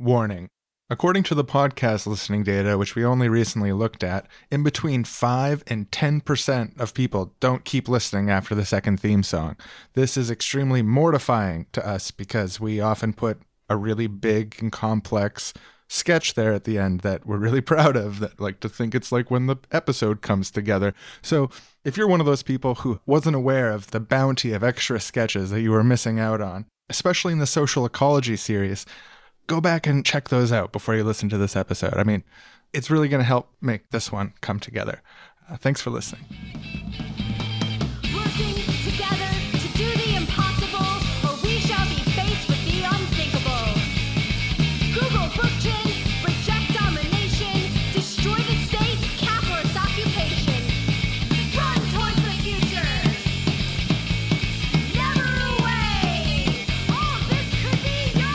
Warning. According to the podcast listening data, which we only recently looked at, in between 5 and 10% of people don't keep listening after the second theme song. This is extremely mortifying to us because we often put a really big and complex sketch there at the end that we're really proud of, that like to think it's like when the episode comes together. So if you're one of those people who wasn't aware of the bounty of extra sketches that you were missing out on, especially in the social ecology series, go back and check those out before you listen to this episode. I mean, it's really going to help make this one come together. Thanks for listening. Working together to do the impossible, or we shall be faced with the unthinkable. Google Bookchin, reject domination, destroy the state, capitalist occupation. Run towards the future. Never away. All of this could be yours.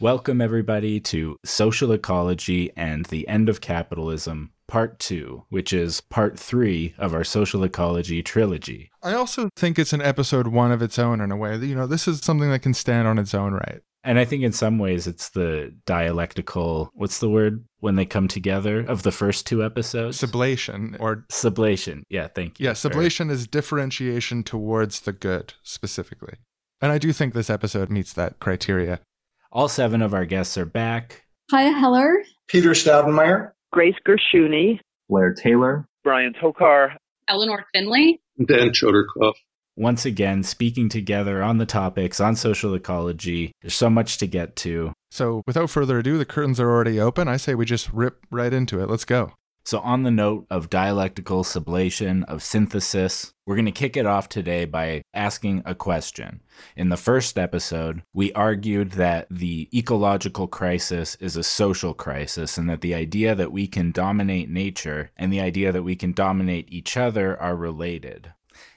Welcome, everybody, to Social Ecology and the End of Capitalism, Part 2, which is Part 3 of our Social Ecology trilogy. I also think it's an episode one of its own in a way. You know, this is something that can stand on its own right. And I think in some ways it's the dialectical, what's the word when they come together of the first two episodes? Sublation. Yeah, thank you. Yeah, sublation is differentiation towards the good, specifically. And I do think this episode meets that criteria. All seven of our guests are back. Haya Heller. Peter Staudenmeier. Grace Gershuni. Blair Taylor. Brian Tokar. Eleanor Finley. Dan Chodorkoff. Once again, speaking together on the topics, on social ecology. There's so much to get to. So without further ado, the curtains are already open. I say we just rip right into it. Let's go. So on the note of dialectical sublation, of synthesis, we're going to kick it off today by asking a question. In the first episode, we argued that the ecological crisis is a social crisis, and that the idea that we can dominate nature and the idea that we can dominate each other are related.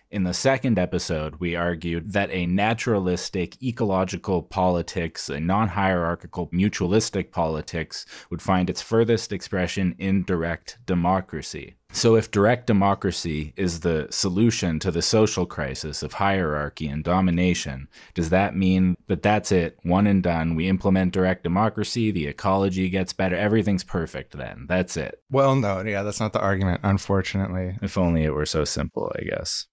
In the second episode, we argued that a naturalistic ecological politics, a non-hierarchical mutualistic politics, would find its furthest expression in direct democracy. So if direct democracy is the solution to the social crisis of hierarchy and domination, does that mean that that's it, one and done, we implement direct democracy, the ecology gets better, everything's perfect then, that's it? Well, no, yeah, that's not the argument, unfortunately. If only it were so simple, I guess.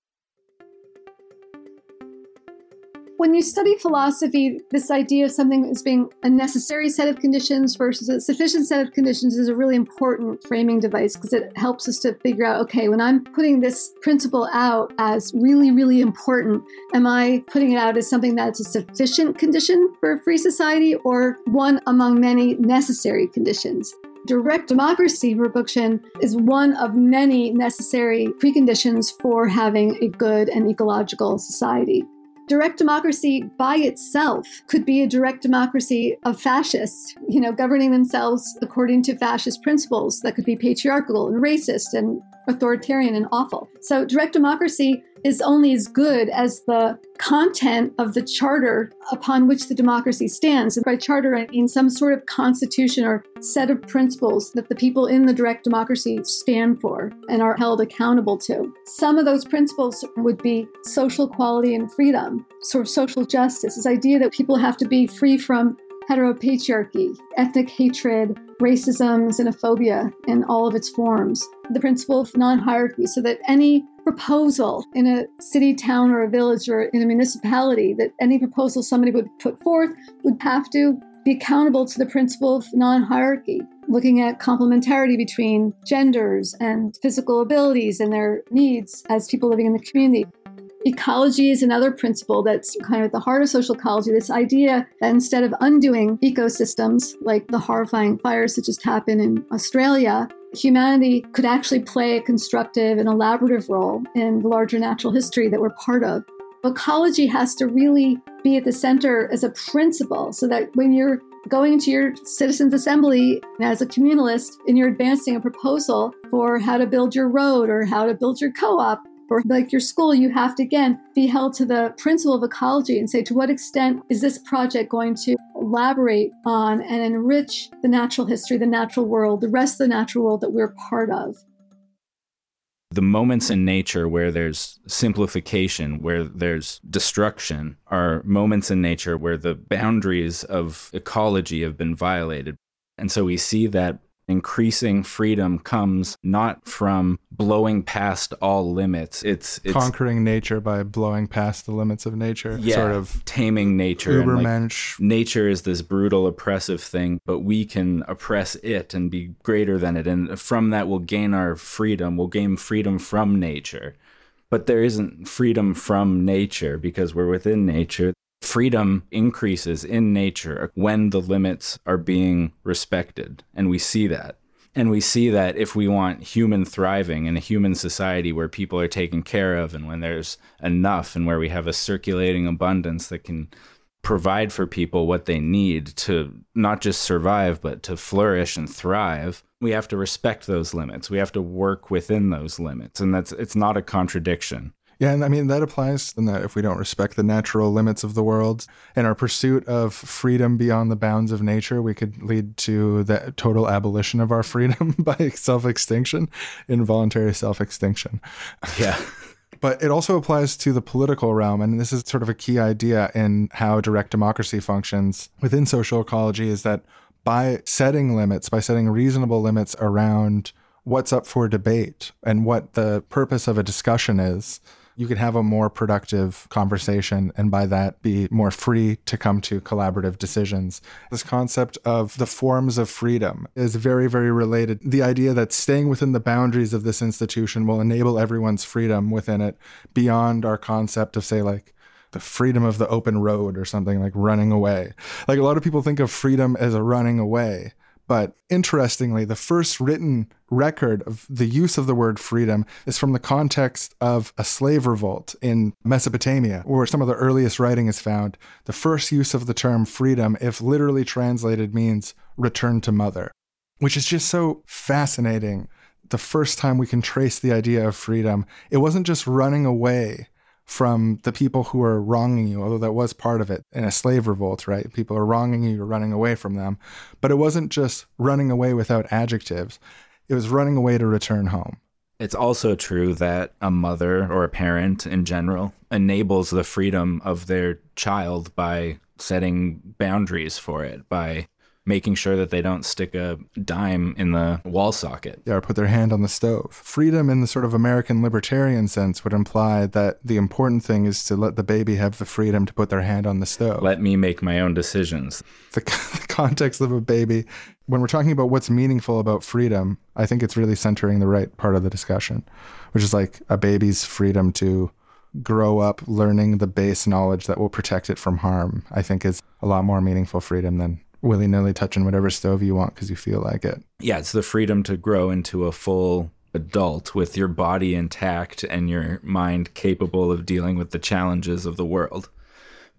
When you study philosophy, this idea of something as being a necessary set of conditions versus a sufficient set of conditions is a really important framing device because it helps us to figure out, okay, when I'm putting this principle out as really, really important, am I putting it out as something that's a sufficient condition for a free society or one among many necessary conditions? Direct democracy, for Bookchin, is one of many necessary preconditions for having a good and ecological society. Direct democracy by itself could be a direct democracy of fascists, you know, governing themselves according to fascist principles that could be patriarchal and racist and authoritarian and awful. So direct democracy is only as good as the content of the charter upon which the democracy stands. And by charter, I mean some sort of constitution or set of principles that the people in the direct democracy stand for and are held accountable to. Some of those principles would be social equality and freedom, sort of social justice, this idea that people have to be free from heteropatriarchy, ethnic hatred, racism, xenophobia in all of its forms, the principle of non-hierarchy, so that any proposal in a city, town, or a village, or in a municipality, that any proposal somebody would put forth would have to be accountable to the principle of non-hierarchy, looking at complementarity between genders and physical abilities and their needs as people living in the community. Ecology is another principle that's kind of at the heart of social ecology, this idea that instead of undoing ecosystems like the horrifying fires that just happened in Australia, humanity could actually play a constructive and elaborative role in the larger natural history that we're part of. Ecology has to really be at the center as a principle so that when you're going to your citizens' assembly as a communalist and you're advancing a proposal for how to build your road or how to build your co-op, or like your school, you have to, again, be held to the principle of ecology and say, to what extent is this project going to elaborate on and enrich the natural history, the natural world, the rest of the natural world that we're part of? the moments in nature where there's simplification, where there's destruction, are moments in nature where the boundaries of ecology have been violated. And so we see that increasing freedom comes not from blowing past all limits. It's conquering nature by blowing past the limits of nature. Yeah, sort of taming nature. Übermensch. Like, nature is this brutal, oppressive thing, but we can oppress it and be greater than it. And from that, we'll gain our freedom. We'll gain freedom from nature. But there isn't freedom from nature because we're within nature. Freedom increases in nature when the limits are being respected, and we see that. And we see that if we want human thriving in a human society where people are taken care of and when there's enough and where we have a circulating abundance that can provide for people what they need to not just survive, but to flourish and thrive, we have to respect those limits. We have to work within those limits, and it's not a contradiction. Yeah, and I mean, that applies in that if we don't respect the natural limits of the world and our pursuit of freedom beyond the bounds of nature, we could lead to the total abolition of our freedom by self-extinction, involuntary self-extinction. Yeah. But it also applies to the political realm, and this is sort of a key idea in how direct democracy functions within social ecology, is that by setting limits, by setting reasonable limits around what's up for debate and what the purpose of a discussion is, you could have a more productive conversation and by that be more free to come to collaborative decisions. This concept of the forms of freedom is very, very related. The idea that staying within the boundaries of this institution will enable everyone's freedom within it beyond our concept of, say, like the freedom of the open road or something, like running away. Like, a lot of people think of freedom as a running away. But interestingly, the first written record of the use of the word freedom is from the context of a slave revolt in Mesopotamia, where some of the earliest writing is found. The first use of the term freedom, if literally translated, means return to mother, which is just so fascinating. The first time we can trace the idea of freedom, it wasn't just running away from the people who are wronging you, although that was part of it in a slave revolt, right? People are wronging you, you're running away from them. But it wasn't just running away without adjectives. It was running away to return home. It's also true that a mother or a parent in general enables the freedom of their child by setting boundaries for it, by making sure that they don't stick a dime in the wall socket. Yeah, or put their hand on the stove. Freedom in the sort of American libertarian sense would imply that the important thing is to let the baby have the freedom to put their hand on the stove. Let me make my own decisions. The context of a baby. When we're talking about what's meaningful about freedom, I think it's really centering the right part of the discussion, which is like a baby's freedom to grow up learning the base knowledge that will protect it from harm, I think is a lot more meaningful freedom than willy-nilly touching whatever stove you want because you feel like it. Yeah, it's the freedom to grow into a full adult with your body intact and your mind capable of dealing with the challenges of the world.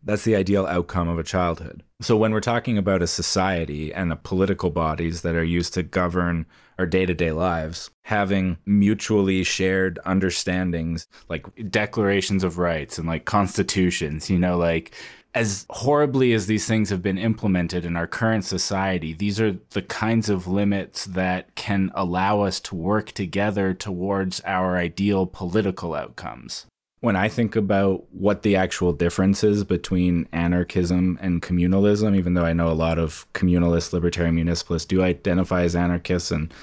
That's the ideal outcome of a childhood. So when we're talking about a society and the political bodies that are used to govern our day-to-day lives, having mutually shared understandings, like declarations of rights and like constitutions, you know, like, as horribly as these things have been implemented in our current society, these are the kinds of limits that can allow us to work together towards our ideal political outcomes. When I think about what the actual difference is between anarchism and communalism, even though I know a lot of communalist, libertarian municipalists do identify as anarchists, and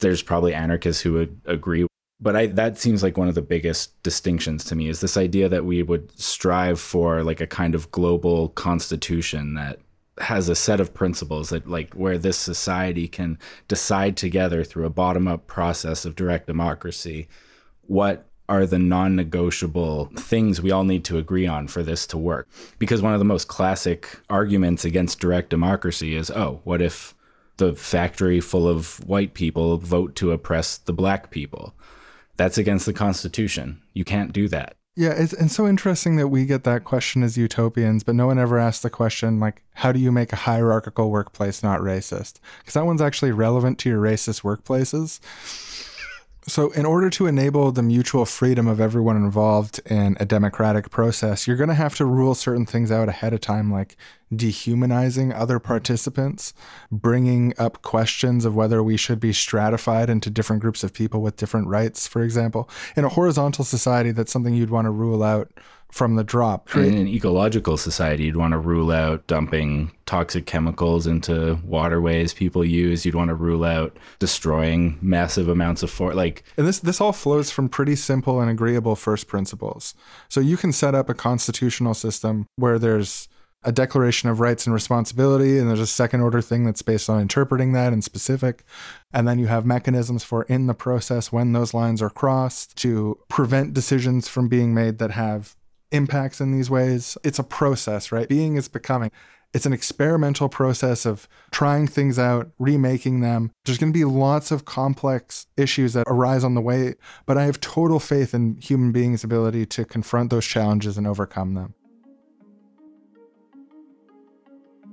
there's probably anarchists who would agree. But that seems like one of the biggest distinctions to me is this idea that we would strive for like a kind of global constitution that has a set of principles that like where this society can decide together through a bottom-up process of direct democracy what are the non-negotiable things we all need to agree on for this to work. Because one of the most classic arguments against direct democracy is, oh, what if the factory full of white people vote to oppress the black people? That's against the Constitution. You can't do that. Yeah, it's so interesting that we get that question as utopians, but no one ever asks the question, like, how do you make a hierarchical workplace not racist? Because that one's actually relevant to your racist workplaces. So in order to enable the mutual freedom of everyone involved in a democratic process, you're going to have to rule certain things out ahead of time, like dehumanizing other participants, bringing up questions of whether we should be stratified into different groups of people with different rights, for example. In a horizontal society, that's something you'd want to rule out from the drop. In an ecological society, you'd want to rule out dumping toxic chemicals into waterways people use. You'd want to rule out destroying massive amounts of forest. And this all flows from pretty simple and agreeable first principles. So you can set up a constitutional system where there's a declaration of rights and responsibility, and there's a second order thing that's based on interpreting that in specific. And then you have mechanisms for, in the process, when those lines are crossed, to prevent decisions from being made that have impacts in these ways. It's a process, right? Being is becoming. It's an experimental process of trying things out, remaking them. There's going to be lots of complex issues that arise on the way, but I have total faith in human beings' ability to confront those challenges and overcome them.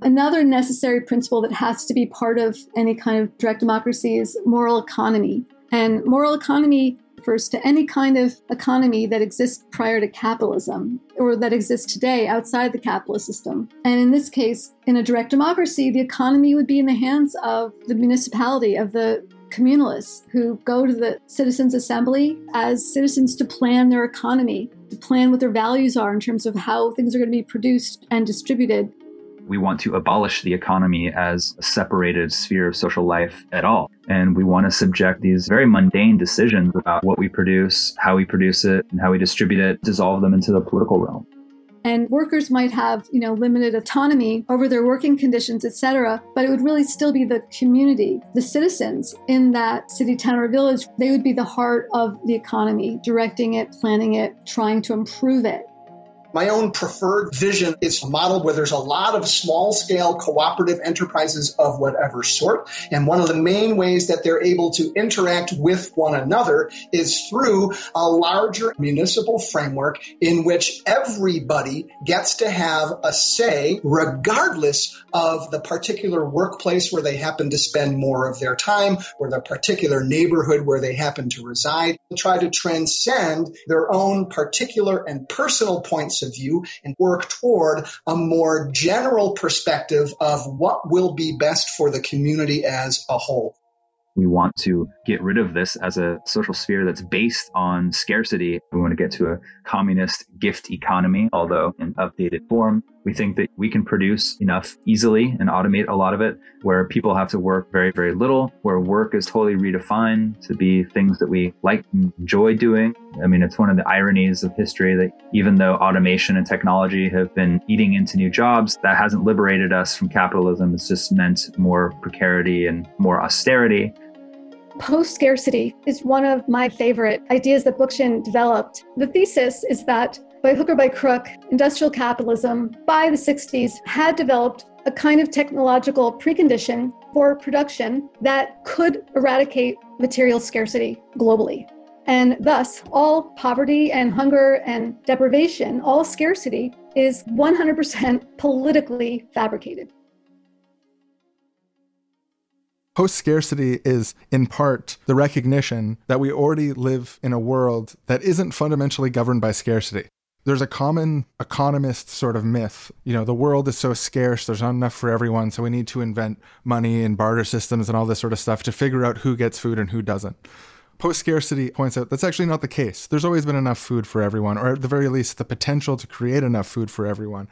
Another necessary principle that has to be part of any kind of direct democracy is moral economy. And moral economy refers to any kind of economy that exists prior to capitalism or that exists today outside the capitalist system. And in this case, in a direct democracy, the economy would be in the hands of the municipality, of the communalists who go to the citizens' assembly as citizens to plan their economy, to plan what their values are in terms of how things are going to be produced and distributed. We want to abolish the economy as a separated sphere of social life at all. And we want to subject these very mundane decisions about what we produce, how we produce it, and how we distribute it, dissolve them into the political realm. And workers might have, limited autonomy over their working conditions, etc. But it would really still be the community, the citizens in that city, town, or village. They would be the heart of the economy, directing it, planning it, trying to improve it. My own preferred vision is a model where there's a lot of small-scale cooperative enterprises of whatever sort. And one of the main ways that they're able to interact with one another is through a larger municipal framework in which everybody gets to have a say, regardless of the particular workplace where they happen to spend more of their time, or the particular neighborhood where they happen to reside, to try to transcend their own particular and personal points of view and work toward a more general perspective of what will be best for the community as a whole. We want to get rid of this as a social sphere that's based on scarcity. We want to get to a communist gift economy, although in updated form. We think that we can produce enough easily and automate a lot of it, where people have to work very, very little, where work is totally redefined to be things that we like and enjoy doing. I mean, it's one of the ironies of history that even though automation and technology have been eating into new jobs, that hasn't liberated us from capitalism. It's just meant more precarity and more austerity. Post-scarcity is one of my favorite ideas that Bookchin developed. The thesis is that by hook or by crook, industrial capitalism by the 60s had developed a kind of technological precondition for production that could eradicate material scarcity globally. And thus, all poverty and hunger and deprivation, all scarcity, is 100% politically fabricated. Post-scarcity is, in part, the recognition that we already live in a world that isn't fundamentally governed by scarcity. There's a common economist sort of myth, the world is so scarce, there's not enough for everyone, so we need to invent money and barter systems and all this sort of stuff to figure out who gets food and who doesn't. Post-scarcity points out that's actually not the case. There's always been enough food for everyone, or at the very least, the potential to create enough food for everyone.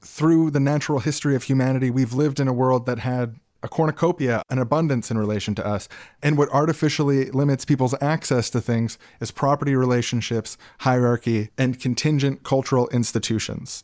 Through the natural history of humanity, we've lived in a world that had a cornucopia, an abundance in relation to us. And what artificially limits people's access to things is property relationships, hierarchy, and contingent cultural institutions.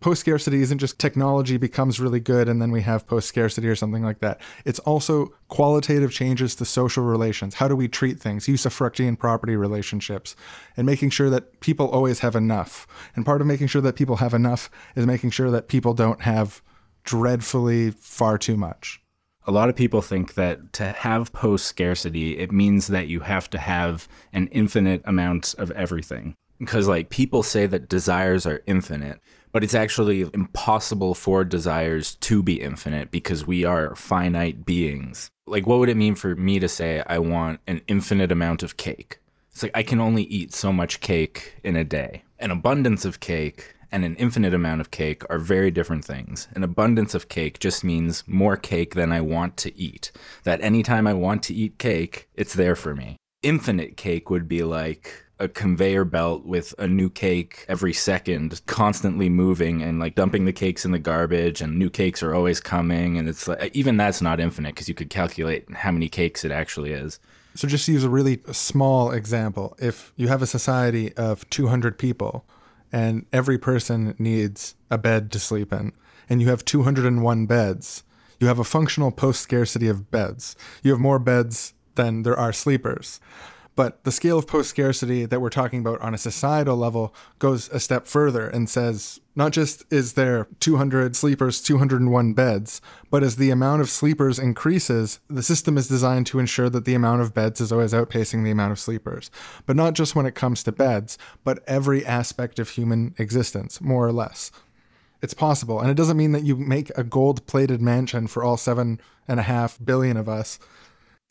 Post-scarcity isn't just technology becomes really good and then we have post-scarcity or something like that. It's also qualitative changes to social relations. How do we treat things? Usufructian property relationships and making sure that people always have enough. And part of making sure that people have enough is making sure that people don't have dreadfully far too much. A lot of people think that to have post-scarcity, it means that you have to have an infinite amount of everything. Because people say that desires are infinite, but it's actually impossible for desires to be infinite because we are finite beings. like, what would it mean for me to say I want an infinite amount of cake? It's like I can only eat so much cake in a day. An abundance of cake and an infinite amount of cake are very different things. An abundance of cake just means more cake than I want to eat. That anytime I want to eat cake, it's there for me. Infinite cake would be like a conveyor belt with a new cake every second, constantly moving and like dumping the cakes in the garbage, and new cakes are always coming. And it's like, even that's not infinite because you could calculate how many cakes it actually is. So just to use a really small example, if you have a society of 200 people and every person needs a bed to sleep in, and you have 201 beds, you have a functional post-scarcity of beds. You have more beds than there are sleepers. But the scale of post-scarcity that we're talking about on a societal level goes a step further and says, not just is there 200 sleepers, 201 beds, but as the amount of sleepers increases, the system is designed to ensure that the amount of beds is always outpacing the amount of sleepers. But not just when it comes to beds, but every aspect of human existence, more or less. It's possible. And it doesn't mean that you make a gold-plated mansion for all 7.5 billion of us.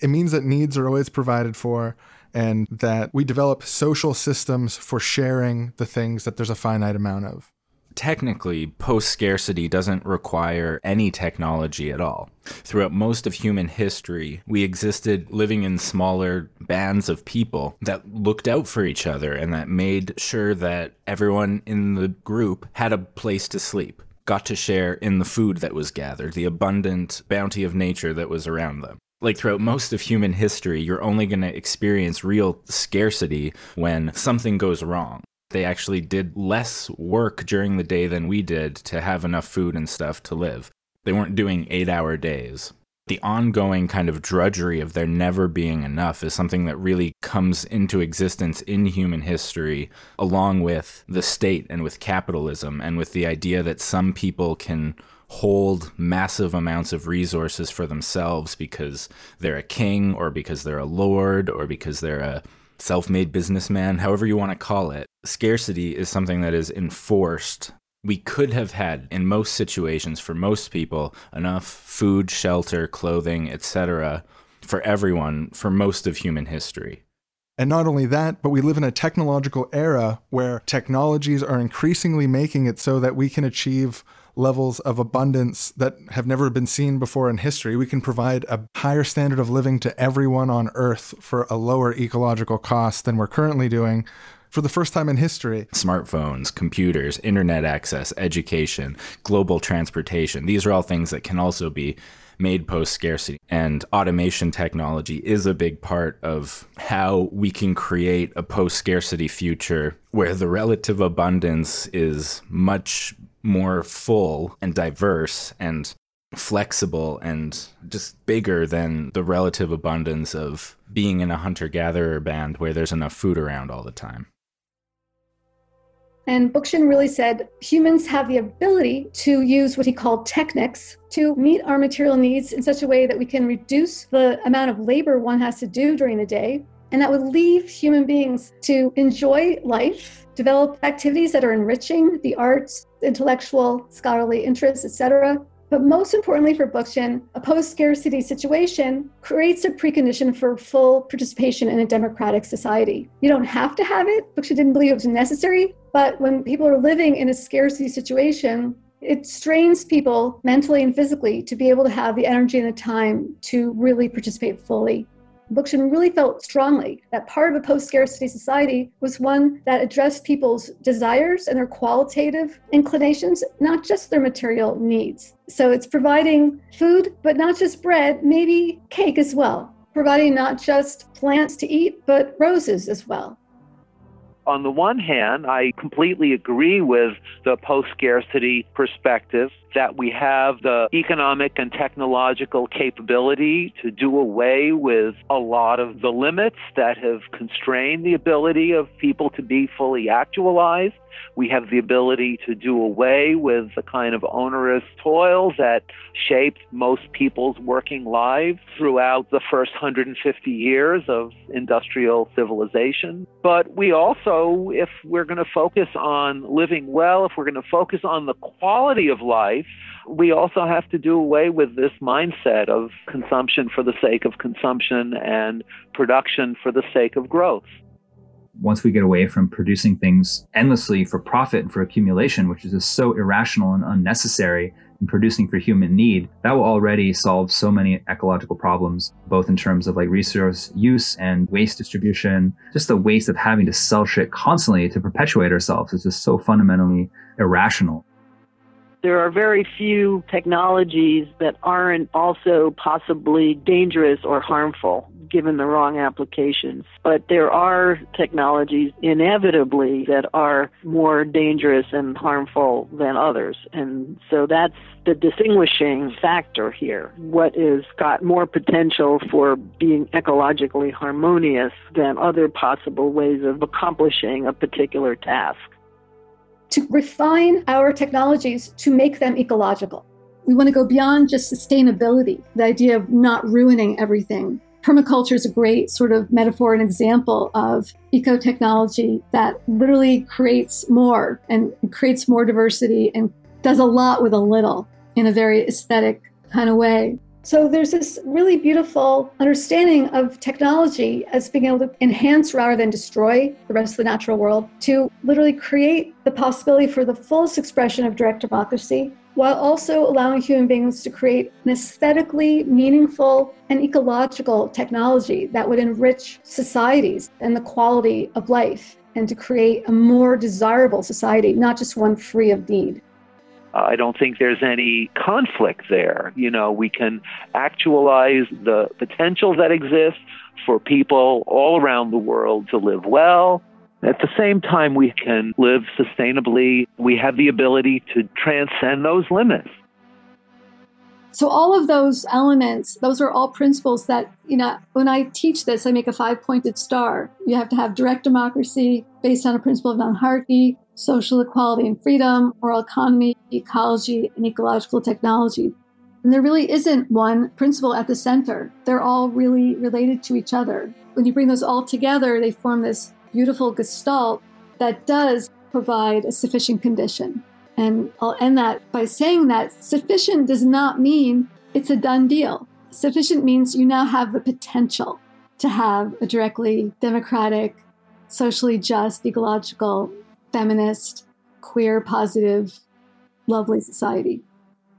It means that needs are always provided for, and that we develop social systems for sharing the things that there's a finite amount of. Technically, post-scarcity doesn't require any technology at all. Throughout most of human history, we existed living in smaller bands of people that looked out for each other and that made sure that everyone in the group had a place to sleep, got to share in the food that was gathered, the abundant bounty of nature that was around them. Like, throughout most of human history, you're only going to experience real scarcity when something goes wrong. They actually did less work during the day than we did to have enough food and stuff to live. They weren't doing 8-hour days. The ongoing kind of drudgery of there never being enough is something that really comes into existence in human history, along with the state and with capitalism and with the idea that some people can hold massive amounts of resources for themselves because they're a king or because they're a lord or because they're a self-made businessman, however you want to call it. Scarcity is something that is enforced. We could have had, in most situations for most people, enough food, shelter, clothing, etc. for everyone for most of human history. And not only that, but we live in a technological era where technologies are increasingly making it so that we can achieve levels of abundance that have never been seen before in history. We can provide a higher standard of living to everyone on Earth for a lower ecological cost than we're currently doing for the first time in history. Smartphones, computers, internet access, education, global transportation, these are all things that can also be made post-scarcity. And automation technology is a big part of how we can create a post-scarcity future where the relative abundance is much more full and diverse and flexible and just bigger than the relative abundance of being in a hunter-gatherer band where there's enough food around all the time. And Bookchin really said humans have the ability to use what he called technics to meet our material needs in such a way that we can reduce the amount of labor one has to do during the day. And that would leave human beings to enjoy life, develop activities that are enriching, the arts, intellectual, scholarly interests, etc. But most importantly for Bookchin, a post-scarcity situation creates a precondition for full participation in a democratic society. You don't have to have it. Bookchin didn't believe it was necessary. But when people are living in a scarcity situation, it strains people mentally and physically to be able to have the energy and the time to really participate fully. Bookchin really felt strongly that part of a post-scarcity society was one that addressed people's desires and their qualitative inclinations, not just their material needs. So it's providing food, but not just bread, maybe cake as well. Providing not just plants to eat, but roses as well. On the one hand, I completely agree with the post-scarcity perspective that we have the economic and technological capability to do away with a lot of the limits that have constrained the ability of people to be fully actualized. We have the ability to do away with the kind of onerous toil that shaped most people's working lives throughout the first 150 years of industrial civilization. But we also, if we're going to focus on living well, if we're going to focus on the quality of life, life. We also have to do away with this mindset of consumption for the sake of consumption and production for the sake of growth. Once we get away from producing things endlessly for profit and for accumulation, which is just so irrational and unnecessary, and producing for human need, that will already solve so many ecological problems, both in terms of like resource use and waste distribution. Just the waste of having to sell shit constantly to perpetuate ourselves is just so fundamentally irrational. There are very few technologies that aren't also possibly dangerous or harmful, given the wrong applications. But there are technologies inevitably that are more dangerous and harmful than others. And so that's the distinguishing factor here. What has got more potential for being ecologically harmonious than other possible ways of accomplishing a particular task? To refine our technologies to make them ecological. We want to go beyond just sustainability, the idea of not ruining everything. Permaculture is a great sort of metaphor and example of eco-technology that literally creates more and creates more diversity and does a lot with a little in a very aesthetic kind of way. So there's this really beautiful understanding of technology as being able to enhance rather than destroy the rest of the natural world, to literally create the possibility for the fullest expression of direct democracy, while also allowing human beings to create an aesthetically meaningful and ecological technology that would enrich societies and the quality of life, and to create a more desirable society, not just one free of need. I don't think there's any conflict there. You know, we can actualize the potential that exists for people all around the world to live well. At the same time, we can live sustainably. We have the ability to transcend those limits. So all of those elements, those are all principles that, you know, when I teach this, I make a 5-pointed star. You have to have direct democracy based on a principle of non-hierarchy, social equality and freedom, moral economy, ecology, and ecological technology. And there really isn't one principle at the center. They're all really related to each other. When you bring those all together, they form this beautiful gestalt that does provide a sufficient condition. And I'll end that by saying that sufficient does not mean it's a done deal. Sufficient means you now have the potential to have a directly democratic, socially just, ecological, feminist, queer, positive, lovely society.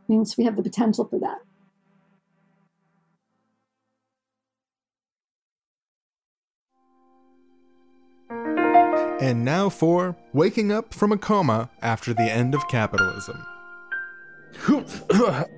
It means we have the potential for that. And now for waking up from a coma after the end of capitalism. What?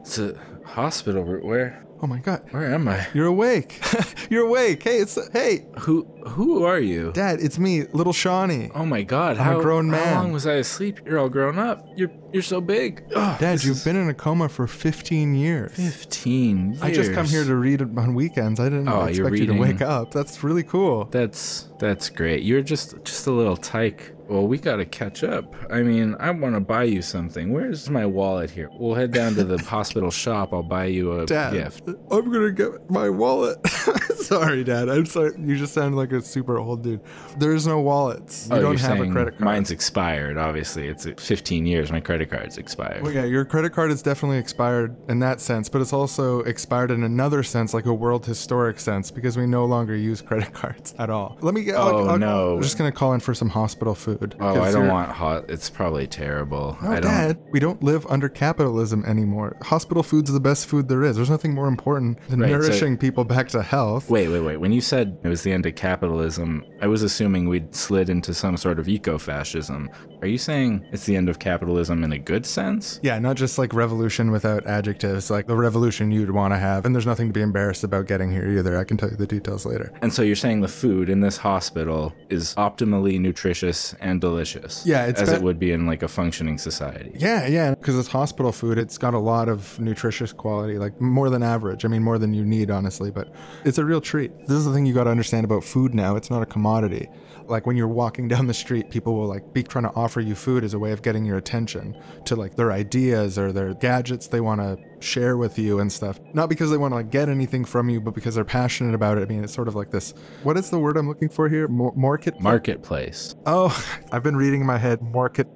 It's a hospital. Where? Oh my God! Where am I? You're awake. You're awake. Hey, hey. Who are you? Dad, it's me, Little Shawnee. Oh my God! I'm a grown man. How long was I asleep? You're all grown up. You're so big. Ugh, Dad, you've been in a coma for 15 years. 15 years. I just come here to read on weekends. I didn't expect you to wake up. That's really cool. That's great. You're just a little tyke. Well, we gotta catch up. I mean, I want to buy you something. Where's my wallet here? We'll head down to the hospital shop. I'll buy you a gift. I'm gonna get my wallet. Sorry, Dad. I'm sorry. You just sound like a super old dude. There's no wallets. You don't have a credit card. Mine's expired, obviously. It's 15 years. My credit card's expired. Well, yeah, your credit card is definitely expired in that sense, but it's also expired in another sense, like a world historic sense, because we no longer use credit cards at all. Let me get... I'm just gonna call in for some hospital food. Oh, I don't want hot. It's probably terrible. No, Dad, we don't live under capitalism anymore. Hospital food's the best food there is. There's nothing more important than nourishing people back to health. Wait. When you said it was the end of capitalism, I was assuming we'd slid into some sort of eco-fascism. Are you saying it's the end of capitalism in a good sense? Yeah, not just like revolution without adjectives, like the revolution you'd want to have. And there's nothing to be embarrassed about getting here either. I can tell you the details later. And so you're saying the food in this hospital is optimally nutritious and delicious, it would be in like a functioning society. Yeah, because it's hospital food. It's got a lot of nutritious quality, like more than average. I mean, more than you need, honestly, but it's a real treat. This is the thing you got to understand about food now. It's not a commodity. Like when you're walking down the street, people will like be trying to offer you food as a way of getting your attention to like their ideas or their gadgets they want to share with you and stuff. Not because they want to like get anything from you, but because they're passionate about it. I mean, it's sort of like this. What is the word I'm looking for here? Marketplace. Oh, I've been reading in my head, marketplace.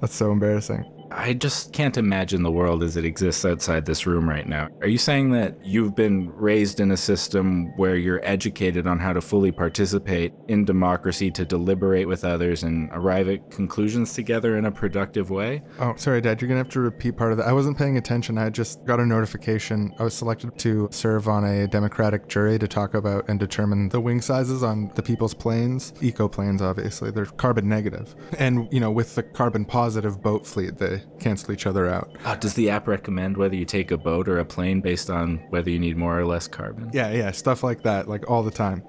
That's so embarrassing. I just can't imagine the world as it exists outside this room right now. Are you saying that you've been raised in a system where you're educated on how to fully participate in democracy, to deliberate with others and arrive at conclusions together in a productive way? Oh, sorry, Dad, you're going to have to repeat part of that. I wasn't paying attention. I just got a notification. I was selected to serve on a democratic jury to talk about and determine the wing sizes on the people's planes, eco-planes, obviously. They're carbon negative. And, you know, with the carbon positive boat fleet, they cancel each other out. Does the app recommend whether you take a boat or a plane based on whether you need more or less carbon? Yeah, stuff like that, like all the time.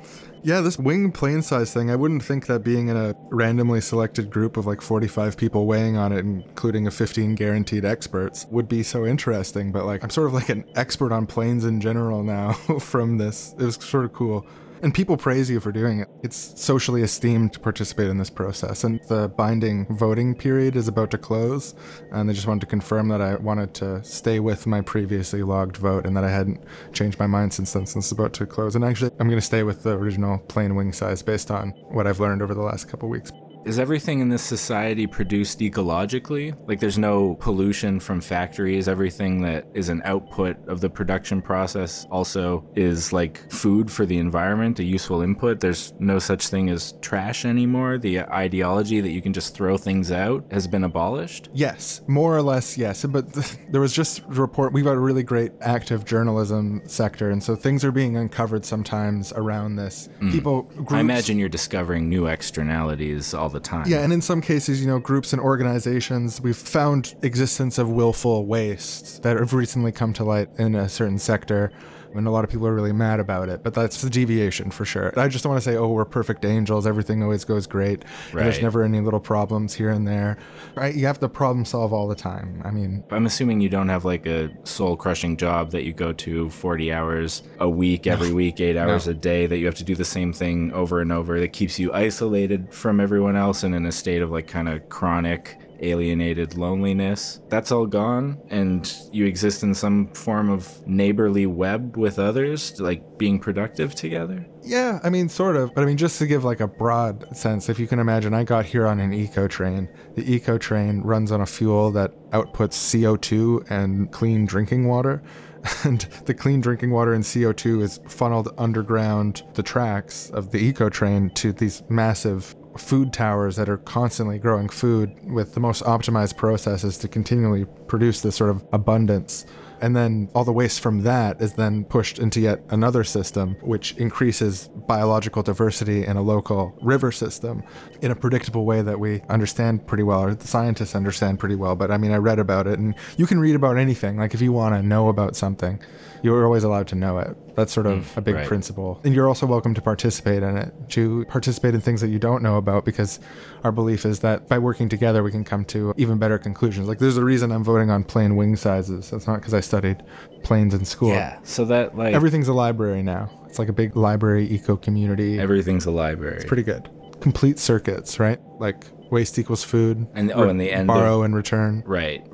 Yeah, this wing plane size thing, I wouldn't think that being in a randomly selected group of like 45 people weighing on it, including a 15 guaranteed experts, would be so interesting. But like, I'm sort of like an expert on planes in general now from this. It was sort of cool. And people praise you for doing it. It's socially esteemed to participate in this process. And the binding voting period is about to close. And they just wanted to confirm that I wanted to stay with my previously logged vote and that I hadn't changed my mind since then, since it's about to close. And actually, I'm going to stay with the original plain wing size based on what I've learned over the last couple weeks. Is everything in this society produced ecologically? Like, there's no pollution from factories. Everything that is an output of the production process also is like food for the environment, a useful input. There's no such thing as trash anymore. The ideology that you can just throw things out has been abolished? Yes, more or less, yes. But there was just a report. We've got a really great active journalism sector, and so things are being uncovered sometimes around this. People, groups, I imagine you're discovering new externalities all the time. Yeah, and in some cases, you know, groups and organizations, we've found existence of willful wastes that have recently come to light in a certain sector. And a lot of people are really mad about it, but that's the deviation for sure. I just don't want to say, oh, we're perfect angels. Everything always goes great. Right. There's never any little problems here and there. Right? You have to problem solve all the time. I mean, I'm assuming you don't have like a soul crushing job that you go to 40 hours a week, every week, 8 hours a day, that you have to do the same thing over and over, that keeps you isolated from everyone else and in a state of like kind of chronic alienated loneliness. That's all gone, and you exist in some form of neighborly web with others, like being productive together? Yeah, I mean, sort of. But I mean, just to give like a broad sense, if you can imagine, I got here on an eco train. The eco train runs on a fuel that outputs CO2 and clean drinking water. And the clean drinking water and CO2 is funneled underground the tracks of the eco train to these massive food towers that are constantly growing food with the most optimized processes to continually produce this sort of abundance. And then all the waste from that is then pushed into yet another system, which increases biological diversity in a local river system in a predictable way that we understand pretty well, or the scientists understand pretty well. But I mean, I read about it, and you can read about anything. Like, if you want to know about something, you're always allowed to know it. That's sort of a big principle. And you're also welcome to participate in it, to participate in things that you don't know about, because our belief is that by working together, we can come to even better conclusions. Like, there's a reason I'm voting on plain wing sizes. That's not because I studied planes in school. Yeah, so that like... Everything's a library now. It's like a big library, eco-community. Everything's a library. It's pretty good. Complete circuits, right? Like... Waste equals food. And in the end, borrow and return. Right.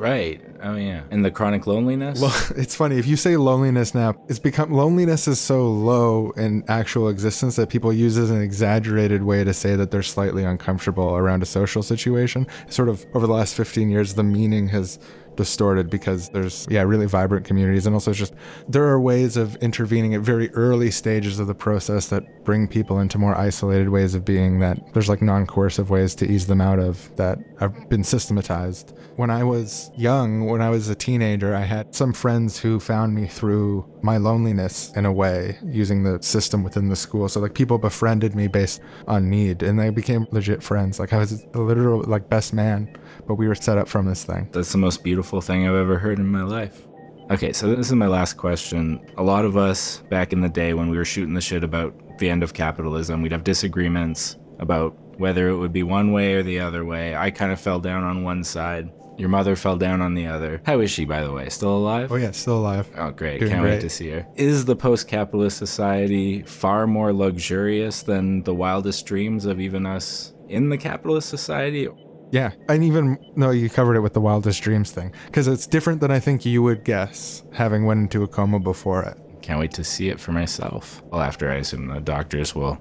Oh yeah. And the chronic loneliness. Well, it's funny if you say loneliness now. It's become loneliness is so low in actual existence that people use as an exaggerated way to say that they're slightly uncomfortable around a social situation. Sort of over the last 15 years, the meaning has distorted because there's really vibrant communities, and also it's just there are ways of intervening at very early stages of the process that bring people into more isolated ways of being, that there's like non-coercive ways to ease them out of that have been systematized. When I was young, when I was a teenager, I had some friends who found me through my loneliness in a way, using the system within the school. So like people befriended me based on need, and they became legit friends. Like I was a literal like best man, but we were set up from this thing. That's the most beautiful thing I've ever heard in my life. Okay, so this is my last question. A lot of us back in the day when we were shooting the shit about the end of capitalism, we'd have disagreements about whether it would be one way or the other way. I kind of fell down on one side. Your mother fell down on the other. How is she, by the way? Still alive? Oh, yeah, still alive. Oh, great. Can't wait to see her. Is the post-capitalist society far more luxurious than the wildest dreams of even us in the capitalist society? Yeah. And even, no, you covered it with the wildest dreams thing, because it's different than I think you would guess, having went into a coma before it. Can't wait to see it for myself. Well, after I assume the doctors will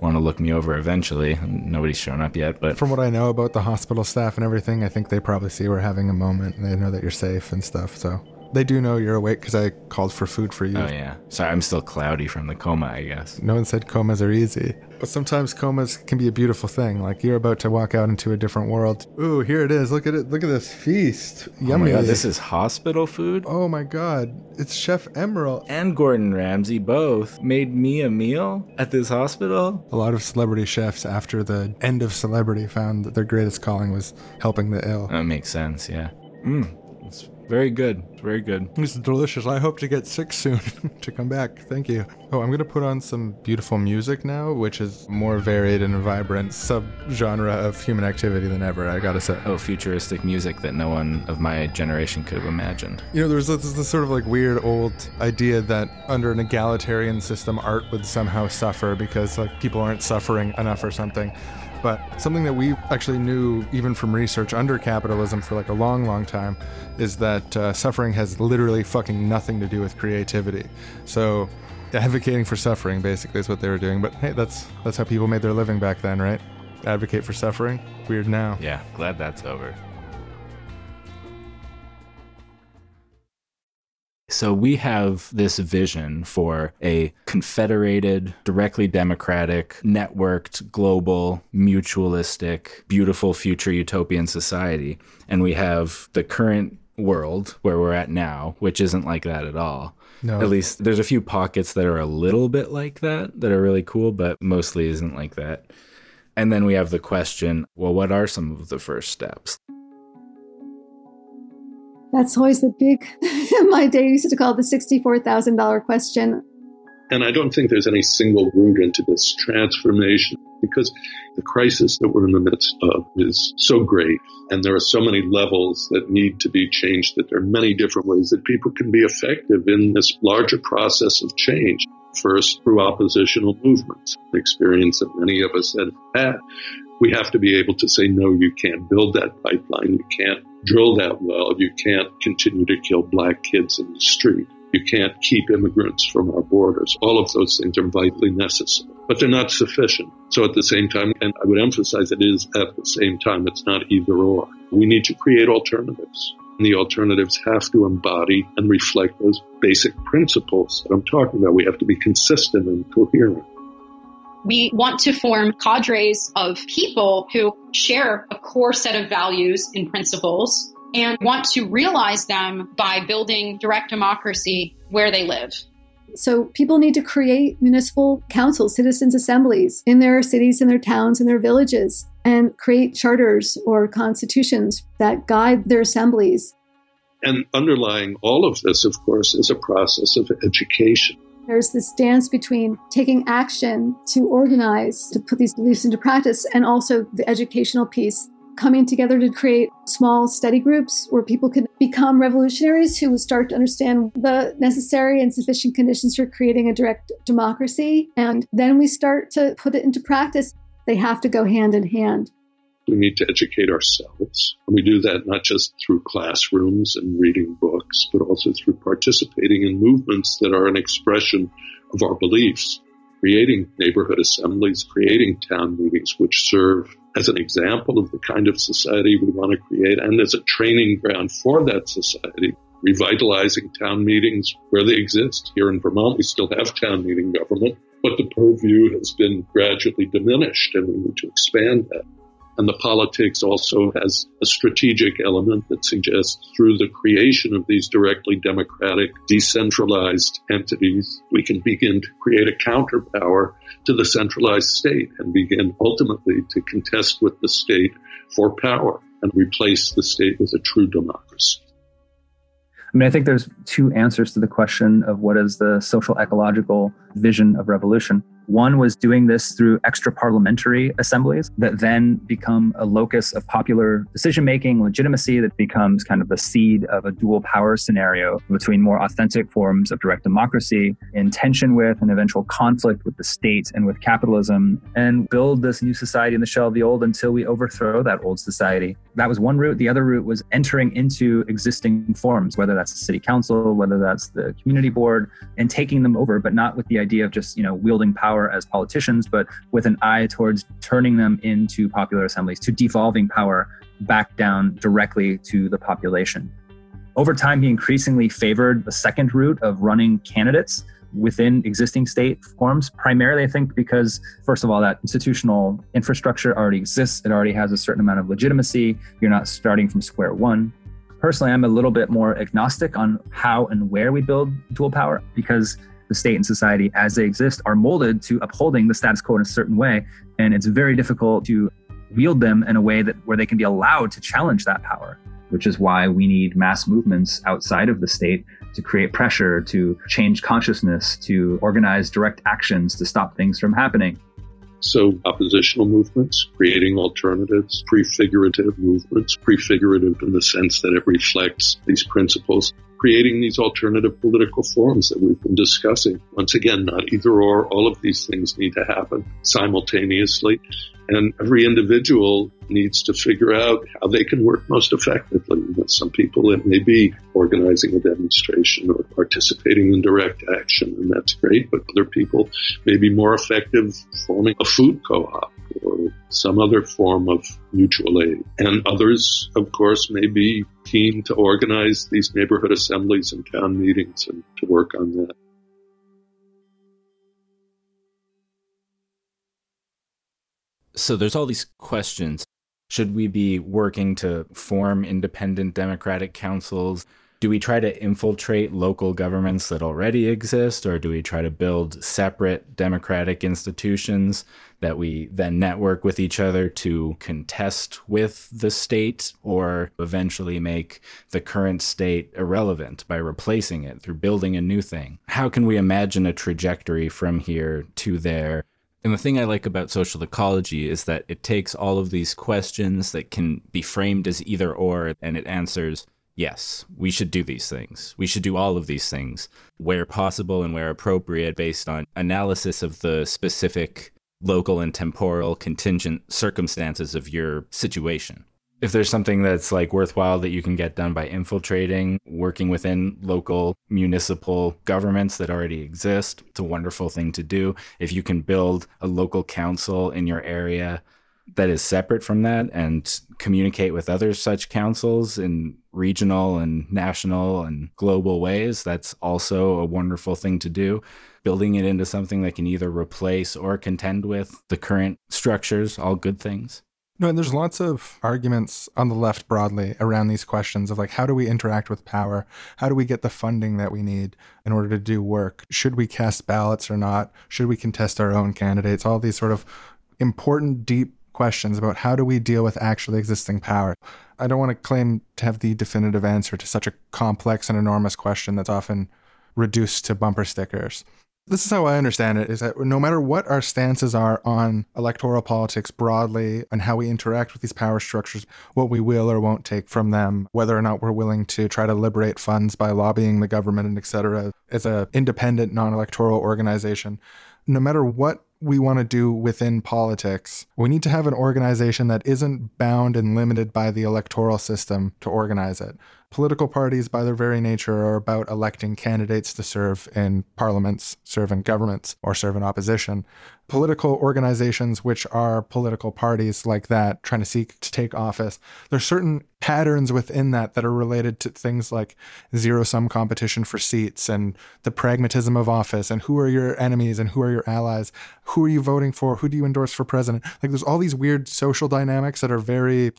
want to look me over eventually. Nobody's shown up yet, but from what I know about the hospital staff and everything, I think they probably see we're having a moment and they know that you're safe and stuff. So they do know you're awake because I called for food for you. Oh, yeah. Sorry, I'm still cloudy from the coma, I guess. No one said comas are easy. But sometimes comas can be a beautiful thing. Like, you're about to walk out into a different world. Ooh, here it is. Look at it. Look at this feast. Yummy. Oh, my God. This is hospital food? Oh, my God. It's Chef Emeril. And Gordon Ramsay both made me a meal at this hospital. A lot of celebrity chefs after the end of Celebrity found that their greatest calling was helping the ill. That makes sense, yeah. Very good. Very good. This is delicious. I hope to get sick soon to come back. Thank you. Oh, I'm going to put on some beautiful music now, which is more varied and vibrant subgenre of human activity than ever, I got to say. Oh, futuristic music that no one of my generation could have imagined. You know, there's this sort of like weird old idea that under an egalitarian system, art would somehow suffer because like people aren't suffering enough or something. But something that we actually knew, even from research under capitalism for like a long, long time, is that suffering has literally fucking nothing to do with creativity. So advocating for suffering basically is what they were doing. But hey, that's how people made their living back then, right? Advocate for suffering. Weird now. Yeah, glad that's over. So we have this vision for a confederated, directly democratic, networked, global, mutualistic, beautiful future utopian society. And we have the current world where we're at now, which isn't like that at all. No. At least there's a few pockets that are a little bit like that are really cool, but mostly isn't like that. And then we have the question, well, what are some of the first steps? That's always the big, my day used to call it the $64,000 question. And I don't think there's any single route into this transformation because the crisis that we're in the midst of is so great. And there are so many levels that need to be changed, that there are many different ways that people can be effective in this larger process of change. First, through oppositional movements, the experience that many of us have had. We have to be able to say, no, you can't build that pipeline. You can't drill that well. You can't continue to kill black kids in the street. You can't keep immigrants from our borders. All of those things are vitally necessary, but they're not sufficient. So at the same time, and I would emphasize it is at the same time, it's not either or. We need to create alternatives. And the alternatives have to embody and reflect those basic principles that I'm talking about. We have to be consistent and coherent. We want to form cadres of people who share a core set of values and principles and want to realize them by building direct democracy where they live. So people need to create municipal councils, citizens' assemblies in their cities, in their towns, in their villages, and create charters or constitutions that guide their assemblies. And underlying all of this, of course, is a process of education. There's this dance between taking action to organize, to put these beliefs into practice, and also the educational piece, coming together to create small study groups where people could become revolutionaries who would start to understand the necessary and sufficient conditions for creating a direct democracy. And then we start to put it into practice. They have to go hand in hand. We need to educate ourselves. We do that not just through classrooms and reading books, but also through participating in movements that are an expression of our beliefs, creating neighborhood assemblies, creating town meetings, which serve as an example of the kind of society we want to create and as a training ground for that society, revitalizing town meetings where they exist. Here in Vermont, we still have town meeting government, but the purview has been gradually diminished and we need to expand that. And the politics also has a strategic element that suggests through the creation of these directly democratic, decentralized entities, we can begin to create a counterpower to the centralized state and begin ultimately to contest with the state for power and replace the state with a true democracy. I mean, I think there's two answers to the question of what is the social ecological vision of revolution. One was doing this through extra parliamentary assemblies that then become a locus of popular decision-making, legitimacy that becomes kind of the seed of a dual power scenario between more authentic forms of direct democracy in tension with and eventual conflict with the state and with capitalism, and build this new society in the shell of the old until we overthrow that old society. That was one route. The other route was entering into existing forms, whether that's the city council, whether that's the community board, and taking them over, but not with the idea of just, wielding power power as politicians, but with an eye towards turning them into popular assemblies, to devolving power back down directly to the population. Over time, he increasingly favored the second route of running candidates within existing state forms, primarily, I think, because, first of all, that institutional infrastructure already exists. It already has a certain amount of legitimacy. You're not starting from square one. Personally, I'm a little bit more agnostic on how and where we build dual power, because the state and society as they exist are molded to upholding the status quo in a certain way. And it's very difficult to wield them in a way that where they can be allowed to challenge that power, which is why we need mass movements outside of the state to create pressure, to change consciousness, to organize direct actions to stop things from happening. So oppositional movements, creating alternatives, prefigurative movements, prefigurative in the sense that it reflects these principles, creating these alternative political forms that we've been discussing. Once again, not either or, all of these things need to happen simultaneously. And every individual needs to figure out how they can work most effectively. With some people, it may be organizing a demonstration or participating in direct action, and that's great. But other people may be more effective forming a food co-op or some other form of mutual aid. And others, of course, may be keen to organize these neighborhood assemblies and town meetings and to work on that. So there's all these questions. Should we be working to form independent democratic councils? Do we try to infiltrate local governments that already exist, or do we try to build separate democratic institutions that we then network with each other to contest with the state, or eventually make the current state irrelevant by replacing it through building a new thing? How can we imagine a trajectory from here to there? And the thing I like about social ecology is that it takes all of these questions that can be framed as either or, and it answers, yes, we should do these things. We should do all of these things where possible and where appropriate, based on analysis of the specific local and temporal contingent circumstances of your situation. If there's something that's like worthwhile that you can get done by infiltrating, working within local municipal governments that already exist, it's a wonderful thing to do. If you can build a local council in your area that is separate from that and communicate with other such councils in regional and national and global ways, that's also a wonderful thing to do. Building it into something that can either replace or contend with the current structures, all good things. No, and there's lots of arguments on the left broadly around these questions of like, how do we interact with power? How do we get the funding that we need in order to do work? Should we cast ballots or not? Should we contest our own candidates? All these sort of important, deep questions about how do we deal with actually existing power. I don't want to claim to have the definitive answer to such a complex and enormous question that's often reduced to bumper stickers. This is how I understand it, is that no matter what our stances are on electoral politics broadly and how we interact with these power structures, what we will or won't take from them, whether or not we're willing to try to liberate funds by lobbying the government and et cetera, as an independent, non-electoral organization, no matter what we want to do within politics, we need to have an organization that isn't bound and limited by the electoral system to organize it. Political parties, by their very nature, are about electing candidates to serve in parliaments, serve in governments, or serve in opposition. Political organizations, which are political parties like that, trying to seek to take office, there's certain patterns within that that are related to things like zero-sum competition for seats and the pragmatism of office and who are your enemies and who are your allies, who are you voting for, who do you endorse for president. Like, there's all these weird social dynamics that are very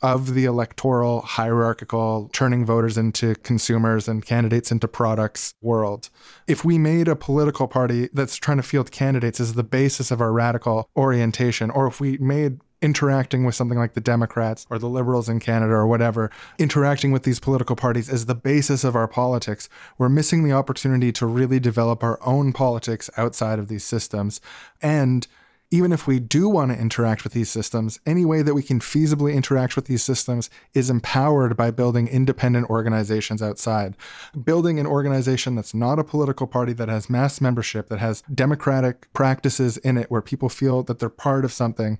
of the electoral, hierarchical, turning voters into consumers and candidates into products world. If we made a political party that's trying to field candidates as the basis of our radical orientation, or if we made interacting with something like the Democrats or the Liberals in Canada or whatever, interacting with these political parties as the basis of our politics, we're missing the opportunity to really develop our own politics outside of these systems. And even if we do want to interact with these systems, any way that we can feasibly interact with these systems is empowered by building independent organizations outside. Building an organization that's not a political party, that has mass membership, that has democratic practices in it where people feel that they're part of something,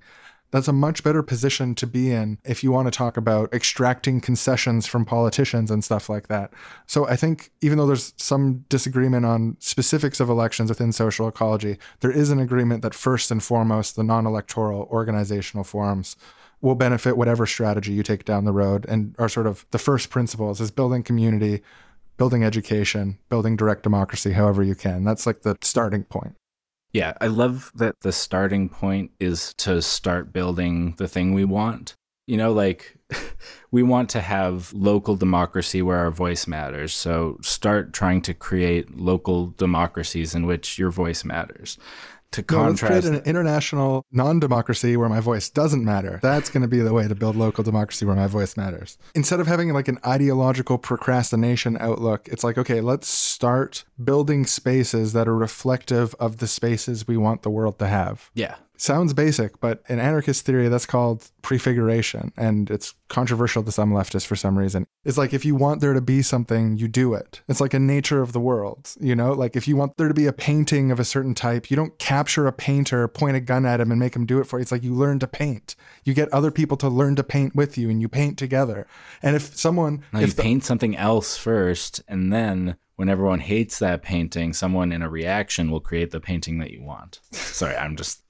That's a much better position to be in if you want to talk about extracting concessions from politicians and stuff like that. So I think even though there's some disagreement on specifics of elections within social ecology, there is an agreement that first and foremost, the non-electoral organizational forms will benefit whatever strategy you take down the road, and are sort of the first principles is building community, building education, building direct democracy, however you can. That's like the starting point. Yeah, I love that the starting point is to start building the thing we want. You know, like we want to have local democracy where our voice matters. So start trying to create local democracies in which your voice matters. To contrast, let's create an international non-democracy where my voice doesn't matter. That's going to be the way to build local democracy where my voice matters. Instead of having like an ideological procrastination outlook, it's like, okay, let's start building spaces that are reflective of the spaces we want the world to have. Yeah. Sounds basic, but in anarchist theory, that's called prefiguration. And it's controversial to some leftists for some reason. It's like, if you want there to be something, you do it. It's like a nature of the world, you know, like if you want there to be a painting of a certain type, you don't capture a painter, point a gun at him and make him do it for you. It's like you learn to paint. You get other people to learn to paint with you and you paint together. And if someone... paint something else first, and then... when everyone hates that painting, someone in a reaction will create the painting that you want. Sorry, I'm just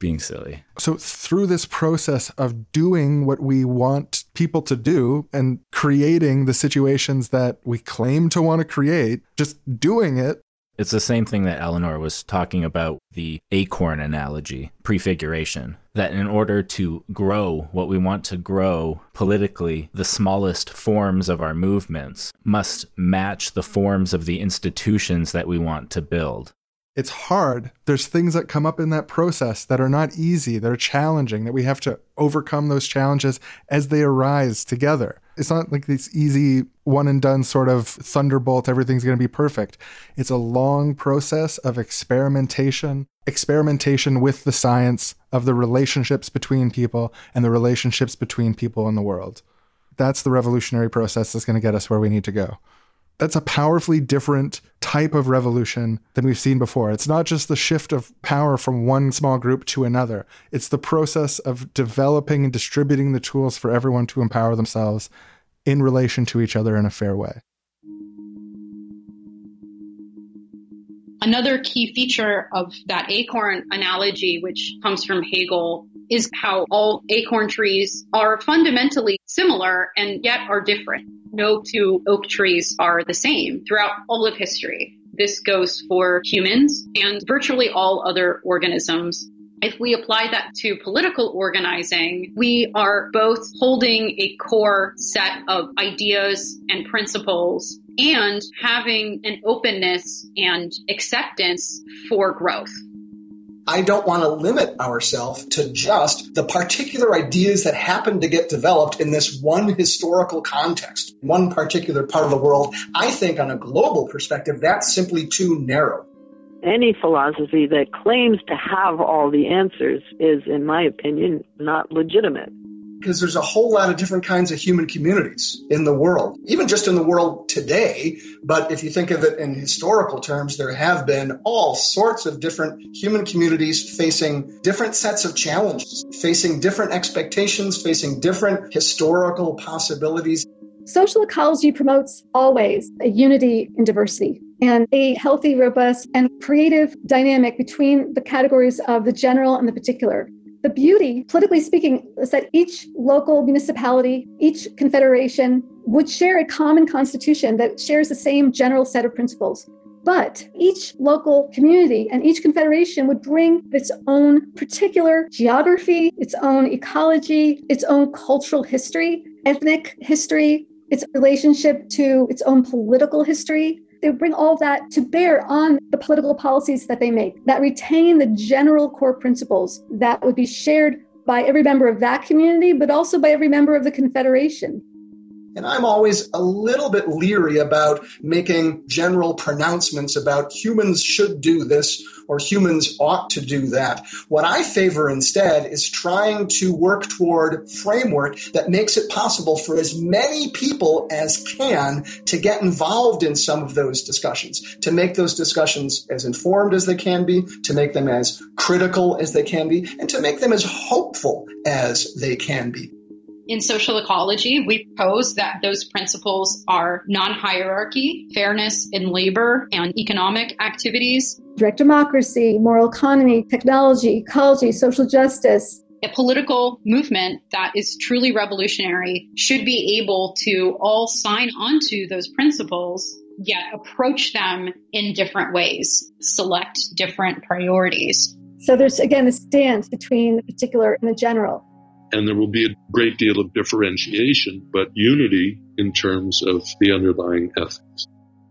being silly. So through this process of doing what we want people to do and creating the situations that we claim to want to create, just doing it. It's the same thing that Eleanor was talking about, the acorn analogy, prefiguration, that in order to grow what we want to grow politically, the smallest forms of our movements must match the forms of the institutions that we want to build. It's hard. There's things that come up in that process that are not easy, that are challenging, that we have to overcome those challenges as they arise together. It's not like this easy one and done sort of thunderbolt, everything's going to be perfect. It's a long process of experimentation with the science of the relationships between people and the relationships between people in the world. That's the revolutionary process that's going to get us where we need to go. That's a powerfully different type of revolution than we've seen before. It's not just the shift of power from one small group to another. It's the process of developing and distributing the tools for everyone to empower themselves in relation to each other in a fair way. Another key feature of that acorn analogy, which comes from Hegel, is how all acorn trees are fundamentally similar and yet are different. No two oak trees are the same throughout all of history. This goes for humans and virtually all other organisms. If we apply that to political organizing, we are both holding a core set of ideas and principles and having an openness and acceptance for growth. I don't want to limit ourselves to just the particular ideas that happen to get developed in this one historical context, one particular part of the world. I think on a global perspective, that's simply too narrow. Any philosophy that claims to have all the answers is, in my opinion, not legitimate. Because there's a whole lot of different kinds of human communities in the world, even just in the world today. But if you think of it in historical terms, there have been all sorts of different human communities facing different sets of challenges, facing different expectations, facing different historical possibilities. Social ecology promotes always a unity in diversity and a healthy, robust, and creative dynamic between the categories of the general and the particular. The beauty, politically speaking, is that each local municipality, each confederation would share a common constitution that shares the same general set of principles. But each local community and each confederation would bring its own particular geography, its own ecology, its own cultural history, ethnic history, its relationship to its own political history. They bring all that to bear on the political policies that they make that retain the general core principles that would be shared by every member of that community, but also by every member of the confederation. And I'm always a little bit leery about making general pronouncements about humans should do this or humans ought to do that. What I favor instead is trying to work toward framework that makes it possible for as many people as can to get involved in some of those discussions, to make those discussions as informed as they can be, to make them as critical as they can be, and to make them as hopeful as they can be. In social ecology, we pose that those principles are non-hierarchy, fairness in labor and economic activities, direct democracy, moral economy, technology, ecology, social justice. A political movement that is truly revolutionary should be able to all sign onto those principles, yet approach them in different ways, select different priorities. So there's, again, a stance between the particular and the general. And there will be a great deal of differentiation, but unity in terms of the underlying ethics.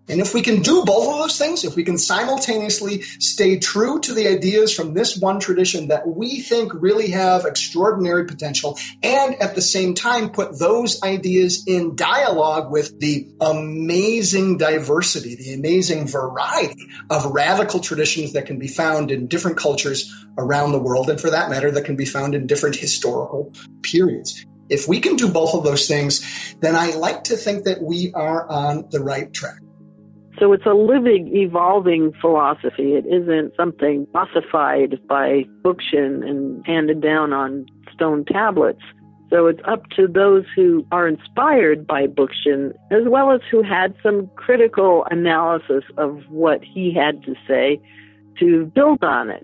And if we can do both of those things, if we can simultaneously stay true to the ideas from this one tradition that we think really have extraordinary potential, and at the same time put those ideas in dialogue with the amazing diversity, the amazing variety of radical traditions that can be found in different cultures around the world, and for that matter, that can be found in different historical periods. If we can do both of those things, then I like to think that we are on the right track. So it's a living, evolving philosophy. It isn't something ossified by Bookchin and handed down on stone tablets. So it's up to those who are inspired by Bookchin, as well as who had some critical analysis of what he had to say, to build on it.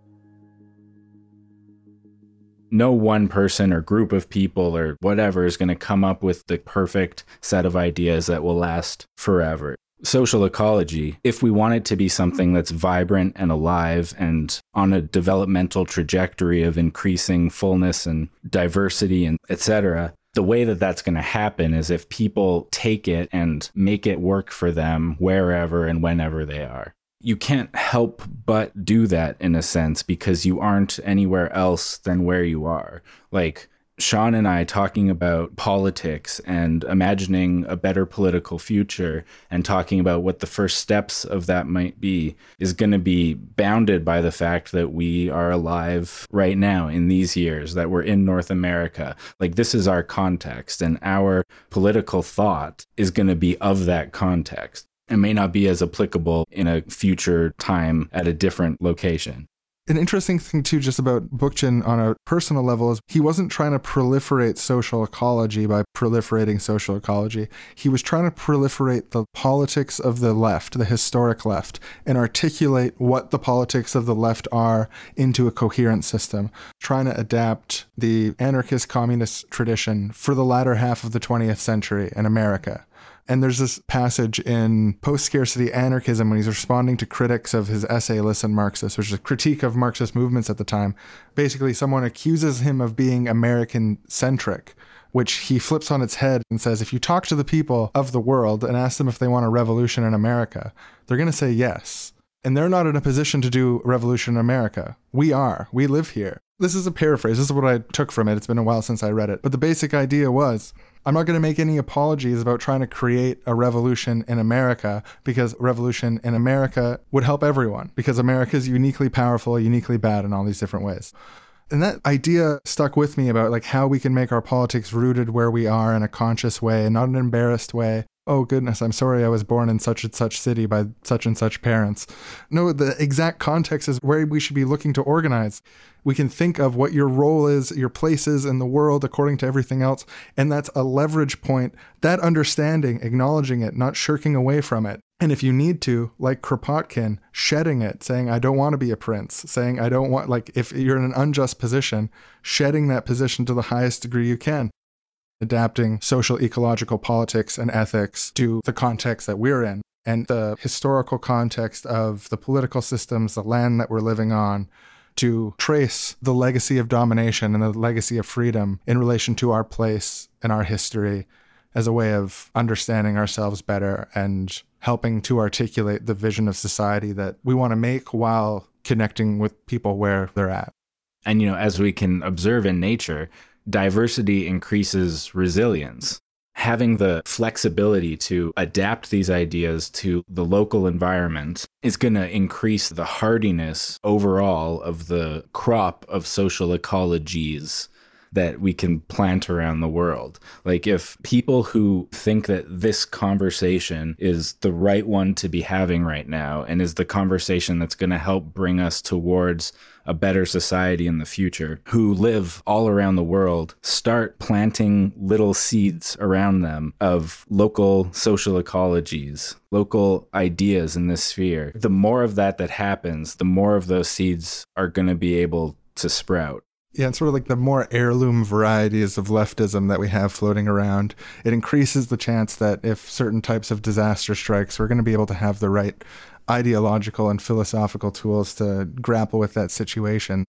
No one person or group of people or whatever is going to come up with the perfect set of ideas that will last forever. Social ecology, if we want it to be something that's vibrant and alive and on a developmental trajectory of increasing fullness and diversity and etc., the way that that's going to happen is if people take it and make it work for them wherever and whenever they are. You can't help but do that in a sense because you aren't anywhere else than where you are. Like Sean and I talking about politics and imagining a better political future and talking about what the first steps of that might be is going to be bounded by the fact that we are alive right now in these years, that we're in North America. Like, this is our context, and our political thought is going to be of that context. It may not be as applicable in a future time at a different location. An interesting thing, too, just about Bookchin on a personal level is he wasn't trying to proliferate social ecology by proliferating social ecology. He was trying to proliferate the politics of the left, the historic left, and articulate what the politics of the left are into a coherent system, trying to adapt the anarchist communist tradition for the latter half of the 20th century in America. And there's this passage in Post-Scarcity Anarchism when he's responding to critics of his essay, Listen Marxists, which is a critique of Marxist movements at the time. Basically, someone accuses him of being American-centric, which he flips on its head and says, if you talk to the people of the world and ask them if they want a revolution in America, they're going to say yes. And they're not in a position to do revolution in America. We are. We live here. This is a paraphrase. This is what I took from it. It's been a while since I read it. But the basic idea was, I'm not going to make any apologies about trying to create a revolution in America, because revolution in America would help everyone, because America is uniquely powerful, uniquely bad in all these different ways. And that idea stuck with me about like how we can make our politics rooted where we are in a conscious way and not an embarrassed way. Oh, goodness, I'm sorry I was born in such and such city by such and such parents. No, the exact context is where we should be looking to organize. We can think of what your role is, your place is in the world according to everything else. And that's a leverage point. That understanding, acknowledging it, not shirking away from it. And if you need to, like Kropotkin, shedding it, saying, I don't want to be a prince, saying, I don't want, like, if you're in an unjust position, shedding that position to the highest degree you can. Adapting social, ecological politics and ethics to the context that we're in and the historical context of the political systems, the land that we're living on, to trace the legacy of domination and the legacy of freedom in relation to our place and our history as a way of understanding ourselves better and helping to articulate the vision of society that we want to make while connecting with people where they're at. And, you know, as we can observe in nature, diversity increases resilience. having the flexibility to adapt these ideas to the local environment is going to increase the hardiness overall of the crop of social ecologies that we can plant around the world. Like, if people who think that this conversation is the right one to be having right now and is the conversation that's going to help bring us towards a better society in the future, who live all around the world, start planting little seeds around them of local social ecologies, local ideas in this sphere, the more of that happens, the more of those seeds are going to be able to sprout. Yeah, it's sort of like the more heirloom varieties of leftism that we have floating around. It increases the chance that if certain types of disaster strikes, we're going to be able to have the right ideological and philosophical tools to grapple with that situation.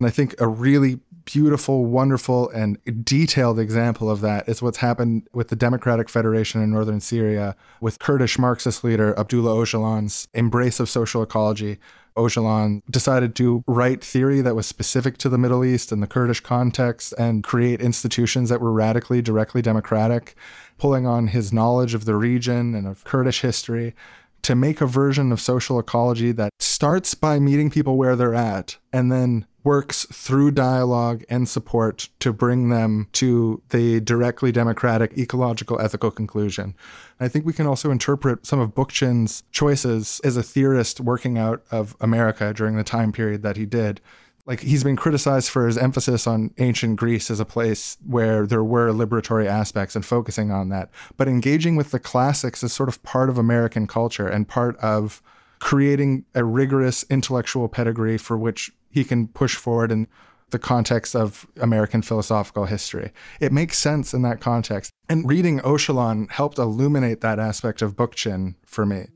And I think a really beautiful, wonderful, and detailed example of that is what's happened with the Democratic Federation in northern Syria with Kurdish Marxist leader Abdullah Öcalan's embrace of social ecology. Öcalan decided to write theory that was specific to the Middle East and the Kurdish context and create institutions that were radically, directly democratic, pulling on his knowledge of the region and of Kurdish history to make a version of social ecology that starts by meeting people where they're at and then works through dialogue and support to bring them to the directly democratic, ecological, ethical conclusion. I think we can also interpret some of Bookchin's choices as a theorist working out of America during the time period that he did. Like, he's been criticized for his emphasis on ancient Greece as a place where there were liberatory aspects and focusing on that. But engaging with the classics is sort of part of American culture and part of creating a rigorous intellectual pedigree for which he can push forward in the context of American philosophical history. It makes sense in that context. And reading Öcalan helped illuminate that aspect of Bookchin for me.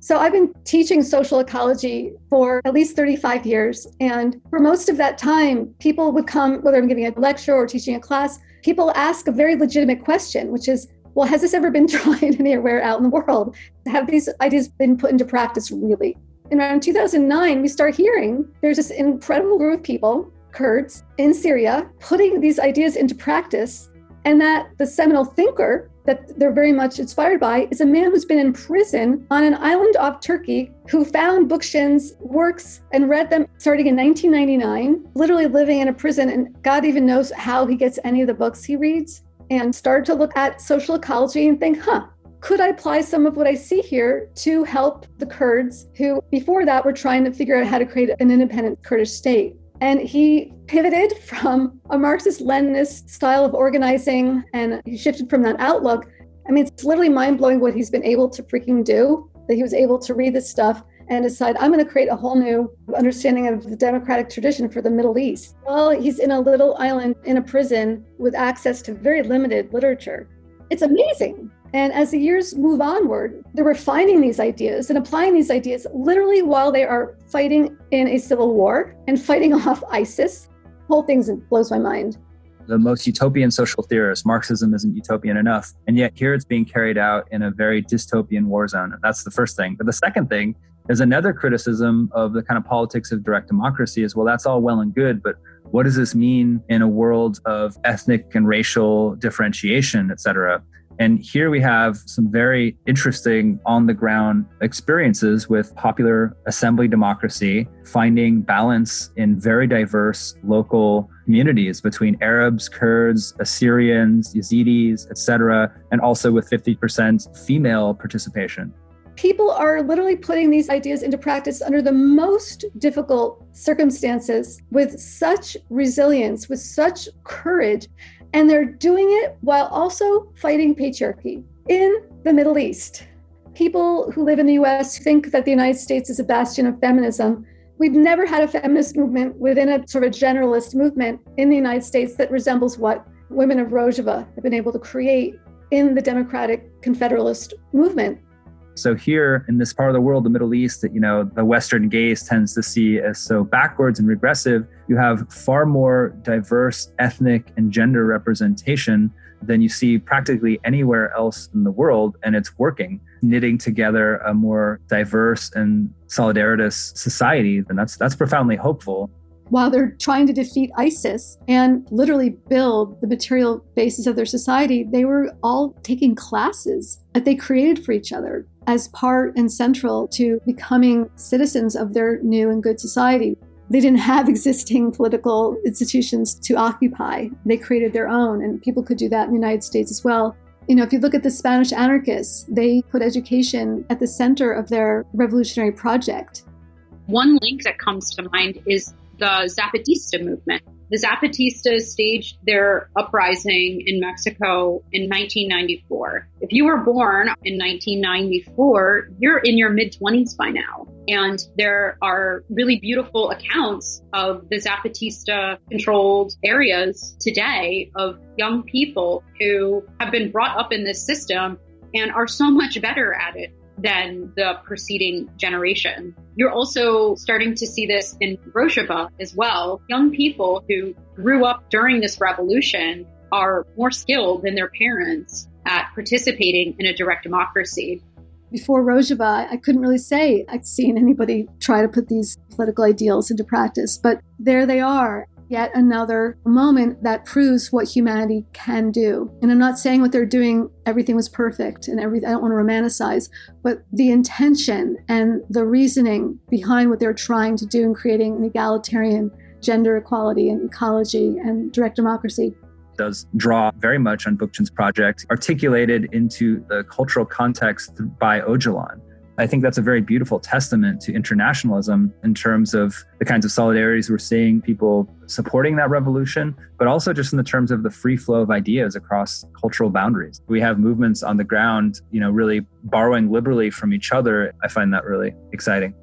So I've been teaching social ecology for at least 35 years. And for most of that time, people would come, whether I'm giving a lecture or teaching a class, people ask a very legitimate question, which is, well, has this ever been tried anywhere out in the world? Have these ideas been put into practice really? And around 2009, we start hearing there's this incredible group of people, Kurds, in Syria, putting these ideas into practice, and that the seminal thinker that they're very much inspired by is a man who's been in prison on an island off Turkey, who found Bookchin's works and read them starting in 1999, literally living in a prison, and God even knows how he gets any of the books he reads, and started to look at social ecology and think, could I apply some of what I see here to help the Kurds who before that were trying to figure out how to create an independent Kurdish state? And he pivoted from a Marxist-Leninist style of organizing, and he shifted from that outlook. I mean, it's literally mind-blowing what he's been able to freaking do, that he was able to read this stuff and decide, I'm going to create a whole new understanding of the democratic tradition for the Middle East. Well, he's in a little island in a prison with access to very limited literature. It's amazing. And as the years move onward, they're refining these ideas and applying these ideas literally while they are fighting in a civil war and fighting off ISIS. Whole things blows my mind. The most utopian social theorist, Marxism isn't utopian enough. And yet here it's being carried out in a very dystopian war zone. That's the first thing. But the second thing is another criticism of the kind of politics of direct democracy is, well, that's all well and good, but what does this mean in a world of ethnic and racial differentiation, et cetera? And here we have some very interesting on-the-ground experiences with popular assembly democracy, finding balance in very diverse local communities between Arabs, Kurds, Assyrians, Yazidis, et cetera, and also with 50% female participation. People are literally putting these ideas into practice under the most difficult circumstances with such resilience, with such courage. And they're doing it while also fighting patriarchy in the Middle East. People who live in the US think that the United States is a bastion of feminism. We've never had a feminist movement within a sort of generalist movement in the United States that resembles what women of Rojava have been able to create in the democratic confederalist movement. So here in this part of the world, the Middle East, that, you know, the Western gaze tends to see as so backwards and regressive, you have far more diverse ethnic and gender representation than you see practically anywhere else in the world. And it's working, knitting together a more diverse and solidaritous society. And that's profoundly hopeful. while they're trying to defeat ISIS and literally build the material basis of their society, they were all taking classes that they created for each other as part and central to becoming citizens of their new and good society. They didn't have existing political institutions to occupy. They created their own, and people could do that in the United States as well. You know, if you look at the Spanish anarchists, they put education at the center of their revolutionary project. One link that comes to mind is the Zapatista movement. The Zapatistas staged their uprising in Mexico in 1994. If you were born in 1994, you're in your mid-20s by now. And there are really beautiful accounts of the Zapatista-controlled areas today of young people who have been brought up in this system and are so much better at it than the preceding generation. You're also starting to see this in Rojava as well. Young people who grew up during this revolution are more skilled than their parents at participating in a direct democracy. Before Rojava, I couldn't really say I'd seen anybody try to put these political ideals into practice, but there they are. Yet another moment that proves what humanity can do. And I'm not saying what they're doing, everything was perfect, and I don't want to romanticize, but the intention and the reasoning behind what they're trying to do in creating an egalitarian gender equality and ecology and direct democracy does draw very much on Bookchin's project, articulated into the cultural context by Öcalan. I think that's a very beautiful testament to internationalism in terms of the kinds of solidarities we're seeing people supporting that revolution, but also just in the terms of the free flow of ideas across cultural boundaries. We have movements on the ground, you know, really borrowing liberally from each other. I find that really exciting.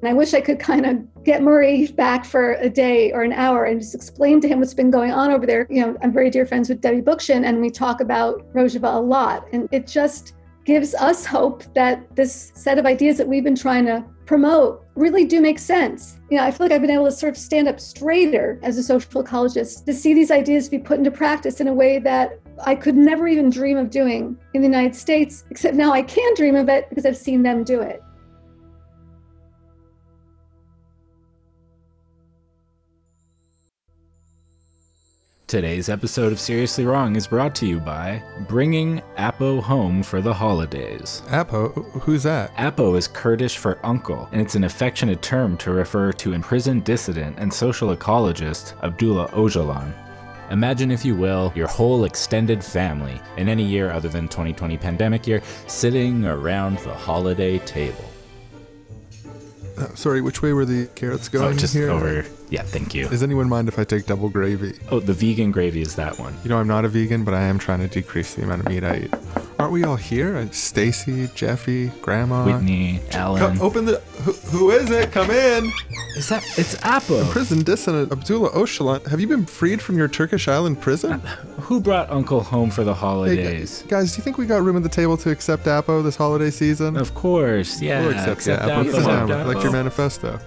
And I wish I could kind of get Murray back for a day or an hour and just explain to him what's been going on over there. You know, I'm very dear friends with Debbie Bookchin, and we talk about Rojava a lot. And it just gives us hope that this set of ideas that we've been trying to promote really do make sense. You know, I feel like I've been able to sort of stand up straighter as a social ecologist to see these ideas be put into practice in a way that I could never even dream of doing in the United States, except now I can dream of it because I've seen them do it. Today's episode of Seriously Wrong is brought to you by bringing Apo home for the holidays. Apo? Who's that? Apo is Kurdish for uncle, and it's an affectionate term to refer to imprisoned dissident and social ecologist Abdullah Öcalan. Imagine, if you will, your whole extended family, in any year other than 2020 pandemic year, sitting around the holiday table. Sorry, which way were the carrots going? Oh, just here? Over. Yeah, thank you. Does anyone mind if I take double gravy? Oh, the vegan gravy is that one. You know, I'm not a vegan, but I am trying to decrease the amount of meat I eat. Aren't we all here? Stacy, Jeffy, Grandma, Whitney, Alan. Who is it? Come in. Is that? It's Apo. Imprisoned dissident Abdullah Öcalan. Have you been freed from your Turkish island prison? Who brought Uncle home for the holidays? Hey, guys, do you think we got room at the table to accept Apo this holiday season? Of course, yeah. We'll accept Apo. Apo. Like your manifesto.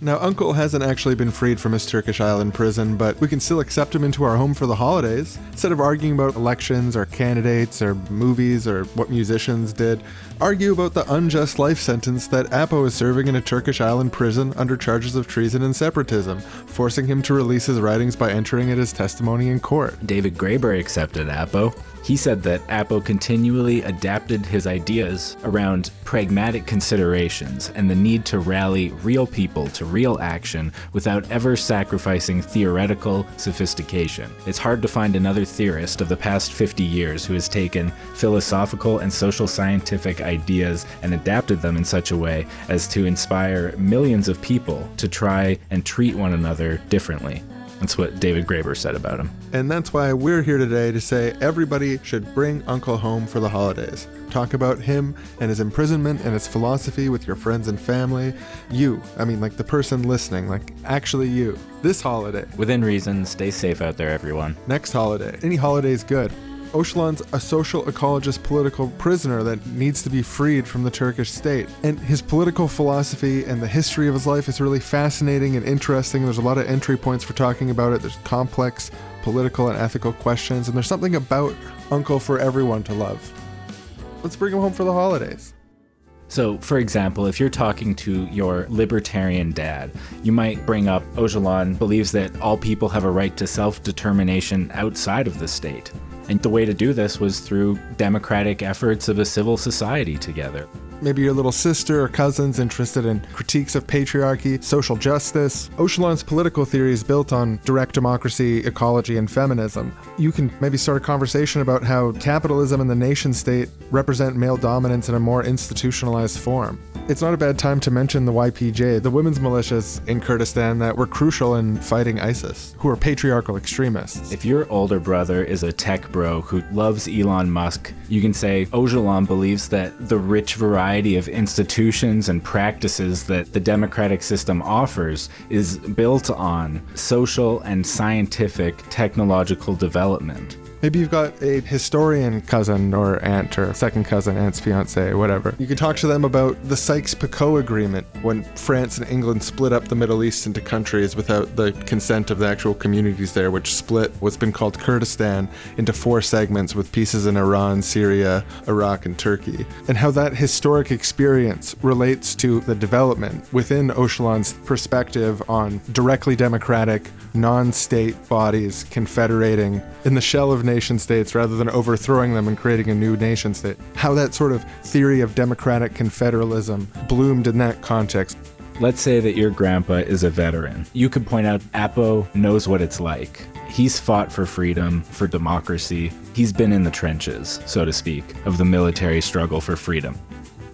Now, Uncle hasn't actually been freed from his Turkish island prison, but we can still accept him into our home for the holidays. Instead of arguing about elections or candidates or movies or what musicians did, argue about the unjust life sentence that Apo is serving in a Turkish island prison under charges of treason and separatism, forcing him to release his writings by entering it as testimony in court. David Graeber accepted Apo. He said that Apo continually adapted his ideas around pragmatic considerations and the need to rally real people to real action without ever sacrificing theoretical sophistication. It's hard to find another theorist of the past 50 years who has taken philosophical and social scientific ideas and adapted them in such a way as to inspire millions of people to try and treat one another differently. That's what David Graeber said about him. And that's why we're here today to say everybody should bring Uncle home for the holidays. Talk about him and his imprisonment and his philosophy with your friends and family. You, I mean, like the person listening, like actually you, this holiday. Within reason, stay safe out there, everyone. Next holiday. Any holiday's good. Öcalan's a social ecologist political prisoner that needs to be freed from the Turkish state. And his political philosophy and the history of his life is really fascinating and interesting. There's a lot of entry points for talking about it. There's complex political and ethical questions. And there's something about Uncle for everyone to love. Let's bring him home for the holidays. So, for example, if you're talking to your libertarian dad, you might bring up Öcalan believes that all people have a right to self-determination outside of the state. And the way to do this was through democratic efforts of a civil society together. Maybe your little sister or cousin's interested in critiques of patriarchy, social justice. Öcalan's political theory is built on direct democracy, ecology, and feminism. You can maybe start a conversation about how capitalism and the nation state represent male dominance in a more institutionalized form. It's not a bad time to mention the YPJ, the women's militias in Kurdistan that were crucial in fighting ISIS, who are patriarchal extremists. If your older brother is a tech bro who loves Elon Musk, you can say Öcalan believes that the rich variety of institutions and practices that the democratic system offers is built on social and scientific technological development. Maybe you've got a historian cousin or aunt or second cousin, aunt's fiance, whatever. You can talk to them about the Sykes-Picot Agreement, when France and England split up the Middle East into countries without the consent of the actual communities there, which split what's been called Kurdistan into four segments with pieces in Iran, Syria, Iraq, and Turkey. And how that historic experience relates to the development within Öcalan's perspective on directly democratic, non-state bodies confederating in the shell of nation states rather than overthrowing them and creating a new nation state. How that sort of theory of democratic confederalism bloomed in that context. Let's say that your grandpa is a veteran. You could point out Apo knows what it's like. He's fought for freedom, for democracy. He's been in the trenches, so to speak, of the military struggle for freedom.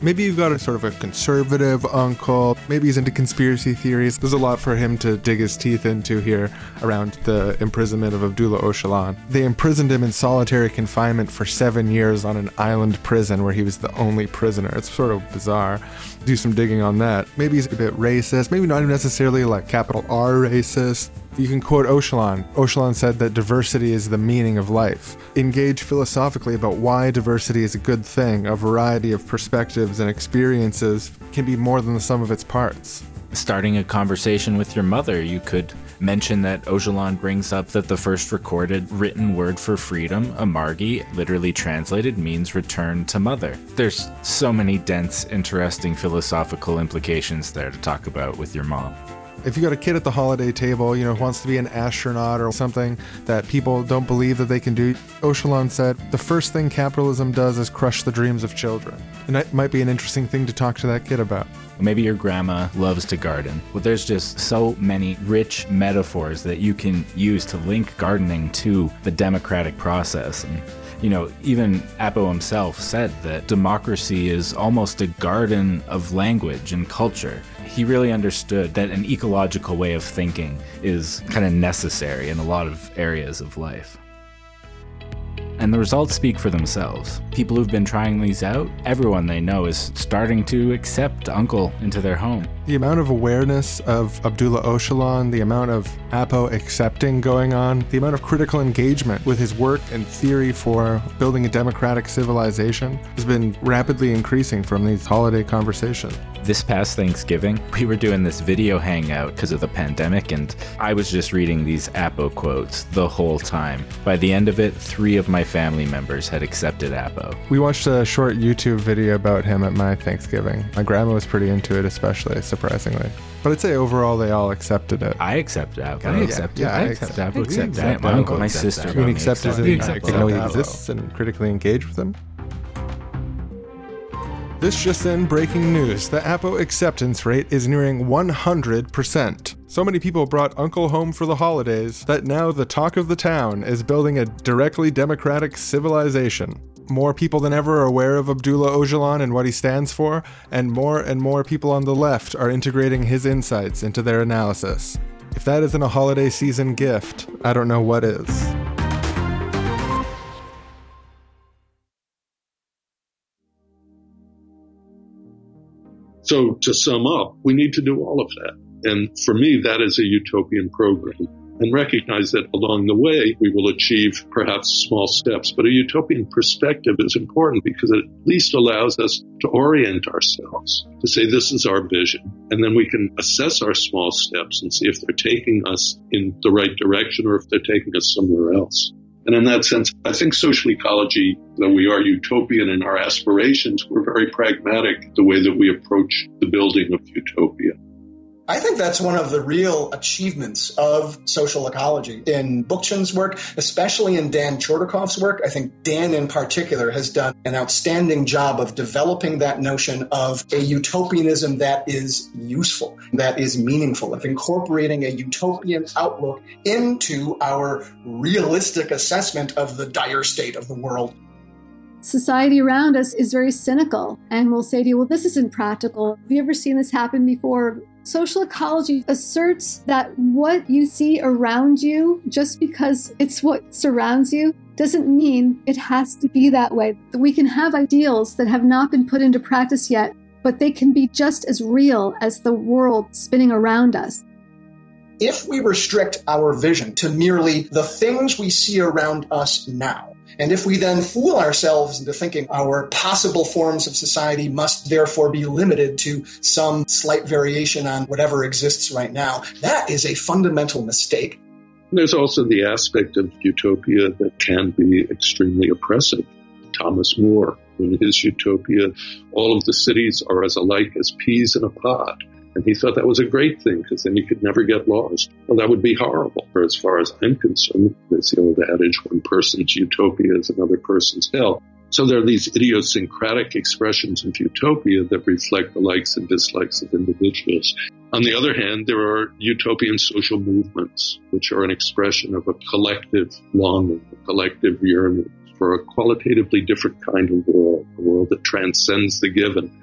Maybe you've got a sort of a conservative uncle. Maybe he's into conspiracy theories. There's a lot for him to dig his teeth into here around the imprisonment of Abdullah Öcalan. They imprisoned him in solitary confinement for 7 years on an island prison where he was the only prisoner. It's sort of bizarre. Do some digging on that. Maybe he's a bit racist. Maybe not even necessarily like capital R racist. You can quote Öcalan. Öcalan said that diversity is the meaning of life. Engage philosophically about why diversity is a good thing. A variety of perspectives and experiences can be more than the sum of its parts. Starting a conversation with your mother, you could mention that Öcalan brings up that the first recorded written word for freedom, amargi, literally translated means return to mother. There's so many dense, interesting philosophical implications there to talk about with your mom. If you got a kid at the holiday table, who wants to be an astronaut or something that people don't believe that they can do, Öcalan said, the first thing capitalism does is crush the dreams of children. And that might be an interesting thing to talk to that kid about. Maybe your grandma loves to garden. Well, there's just so many rich metaphors that you can use to link gardening to the democratic process. And, even Apo himself said that democracy is almost a garden of language and culture. He really understood that an ecological way of thinking is kind of necessary in a lot of areas of life. And the results speak for themselves. People who've been trying these out, everyone they know is starting to accept Uncle into their home. The amount of awareness of Abdullah Öcalan, the amount of Apo accepting going on, the amount of critical engagement with his work and theory for building a democratic civilization has been rapidly increasing from these holiday conversations. This past Thanksgiving, we were doing this video hangout because of the pandemic, and I was just reading these Apo quotes the whole time. By the end of it, 3 of my family members had accepted Apo. We watched a short YouTube video about him at my Thanksgiving. My grandma was pretty into it, especially, surprisingly. But I'd say overall they all accepted it. I accept Apo. I accept Apo. I accept Apo. My uncle, my sister. You accept his impact. You know he exists and critically engage with him. This just in, breaking news. The Apo acceptance rate is nearing 100%. So many people brought Uncle home for the holidays that now the talk of the town is building a directly democratic civilization. More people than ever are aware of Abdullah Öcalan and what he stands for, and more people on the left are integrating his insights into their analysis. If that isn't a holiday season gift, I don't know what is. So to sum up, we need to do all of that. And for me, that is a utopian program. And recognize that along the way, we will achieve perhaps small steps. But a utopian perspective is important because it at least allows us to orient ourselves, to say this is our vision. And then we can assess our small steps and see if they're taking us in the right direction or if they're taking us somewhere else. And in that sense, I think social ecology, though we are utopian in our aspirations, we're very pragmatic the way that we approach the building of utopia. I think that's one of the real achievements of social ecology in Bookchin's work, especially in Dan Chodorkoff's work. I think Dan in particular has done an outstanding job of developing that notion of a utopianism that is useful, that is meaningful, of incorporating a utopian outlook into our realistic assessment of the dire state of the world. Society around us is very cynical and will say to you, well, this isn't practical. Have you ever seen this happen before? Social ecology asserts that what you see around you, just because it's what surrounds you, doesn't mean it has to be that way. We can have ideals that have not been put into practice yet, but they can be just as real as the world spinning around us. If we restrict our vision to merely the things we see around us now, and if we then fool ourselves into thinking our possible forms of society must therefore be limited to some slight variation on whatever exists right now, that is a fundamental mistake. There's also the aspect of utopia that can be extremely oppressive. Thomas More, in his utopia, all of the cities are as alike as peas in a pod. And he thought that was a great thing because then you could never get lost. Well, that would be horrible. Or as far as I'm concerned, there's the old adage, one person's utopia is another person's hell. So there are these idiosyncratic expressions of utopia that reflect the likes and dislikes of individuals. On the other hand, there are utopian social movements, which are an expression of a collective longing, a collective yearning for a qualitatively different kind of world, a world that transcends the given.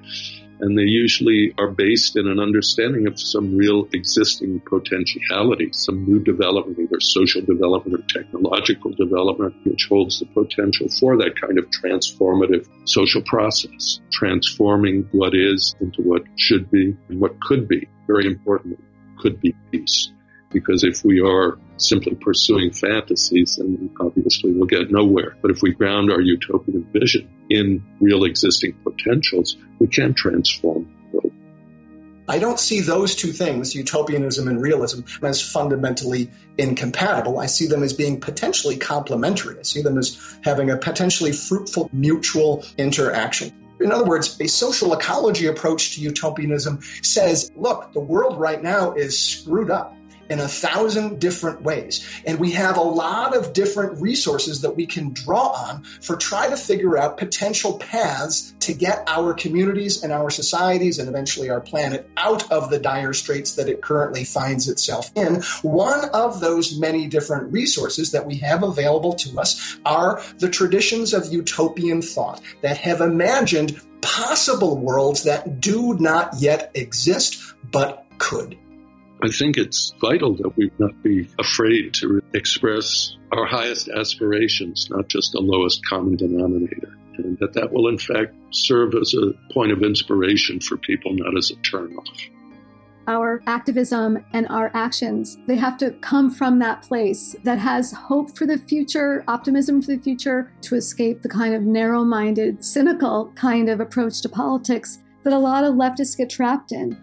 And they usually are based in an understanding of some real existing potentiality, some new development, either social development or technological development, which holds the potential for that kind of transformative social process, transforming what is into what should be and what could be. Very importantly, could be peace. Because if we are simply pursuing fantasies, then obviously we'll get nowhere. But if we ground our utopian vision in real existing potentials, we can transform the world. I don't see those two things, utopianism and realism, as fundamentally incompatible. I see them as being potentially complementary. I see them as having a potentially fruitful mutual interaction. In other words, a social ecology approach to utopianism says, look, the world right now is screwed up in 1,000 different ways. And we have a lot of different resources that we can draw on for try to figure out potential paths to get our communities and our societies and eventually our planet out of the dire straits that it currently finds itself in. One of those many different resources that we have available to us are the traditions of utopian thought that have imagined possible worlds that do not yet exist, but could. I think it's vital that we not be afraid to express our highest aspirations, not just the lowest common denominator, and that will in fact serve as a point of inspiration for people, not as a turnoff. Our activism and our actions, they have to come from that place that has hope for the future, optimism for the future, to escape the kind of narrow-minded, cynical kind of approach to politics that a lot of leftists get trapped in.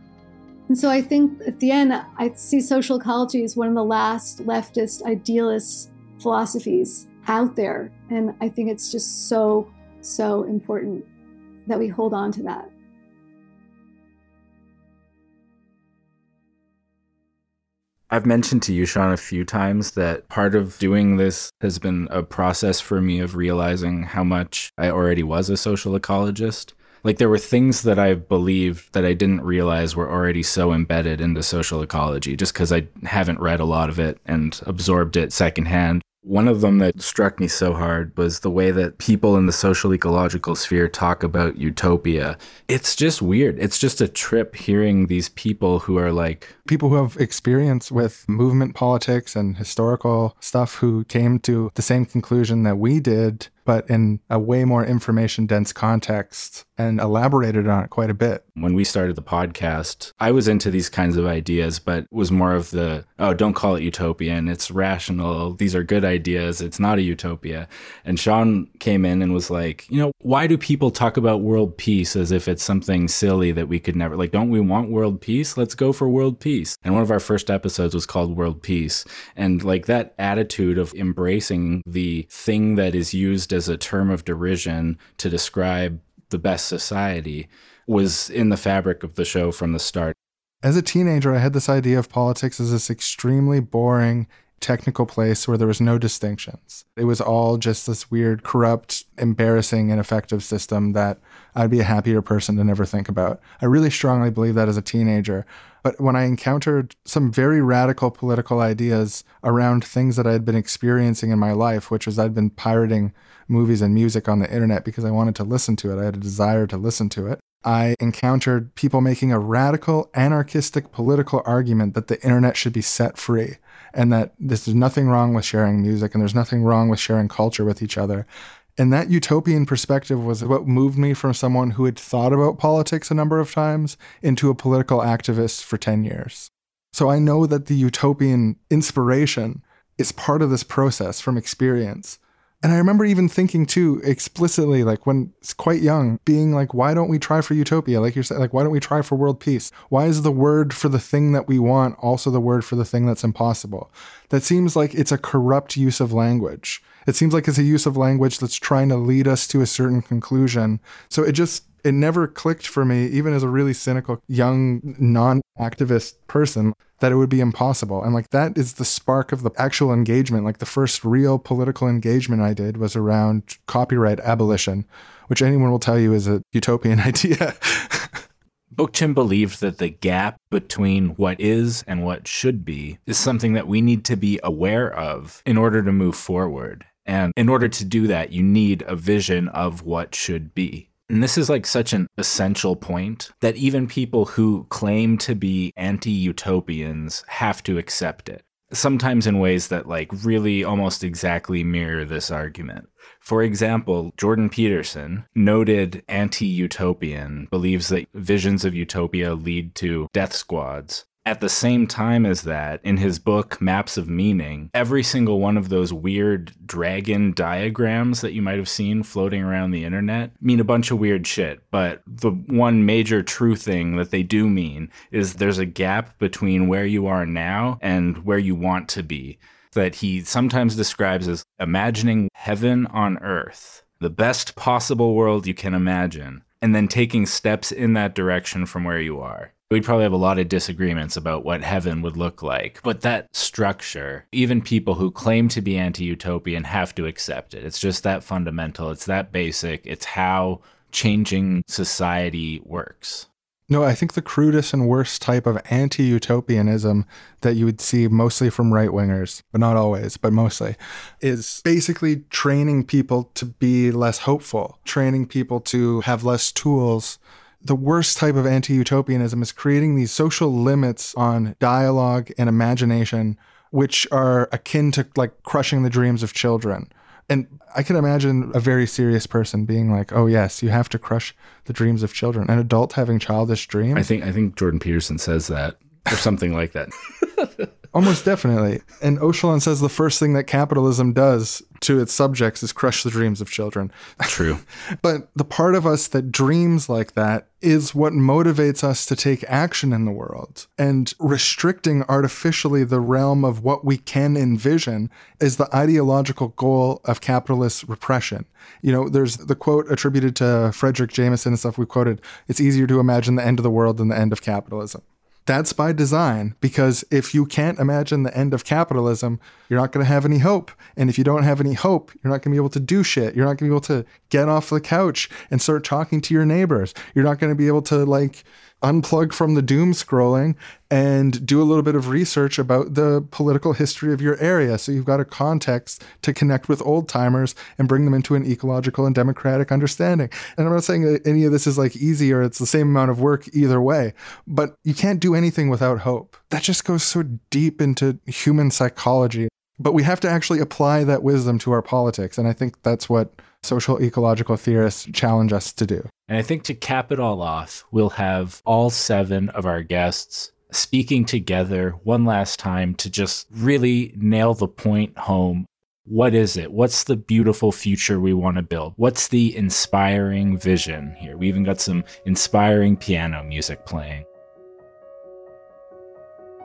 And so I think at the end, I see social ecology as one of the last leftist idealist philosophies out there. And I think it's just so, so important that we hold on to that. I've mentioned to you, Sean, a few times that part of doing this has been a process for me of realizing how much I already was a social ecologist. Like, there were things that I believed that I didn't realize were already so embedded into social ecology just because I haven't read a lot of it and absorbed it secondhand. One of them that struck me so hard was the way that people in the social ecological sphere talk about utopia. It's just weird. It's just a trip hearing these people who are like... people who have experience with movement politics and historical stuff who came to the same conclusion that we did, but in a way more information-dense context, and elaborated on it quite a bit. When we started the podcast, I was into these kinds of ideas, but was more of the, oh, don't call it utopian. It's rational. These are good ideas. It's not a utopia. And Sean came in and was like, you know, why do people talk about world peace as if it's something silly that we could never, like, don't we want world peace? Let's go for world peace. And one of our first episodes was called World Peace. And like that attitude of embracing the thing that is used as a term of derision to describe the best society was in the fabric of the show from the start. As a teenager, I had this idea of politics as this extremely boring, technical place where there was no distinctions. It was all just this weird, corrupt, embarrassing, ineffective system that I'd be a happier person to never think about. I really strongly believed that as a teenager. But when I encountered some very radical political ideas around things that I had been experiencing in my life, which was I'd been pirating movies and music on the internet because I wanted to listen to it. I had a desire to listen to it. I encountered people making a radical, anarchistic political argument that the internet should be set free and that there's nothing wrong with sharing music and there's nothing wrong with sharing culture with each other. And that utopian perspective was what moved me from someone who had thought about politics a number of times into a political activist for 10 years. So I know that the utopian inspiration is part of this process from experience. And I remember even thinking too, explicitly, like when it's quite young, being like, why don't we try for utopia? Like you're saying, like, why don't we try for world peace? Why is the word for the thing that we want also the word for the thing that's impossible? That seems like it's a corrupt use of language. It seems like it's a use of language that's trying to lead us to a certain conclusion. So it never clicked for me, even as a really cynical, young, non-activist person, that it would be impossible. And like that is the spark of the actual engagement. Like the first real political engagement I did was around copyright abolition, which anyone will tell you is a utopian idea. Bookchin believed that the gap between what is and what should be is something that we need to be aware of in order to move forward. And in order to do that, you need a vision of what should be. And this is like such an essential point that even people who claim to be anti-utopians have to accept it, sometimes in ways that like really almost exactly mirror this argument. For example, Jordan Peterson, noted anti-utopian, believes that visions of utopia lead to death squads. At the same time as that, in his book, Maps of Meaning, every single one of those weird dragon diagrams that you might have seen floating around the internet mean a bunch of weird shit. But the one major true thing that they do mean is there's a gap between where you are now and where you want to be, that he sometimes describes as imagining heaven on earth, the best possible world you can imagine, and then taking steps in that direction from where you are. We'd probably have a lot of disagreements about what heaven would look like. But that structure, even people who claim to be anti-utopian have to accept it. It's just that fundamental. It's that basic. It's how changing society works. No, I think the crudest and worst type of anti-utopianism that you would see mostly from right-wingers, but not always, but mostly, is basically training people to be less hopeful, training people to have less tools. The worst type of anti-utopianism is creating these social limits on dialogue and imagination, which are akin to like crushing the dreams of children. And I can imagine a very serious person being like, oh, yes, you have to crush the dreams of children. An adult having childish dreams. I think Jordan Peterson says that or something like that. Almost definitely. And Öcalan says the first thing that capitalism does to its subjects is crush the dreams of children. True. But the part of us that dreams like that is what motivates us to take action in the world. And restricting artificially the realm of what we can envision is the ideological goal of capitalist repression. You know, there's the quote attributed to Frederick Jameson and stuff we quoted, it's easier to imagine the end of the world than the end of capitalism. That's by design, because if you can't imagine the end of capitalism, you're not going to have any hope. And if you don't have any hope, you're not going to be able to do shit. You're not going to be able to get off the couch and start talking to your neighbors. You're not going to be able to like unplug from the doom scrolling and do a little bit of research about the political history of your area. So you've got a context to connect with old timers and bring them into an ecological and democratic understanding. And I'm not saying that any of this is like easy or it's the same amount of work either way, but you can't do anything without hope. That just goes so deep into human psychology. But we have to actually apply that wisdom to our politics. And I think that's what social ecological theorists challenge us to do. And I think to cap it all off, we'll have all seven of our guests speaking together one last time to just really nail the point home. What is it? What's the beautiful future we want to build? What's the inspiring vision here? We even got some inspiring piano music playing.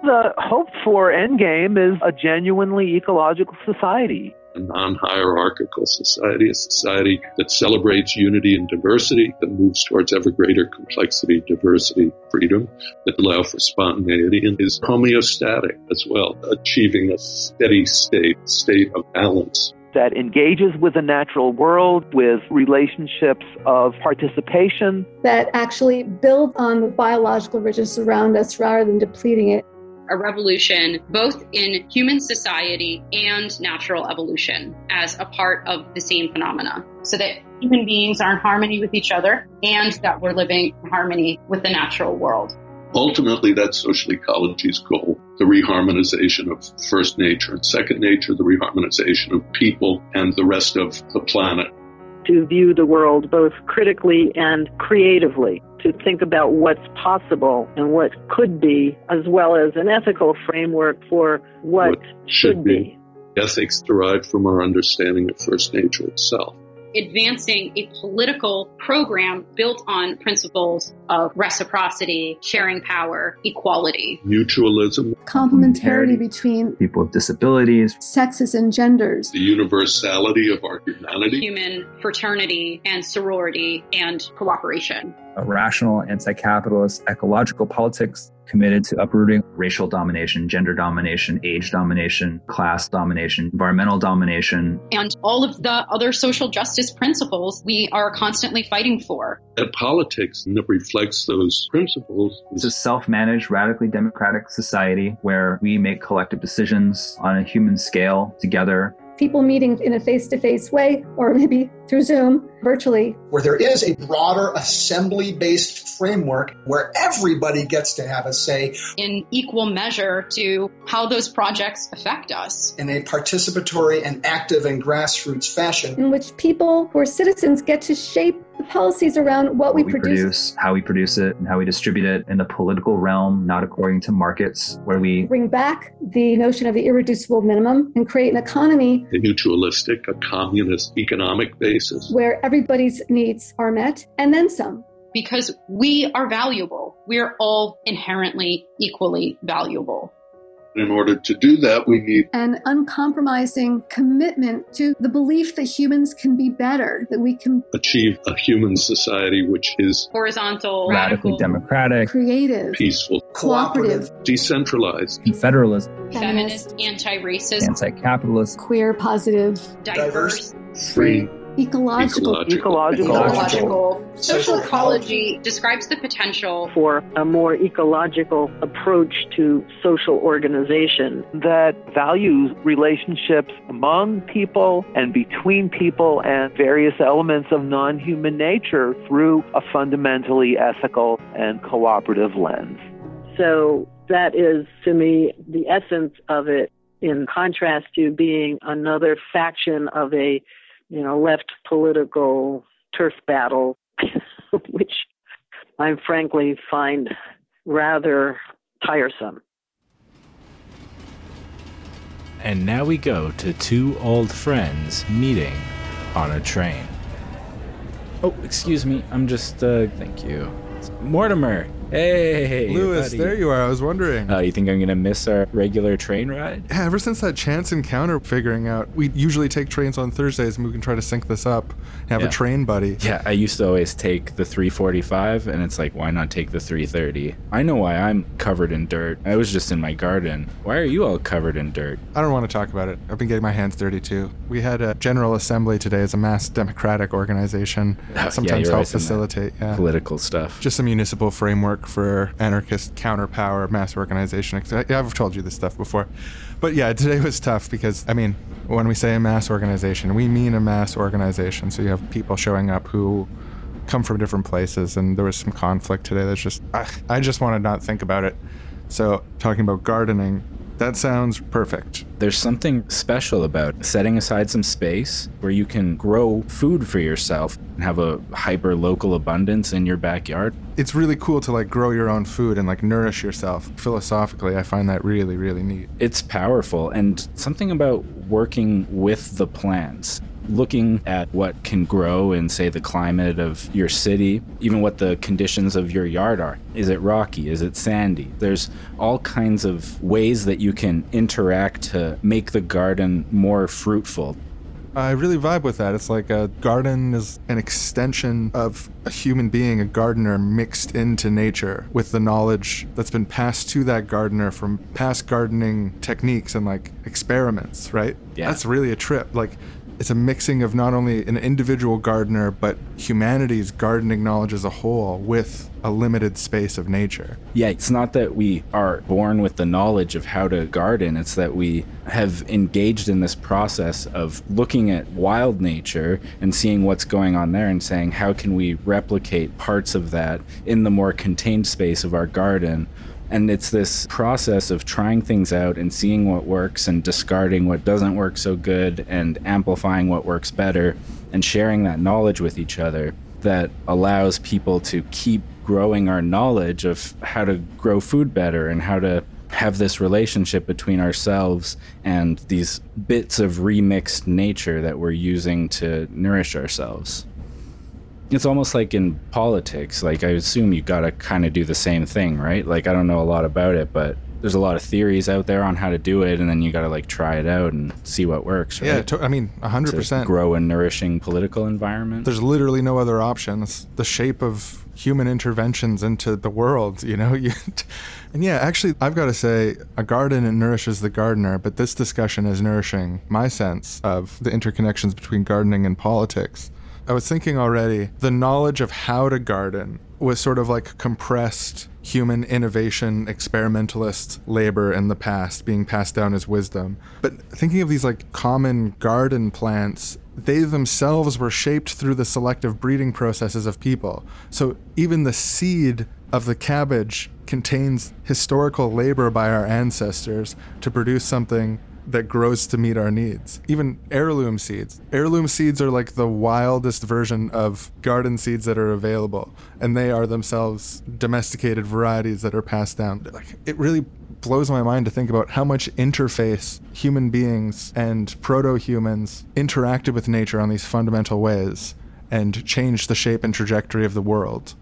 The hope for endgame is a genuinely ecological society. A non-hierarchical society, a society that celebrates unity and diversity, that moves towards ever greater complexity, diversity, freedom, that allow for spontaneity and is homeostatic as well, achieving a steady state of balance. That engages with the natural world, with relationships of participation. That actually builds on the biological richness around us rather than depleting it. A revolution both in human society and natural evolution as a part of the same phenomena, so that human beings are in harmony with each other and that we're living in harmony with the natural world. Ultimately, that's social ecology's goal, the reharmonization of first nature and second nature, the reharmonization of people and the rest of the planet. To view the world both critically and creatively, to think about what's possible and what could be, as well as an ethical framework for what should be. Ethics derived from our understanding of first nature itself. Advancing a political program built on principles of reciprocity, sharing power, equality. Mutualism. Complementarity between people with disabilities. Sexes and genders. The universality of our humanity. Human fraternity and sorority and cooperation. A rational anti-capitalist ecological politics committed to uprooting racial domination, gender domination, age domination, class domination, environmental domination. And all of the other social justice principles we are constantly fighting for. A politics that reflects those principles. It's a self-managed, radically democratic society where we make collective decisions on a human scale together. People meeting in a face-to-face way, or maybe through Zoom, virtually. Where there is a broader assembly-based framework where everybody gets to have a say. In equal measure to how those projects affect us. In a participatory and active and grassroots fashion. In which people who are citizens get to shape the policies around what we produce, how we produce it, and how we distribute it in the political realm, not according to markets, where we bring back the notion of the irreducible minimum and create an economy. A mutualistic, a communist economic basis. Where everybody's needs are met, and then some. Because we are valuable. We are all inherently equally valuable. In order to do that, we need an uncompromising commitment to the belief that humans can be better, that we can achieve a human society which is horizontal, radically democratic, creative, peaceful, cooperative, decentralized, federalist, feminist, anti-racist, anti-capitalist, queer, positive, diverse, free, ecological. Social ecology describes the potential for a more ecological approach to social organization that values relationships among people and between people and various elements of non-human nature through a fundamentally ethical and cooperative lens. So that is, to me, the essence of it, in contrast to being another faction of a left political turf battle, which I frankly find rather tiresome. And now we go to two old friends meeting on a train. Oh, excuse me. I'm just, thank you. Mortimer. Hey, Lewis, buddy. There you are. I was wondering. You think I'm going to miss our regular train ride? Yeah, ever since that chance encounter figuring out, we usually take trains on Thursdays and we can try to sync this up and have a train buddy. Yeah, I used to always take the 3:45 and it's like, why not take the 3:30? I know why I'm covered in dirt. I was just in my garden. Why are you all covered in dirt? I don't want to talk about it. I've been getting my hands dirty too. We had a General Assembly today as a mass democratic organization. Sometimes help facilitate political stuff. Just a municipal framework for anarchist counterpower mass organization. I've told you this stuff before. But yeah, today was tough because, when we say a mass organization, we mean a mass organization. So you have people showing up who come from different places, and there was some conflict today that's just, I just want to not think about it. So talking about gardening, that sounds perfect. There's something special about setting aside some space where you can grow food for yourself and have a hyper-local abundance in your backyard. It's really cool to grow your own food and nourish yourself. Philosophically, I find that really, really neat. It's powerful, and something about working with the plants. Looking at what can grow in, say, the climate of your city, even what the conditions of your yard are. Is it rocky? Is it sandy? There's all kinds of ways that you can interact to make the garden more fruitful. I really vibe with that. It's like a garden is an extension of a human being, a gardener mixed into nature with the knowledge that's been passed to that gardener from past gardening techniques and experiments, right? Yeah. That's really a trip. It's a mixing of not only an individual gardener, but humanity's gardening knowledge as a whole with a limited space of nature. Yeah, it's not that we are born with the knowledge of how to garden. It's that we have engaged in this process of looking at wild nature and seeing what's going on there and saying, how can we replicate parts of that in the more contained space of our garden? And it's this process of trying things out and seeing what works and discarding what doesn't work so good and amplifying what works better and sharing that knowledge with each other that allows people to keep growing our knowledge of how to grow food better and how to have this relationship between ourselves and these bits of remixed nature that we're using to nourish ourselves. It's almost like in politics, I assume you gotta kind of do the same thing, right? I don't know a lot about it, but there's a lot of theories out there on how to do it, and then you gotta try it out and see what works, right? Yeah, 100%. Grow a nourishing political environment. There's literally no other option. It's the shape of human interventions into the world, And yeah, actually, I've got to say, a garden nourishes the gardener, but this discussion is nourishing my sense of the interconnections between gardening and politics. I was thinking already, the knowledge of how to garden was sort of compressed human innovation, experimentalist labor in the past being passed down as wisdom. But thinking of these common garden plants, they themselves were shaped through the selective breeding processes of people. So even the seed of the cabbage contains historical labor by our ancestors to produce something that grows to meet our needs. Even heirloom seeds. Heirloom seeds are the wildest version of garden seeds that are available, and they are themselves domesticated varieties that are passed down. It really blows my mind to think about how much interface human beings and proto-humans interacted with nature on these fundamental ways and changed the shape and trajectory of the world.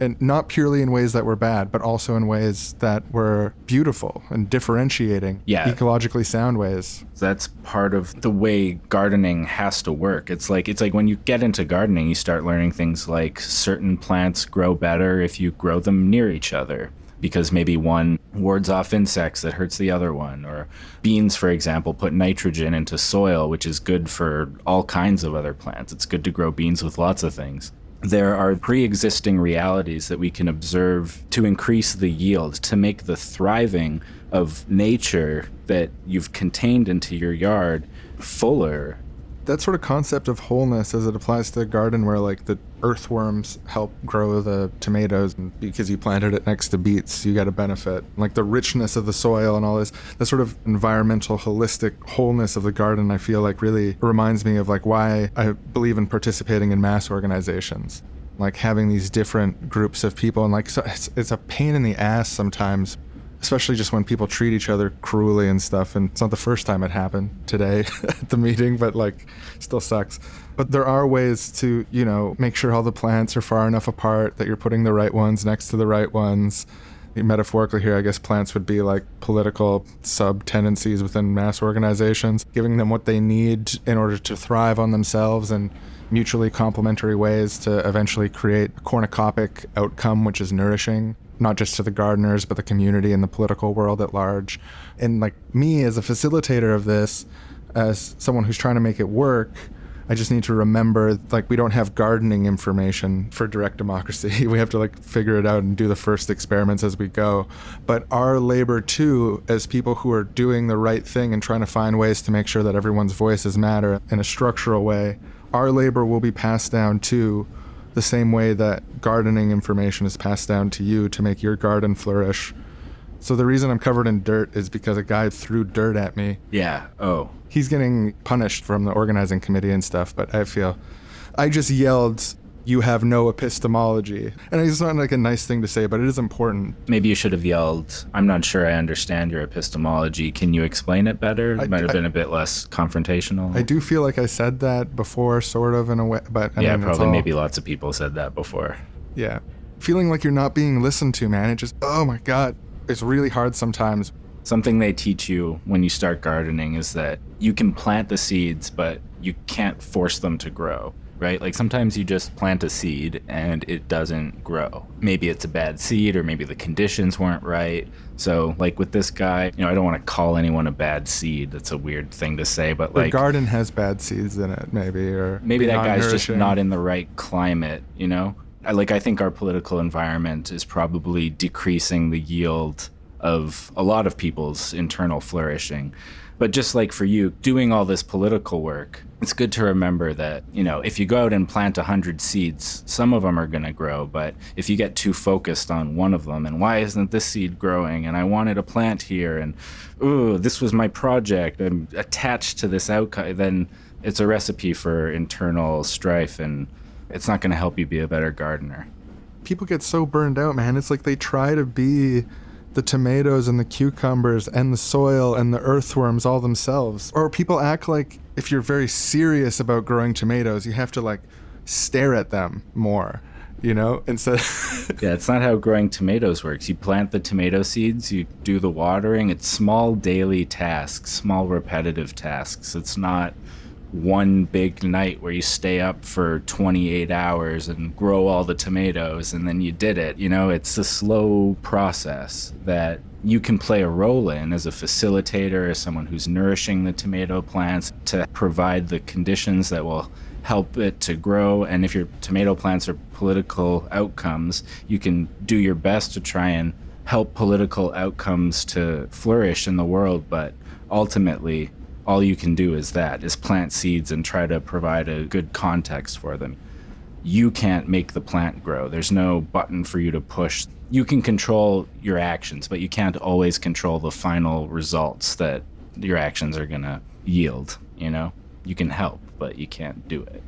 And not purely in ways that were bad, but also in ways that were beautiful and differentiating, ecologically sound ways. That's part of the way gardening has to work. It's like when you get into gardening, you start learning things like certain plants grow better if you grow them near each other, because maybe one wards off insects that hurts the other one. Or beans, for example, put nitrogen into soil, which is good for all kinds of other plants. It's good to grow beans with lots of things. There are pre-existing realities that we can observe to increase the yield, to make the thriving of nature that you've contained into your yard fuller. That sort of concept of wholeness as it applies to the garden, where the earthworms help grow the tomatoes, and because you planted it next to beets, you got a benefit. The richness of the soil and all this, the sort of environmental holistic wholeness of the garden, I feel really reminds me of why I believe in participating in mass organizations. Having these different groups of people, and so it's a pain in the ass sometimes, especially just when people treat each other cruelly and stuff. And it's not the first time it happened today at the meeting, but still sucks. But there are ways to, make sure all the plants are far enough apart that you're putting the right ones next to the right ones. Metaphorically here, I guess plants would be political sub-tendencies within mass organizations, giving them what they need in order to thrive on themselves and mutually complementary ways to eventually create a cornucopic outcome which is nourishing, not just to the gardeners, but the community and the political world at large. And me as a facilitator of this, as someone who's trying to make it work, I just need to remember, we don't have gardening information for direct democracy. We have to figure it out and do the first experiments as we go. But our labor too, as people who are doing the right thing and trying to find ways to make sure that everyone's voices matter in a structural way, our labor will be passed down too, the same way that gardening information is passed down to you to make your garden flourish. So the reason I'm covered in dirt is because a guy threw dirt at me. Yeah. Oh. He's getting punished from the organizing committee and stuff, but I feel... I just yelled, "You have no epistemology." And it's not like a nice thing to say, but it is important. Maybe you should have yelled, "I'm not sure I understand your epistemology. Can you explain it better?" It might have been a bit less confrontational. I do feel like I said that before, sort of, in a way. But I mean, probably maybe lots of people said that before. Yeah. Feeling like you're not being listened to, man. It just, oh my God. It's really hard sometimes. Something they teach you when you start gardening is that you can plant the seeds, but you can't force them to grow, right? Like sometimes you just plant a seed and it doesn't grow. Maybe it's a bad seed or maybe the conditions weren't right. So like with this guy, I don't want to call anyone a bad seed. That's a weird thing to say, but like... The garden has bad seeds in it, maybe, or... Maybe that guy's just not in the right climate, I think our political environment is probably decreasing the yield of a lot of people's internal flourishing. But just like for you, doing all this political work, it's good to remember that, if you go out and plant 100 seeds, some of them are going to grow. But if you get too focused on one of them, and why isn't this seed growing? And I wanted a plant here, and ooh, this was my project. I'm attached to this outcome. Then it's a recipe for internal strife, and it's not going to help you be a better gardener. People get so burned out, man. It's like they try to be the tomatoes and the cucumbers and the soil and the earthworms all themselves. Or people act like if you're very serious about growing tomatoes, you have to stare at them more, instead. Yeah, it's not how growing tomatoes works. You plant the tomato seeds, you do the watering. It's small daily tasks, small repetitive tasks. It's not one big night where you stay up for 28 hours and grow all the tomatoes and then you did it. It's a slow process that you can play a role in as a facilitator, as someone who's nourishing the tomato plants to provide the conditions that will help it to grow. And if your tomato plants are political outcomes, you can do your best to try and help political outcomes to flourish in the world. But ultimately, all you can do is plant seeds and try to provide a good context for them. You can't make the plant grow. There's no button for you to push. You can control your actions, but you can't always control the final results that your actions are going to yield, You can help, but you can't do it.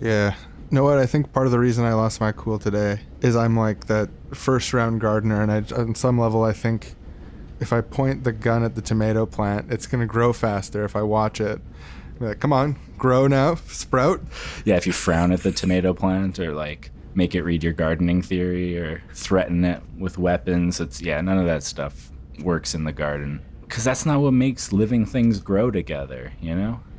Yeah. You know what? I think part of the reason I lost my cool today is I'm like that first-round gardener, and on some level I think if I point the gun at the tomato plant, it's going to grow faster if I watch it. I'm like, come on, grow now, sprout. Yeah, if you frown at the tomato plant or make it read your gardening theory or threaten it with weapons, none of that stuff works in the garden. Because that's not what makes living things grow together,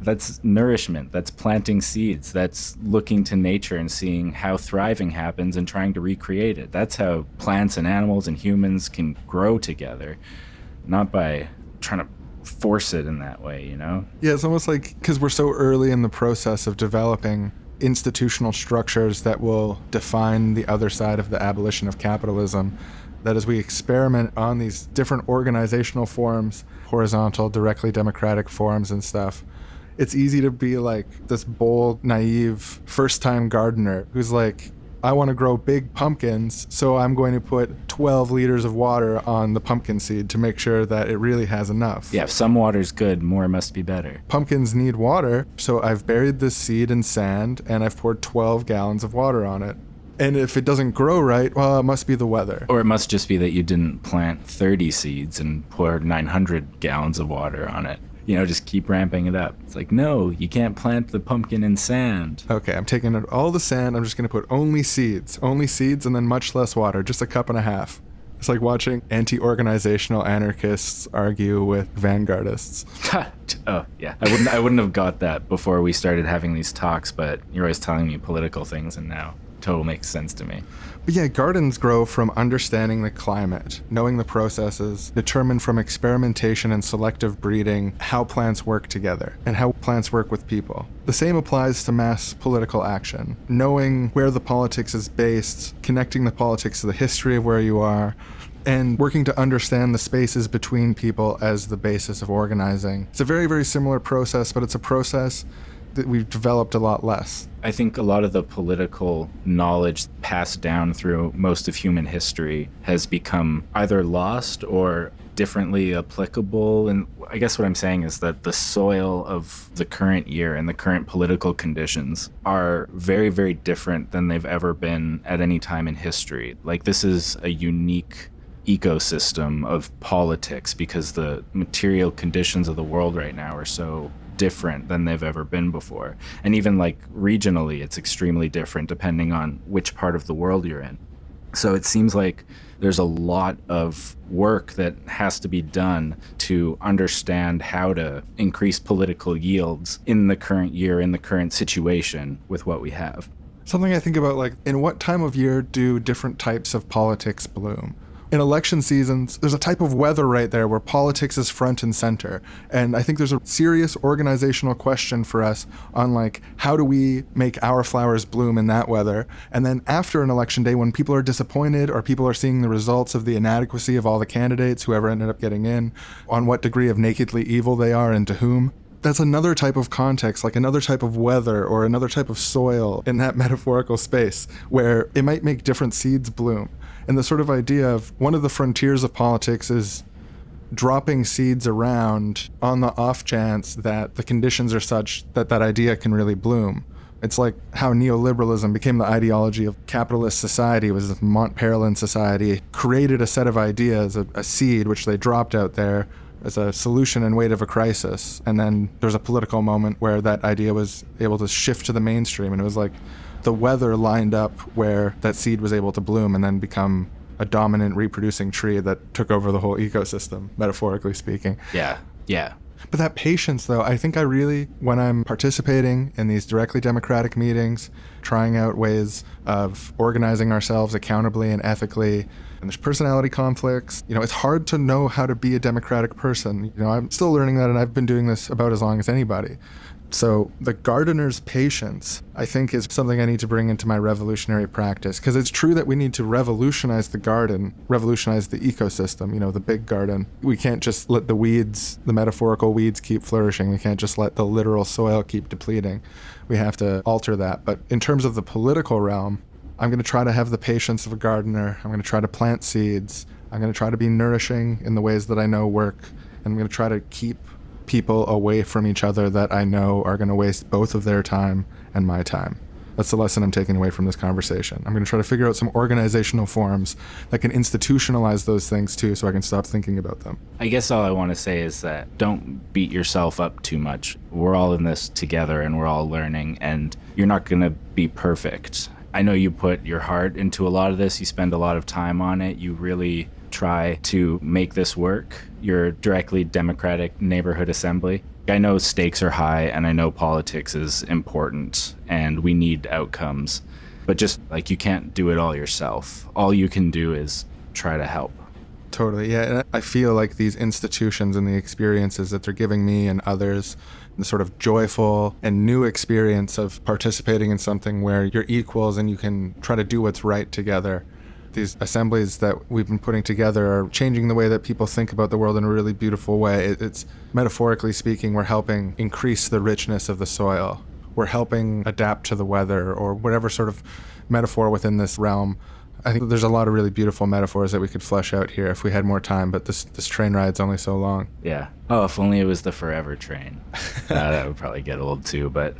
That's nourishment, that's planting seeds, that's looking to nature and seeing how thriving happens and trying to recreate it. That's how plants and animals and humans can grow together, not by trying to force it in that way, Yeah, it's almost like because we're so early in the process of developing institutional structures that will define the other side of the abolition of capitalism, that as we experiment on these different organizational forms, horizontal, directly democratic forms and stuff, it's easy to be like this bold, naive, first-time gardener who's like, I want to grow big pumpkins, so I'm going to put 12 liters of water on the pumpkin seed to make sure that it really has enough. Yeah, if some water's good, more must be better. Pumpkins need water, so I've buried this seed in sand, and I've poured 12 gallons of water on it. And if it doesn't grow right, well, it must be the weather. Or it must just be that you didn't plant 30 seeds and pour 900 gallons of water on it. Just keep ramping it up. It's like, no, you can't plant the pumpkin in sand. Okay, I'm taking out all the sand. I'm just going to put only seeds, and then much less water, just a cup and a half. It's like watching anti-organizational anarchists argue with vanguardists. Oh, yeah. I wouldn't have got that before we started having these talks, but you're always telling me political things, and now... total makes sense to me. But yeah, gardens grow from understanding the climate, knowing the processes, determined from experimentation and selective breeding how plants work together and how plants work with people. The same applies to mass political action, knowing where the politics is based, connecting the politics to the history of where you are, and working to understand the spaces between people as the basis of organizing. It's a very, very similar process, but it's a process we've developed a lot less. I think a lot of the political knowledge passed down through most of human history has become either lost or differently applicable. And I guess what I'm saying is that the soil of the current year and the current political conditions are very, very different than they've ever been at any time in history. Like, this is a unique ecosystem of politics because the material conditions of the world right now are so different than they've ever been before. And even like regionally, it's extremely different depending on which part of the world you're in. So it seems like there's a lot of work that has to be done to understand how to increase political yields in the current year, in the current situation with what we have. Something I think about, like, in what time of year do different types of politics bloom? In election seasons, there's a type of weather right there where politics is front and center. And I think there's a serious organizational question for us on, like, how do we make our flowers bloom in that weather? And then after an election day, when people are disappointed or people are seeing the results of the inadequacy of all the candidates, whoever ended up getting in, on what degree of nakedly evil they are and to whom, that's another type of context, like another type of weather or another type of soil in that metaphorical space where it might make different seeds bloom. And the sort of idea of one of the frontiers of politics is dropping seeds around on the off chance that the conditions are such that that idea can really bloom. It's like how neoliberalism became the ideology of capitalist society. It was the Mont Pelerin society, created a set of ideas, a seed, which they dropped out there as a solution in weight of a crisis. And then there's a political moment where that idea was able to shift to the mainstream. And it was like, the weather lined up where that seed was able to bloom and then become a dominant reproducing tree that took over the whole ecosystem, metaphorically speaking. Yeah. But that patience, though, I think I really, when I'm participating in these directly democratic meetings, trying out ways of organizing ourselves accountably and ethically, and there's personality conflicts, you know, it's hard to know how to be a democratic person. You know, I'm still learning that, and I've been doing this about as long as anybody. So the gardener's patience, I think, is something I need to bring into my revolutionary practice, because it's true that we need to revolutionize the garden, revolutionize the ecosystem, you know, the big garden. We can't just let the weeds, the metaphorical weeds, keep flourishing. We can't just let the literal soil keep depleting. We have to alter that. But in terms of the political realm, I'm going to try to have the patience of a gardener. I'm going to try to plant seeds. I'm going to try to be nourishing in the ways that I know work. And I'm going to try to keep people away from each other that I know are going to waste both of their time and my time. That's the lesson I'm taking away from this conversation. I'm going to try to figure out some organizational forms that can institutionalize those things too, so I can stop thinking about them. I guess all I want to say is that don't beat yourself up too much. We're all in this together and we're all learning, and you're not going to be perfect. I know you put your heart into a lot of this. You spend a lot of time on it. You really try to make this work, your directly democratic neighborhood assembly. I know stakes are high, and I know politics is important, and we need outcomes. But just, like, you can't do it all yourself. All you can do is try to help. Totally, yeah. And I feel like these institutions and the experiences that they're giving me and others, the sort of joyful and new experience of participating in something where you're equals and you can try to do what's right together. These assemblies that we've been putting together are changing the way that people think about the world in a really beautiful way. It's, metaphorically speaking, we're helping increase the richness of the soil. We're helping adapt to the weather or whatever sort of metaphor within this realm. I think there's a lot of really beautiful metaphors that we could flesh out here if we had more time, but this train ride's only so long. Yeah. Oh, if only it was the forever train. That would probably get old too, but...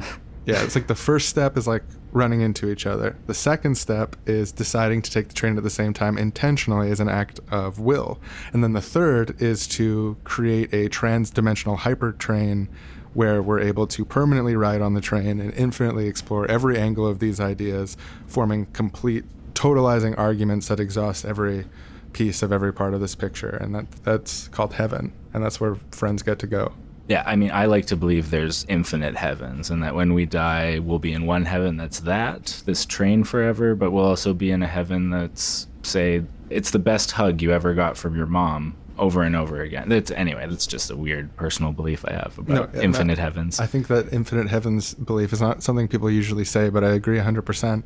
Yeah, it's like the first step is like running into each other. The second step is deciding to take the train at the same time intentionally as an act of will. And then the third is to create a trans-dimensional hypertrain where we're able to permanently ride on the train and infinitely explore every angle of these ideas, forming complete, totalizing arguments that exhaust every piece of every part of this picture. And that's called heaven. And that's where friends get to go. Yeah, I mean, I like to believe there's infinite heavens, and that when we die, we'll be in one heaven that's this train forever, but we'll also be in a heaven that's, say, it's the best hug you ever got from your mom over and over again. That's just a weird personal belief I have about infinite heavens. I think that infinite heavens belief is not something people usually say, but I agree 100%.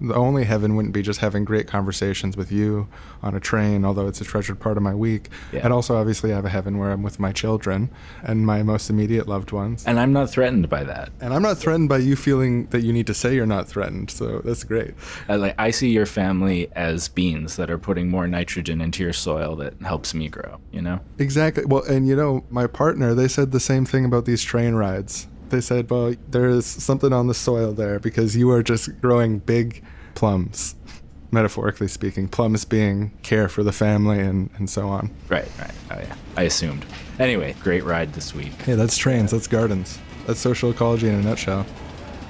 The only heaven wouldn't be just having great conversations with you on a train, although it's a treasured part of my week. Yeah. And also, obviously, I have a heaven where I'm with my children and my most immediate loved ones. And I'm not threatened by that. And I'm not threatened by you feeling that you need to say you're not threatened. So that's great. I see your family as beans that are putting more nitrogen into your soil that helps me grow, you know? Exactly. Well, and, you know, my partner, they said the same thing about these train rides. They said, well, there is something on the soil there because you are just growing big plums, metaphorically speaking, plums being care for the family and so on. Right. Oh, yeah. I assumed. Anyway, great ride this week. Hey, that's trains. Yeah. That's gardens. That's social ecology in a nutshell.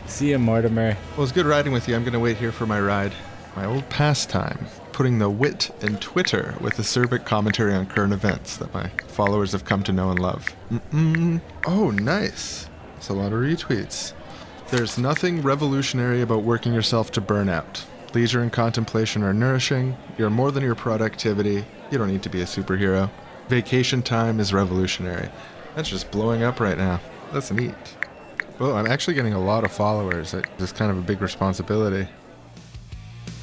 See you, Mortimer. Well, it was good riding with you. I'm going to wait here for my ride. My old pastime, putting the wit in Twitter with acerbic commentary on current events that my followers have come to know and love. Mm-mm. Oh, nice. A lot of retweets. There's nothing revolutionary about working yourself to burnout. Leisure and contemplation are nourishing. You're more than your productivity. You don't need to be a superhero. Vacation time is revolutionary. That's just blowing up right now. That's neat. Well, I'm actually getting a lot of followers. It's kind of a big responsibility.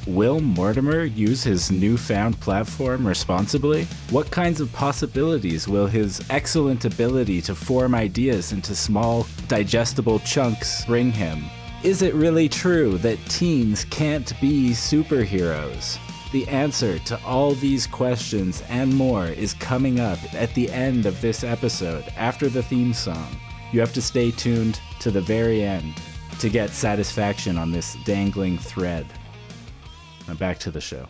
Will Mortimer use his newfound platform responsibly? What kinds of possibilities will his excellent ability to form ideas into small, digestible chunks bring him? Is it really true that teens can't be superheroes? The answer to all these questions and more is coming up at the end of this episode after the theme song. You have to stay tuned to the very end to get satisfaction on this dangling thread. Now back to the show.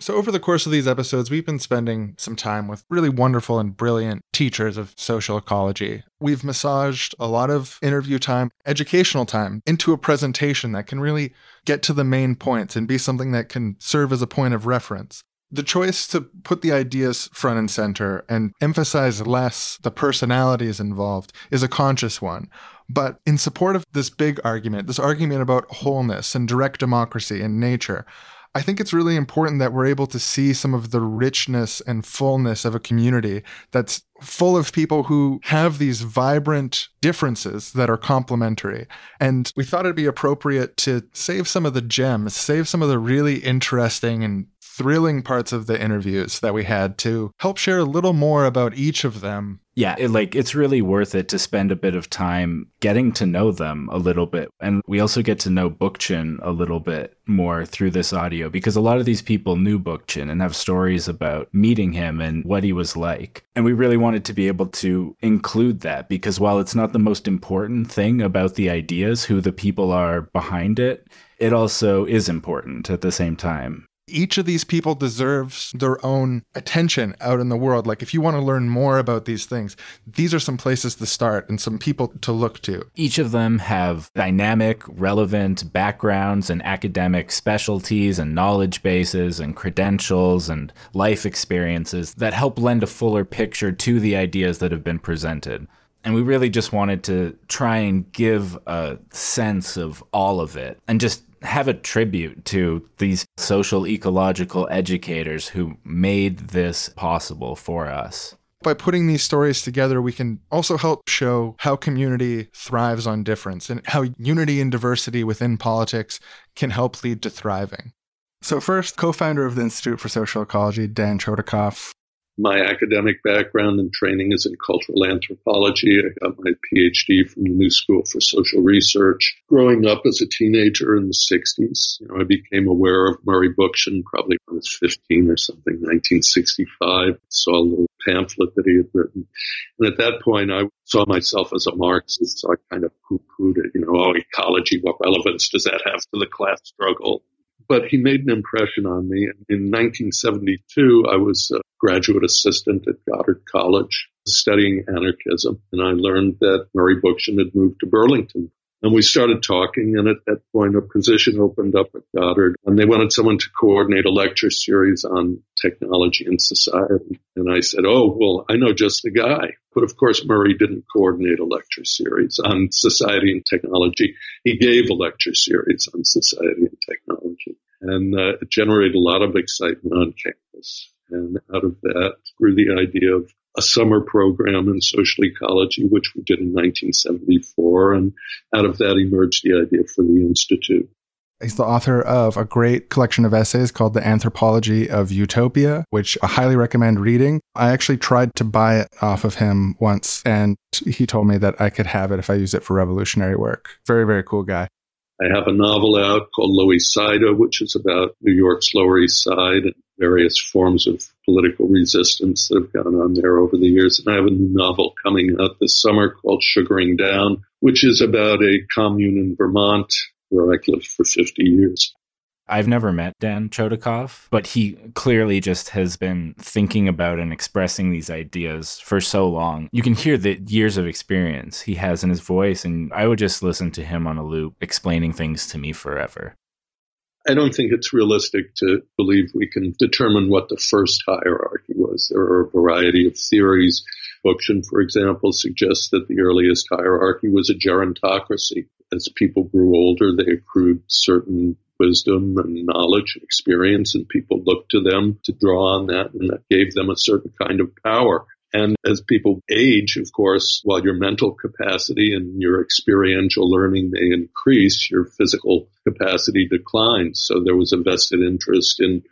So over the course of these episodes, we've been spending some time with really wonderful and brilliant teachers of social ecology. We've massaged a lot of interview time, educational time, into a presentation that can really get to the main points and be something that can serve as a point of reference. The choice to put the ideas front and center and emphasize less the personalities involved is a conscious one. But in support of this big argument, this argument about wholeness and direct democracy and nature, I think it's really important that we're able to see some of the richness and fullness of a community that's full of people who have these vibrant differences that are complementary. And we thought it'd be appropriate to save some of the gems, save some of the really interesting and thrilling parts of the interviews that we had to help share a little more about each of them. Yeah, it's really worth it to spend a bit of time getting to know them a little bit. And we also get to know Bookchin a little bit more through this audio, because a lot of these people knew Bookchin and have stories about meeting him and what he was like. And we really wanted to be able to include that, because while it's not the most important thing about the ideas, who the people are behind it, it also is important at the same time. Each of these people deserves their own attention out in the world. Like, if you want to learn more about these things, these are some places to start and some people to look to. Each of them have dynamic, relevant backgrounds and academic specialties and knowledge bases and credentials and life experiences that help lend a fuller picture to the ideas that have been presented. And we really just wanted to try and give a sense of all of it and just have a tribute to these social ecological educators who made this possible for us. By putting these stories together, we can also help show how community thrives on difference and how unity and diversity within politics can help lead to thriving. So first, co-founder of the Institute for Social Ecology, Dan Chodorkoff. My academic background and training is in cultural anthropology. I got my PhD from the New School for Social Research. Growing up as a teenager in the 60s, I became aware of Murray Bookchin probably when I was 15 or something, 1965. Saw a little pamphlet that he had written. And at that point, I saw myself as a Marxist, so I kind of poo-pooed it. Ecology, what relevance does that have to the class struggle? But he made an impression on me. In 1972, I was a graduate assistant at Goddard College studying anarchism, and I learned that Murray Bookchin had moved to Burlington. And we started talking, and at that point, a position opened up at Goddard, and they wanted someone to coordinate a lecture series on technology and society. And I said, oh, well, I know just the guy. But of course, Murray didn't coordinate a lecture series on society and technology. He gave a lecture series on society and technology, and it generated a lot of excitement on campus. And out of that grew the idea of a summer program in social ecology, which we did in 1974. And out of that emerged the idea for the Institute. He's the author of a great collection of essays called The Anthropology of Utopia, which I highly recommend reading. I actually tried to buy it off of him once, and he told me that I could have it if I use it for revolutionary work. Very, very cool guy. I have a novel out called Loicida, which is about New York's Lower East Side and various forms of political resistance that have gone on there over the years. And I have a new novel coming out this summer called Sugaring Down, which is about a commune in Vermont where I've lived for 50 years. I've never met Dan Chodorkoff, but he clearly just has been thinking about and expressing these ideas for so long. You can hear the years of experience he has in his voice, and I would just listen to him on a loop explaining things to me forever. I don't think it's realistic to believe we can determine what the first hierarchy was. There are a variety of theories. Bookchin, for example, suggests that the earliest hierarchy was a gerontocracy. As people grew older, they accrued certain wisdom and knowledge and experience, and people looked to them to draw on that, and that gave them a certain kind of power. And as people age, of course, while your mental capacity and your experiential learning may increase, your physical capacity declines. So there was a vested interest in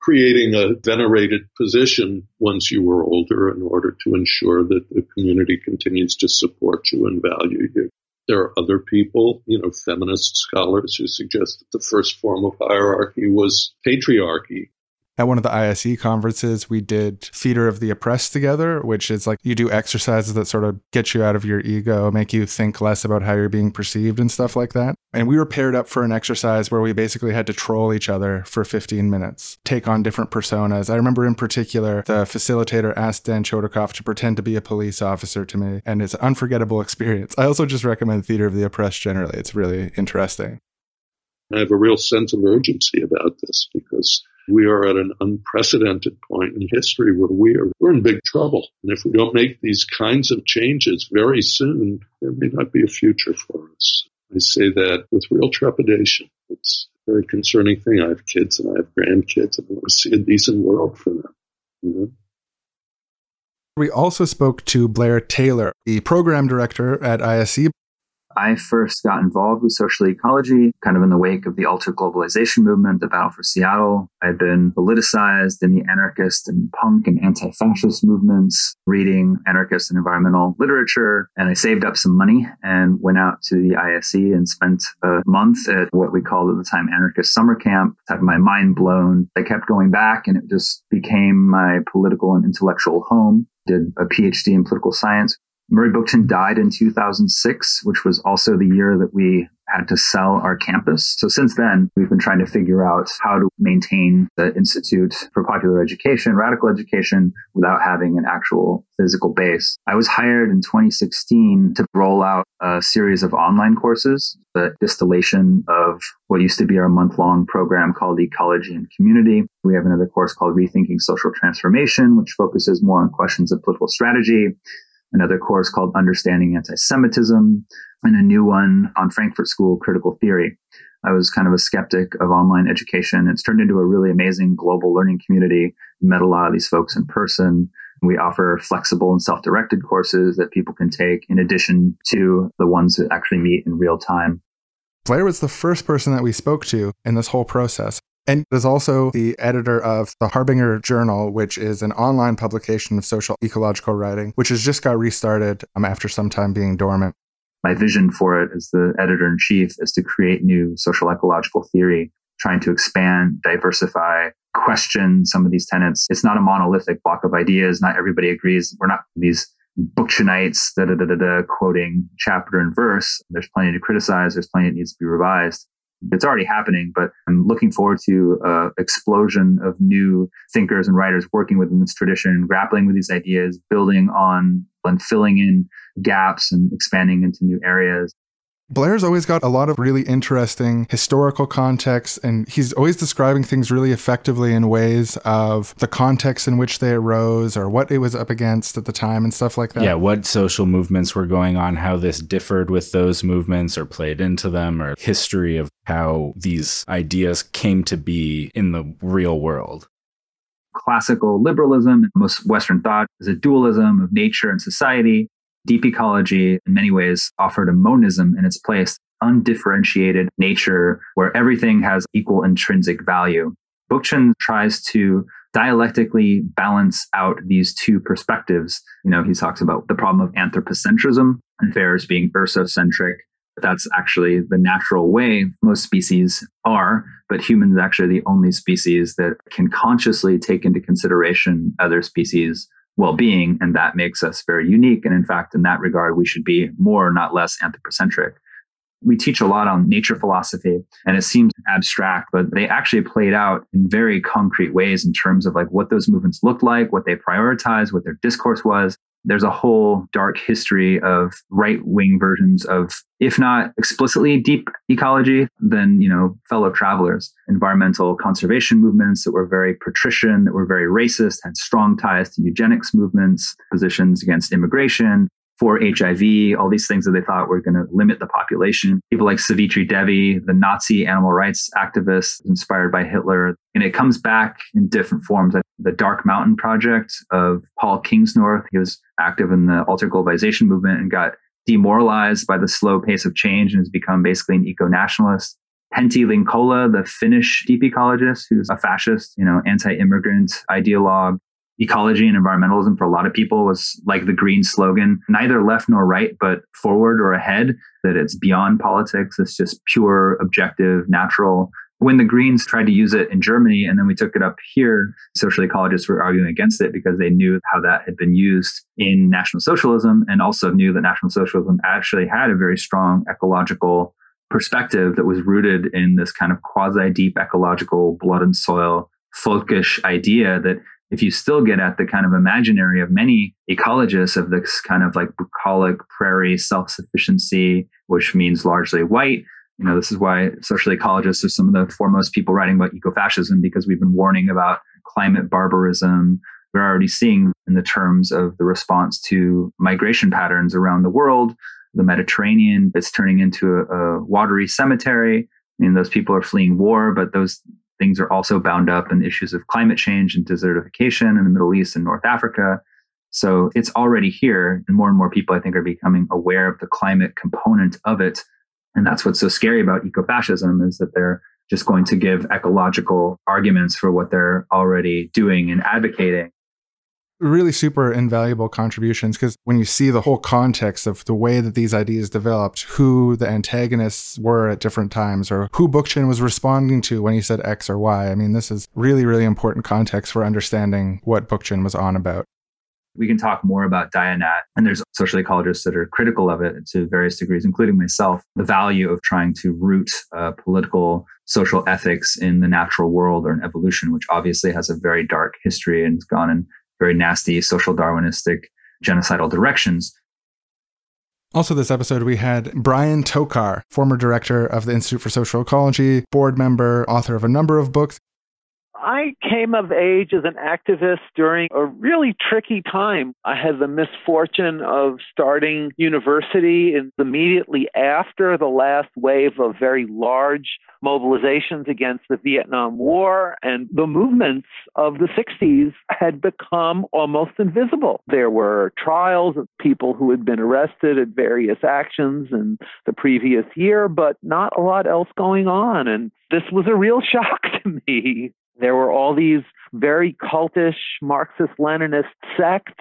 creating a venerated position once you were older in order to ensure that the community continues to support you and value you. There are other people, feminist scholars who suggest that the first form of hierarchy was patriarchy. At one of the ISE conferences, we did Theater of the Oppressed together, which is like you do exercises that sort of get you out of your ego, make you think less about how you're being perceived and stuff like that. And we were paired up for an exercise where we basically had to troll each other for 15 minutes, take on different personas. I remember in particular, the facilitator asked Dan Chodorkoff to pretend to be a police officer to me, and it's an unforgettable experience. I also just recommend Theater of the Oppressed generally. It's really interesting. I have a real sense of urgency about this because we are at an unprecedented point in history where we're in big trouble. And if we don't make these kinds of changes very soon, there may not be a future for us. I say that with real trepidation. It's a very concerning thing. I have kids and I have grandkids, and I want to see a decent world for them. We also spoke to Blair Taylor, the program director at ISE. I first got involved with social ecology kind of in the wake of the alter-globalization movement, the Battle for Seattle. I've been politicized in the anarchist and punk and anti-fascist movements, reading anarchist and environmental literature. And I saved up some money and went out to the ISE and spent a month at what we called at the time anarchist summer camp, had my mind blown. I kept going back and it just became my political and intellectual home. Did a PhD in political science. Murray Bookchin died in 2006, which was also the year that we had to sell our campus. So since then, we've been trying to figure out how to maintain the Institute for Popular Education, Radical Education, without having an actual physical base. I was hired in 2016 to roll out a series of online courses, the distillation of what used to be our month-long program called Ecology and Community. We have another course called Rethinking Social Transformation, which focuses more on questions of political strategy. Another course called Understanding Anti-Semitism, and a new one on Frankfurt School Critical Theory. I was kind of a skeptic of online education. It's turned into a really amazing global learning community. Met a lot of these folks in person. We offer flexible and self-directed courses that people can take in addition to the ones that actually meet in real time. Blair was the first person that we spoke to in this whole process. And is also the editor of the Harbinger Journal, which is an online publication of social ecological writing, which has just got restarted after some time being dormant. My vision for it as the editor-in-chief is to create new social ecological theory, trying to expand, diversify, question some of these tenets. It's not a monolithic block of ideas. Not everybody agrees. We're not these Bookchinites, quoting chapter and verse. There's plenty to criticize. There's plenty that needs to be revised. It's already happening, but I'm looking forward to an explosion of new thinkers and writers working within this tradition, grappling with these ideas, building on and filling in gaps and expanding into new areas. Blair's always got a lot of really interesting historical context, and he's always describing things really effectively in ways of the context in which they arose or what it was up against at the time and stuff like that. Yeah, what social movements were going on, how this differed with those movements or played into them, or history of how these ideas came to be in the real world. classical liberalism and most Western thought is a dualism of nature and society. Deep ecology, in many ways, offered a monism in its place, undifferentiated nature where everything has equal intrinsic value. Bookchin tries to dialectically balance out these two perspectives. You know, he talks about the problem of anthropocentrism and Ferris being ursocentric. That's actually the natural way most species are, but humans are actually the only species that can consciously take into consideration other species' well-being, and that makes us very unique. And in fact, in that regard, we should be more, not less, anthropocentric. We teach a lot on nature philosophy, and it seems abstract, but they actually played out in very concrete ways in terms of like what those movements looked like, what they prioritized, what their discourse was. There's a whole dark history of right-wing versions of, if not explicitly deep ecology, then, you know, fellow travelers, environmental conservation movements that were very patrician, that were very racist, had strong ties to eugenics movements, positions against immigration, for HIV, all these things that they thought were going to limit the population. People like Savitri Devi, the Nazi animal rights activist inspired by Hitler. And it comes back in different forms. The Dark Mountain Project of Paul Kingsnorth, he was active in the alter-globalization movement and got demoralized by the slow pace of change and has become basically an eco-nationalist. Pentti Linkola, the Finnish deep ecologist, who's a fascist, you know, anti-immigrant ideologue. Ecology and environmentalism for a lot of people was like the green slogan, neither left nor right, but forward or ahead, that it's beyond politics. It's just pure, objective, natural. When the Greens tried to use it in Germany, and then we took it up here, social ecologists were arguing against it because they knew how that had been used in National Socialism and also knew that National Socialism actually had a very strong ecological perspective that was rooted in this kind of quasi-deep ecological blood and soil folkish idea that if you still get at the kind of imaginary of many ecologists of this kind of like bucolic prairie self-sufficiency, which means largely white, you know, this is why social ecologists are some of the foremost people writing about ecofascism, because we've been warning about climate barbarism. We're already seeing in the terms of the response to migration patterns around the world, the Mediterranean, it's turning into a watery cemetery. I mean, those people are fleeing war, but those things are also bound up in issues of climate change and desertification in the Middle East and North Africa. So it's already here. And more people, I think, are becoming aware of the climate component of it. And that's what's so scary about ecofascism is that they're just going to give ecological arguments for what they're already doing and advocating. Really super invaluable contributions, because when you see the whole context of the way that these ideas developed, who the antagonists were at different times, or who Bookchin was responding to when he said X or Y. I mean, this is really, really important context for understanding what Bookchin was on about. We can talk more about Dianat, and there's social ecologists that are critical of it to various degrees, including myself, the value of trying to root political, social ethics in the natural world or in evolution, which obviously has a very dark history and has gone in very nasty social Darwinistic genocidal directions. Also this episode, we had Brian Tokar, former director of the Institute for Social Ecology, board member, author of a number of books. I came of age as an activist during a really tricky time. I had the misfortune of starting university immediately after the last wave of very large mobilizations against the Vietnam War, and the movements of the 60s had become almost invisible. There were trials of people who had been arrested at various actions in the previous year, but not a lot else going on. And this was a real shock to me. There were all these very cultish Marxist-Leninist sects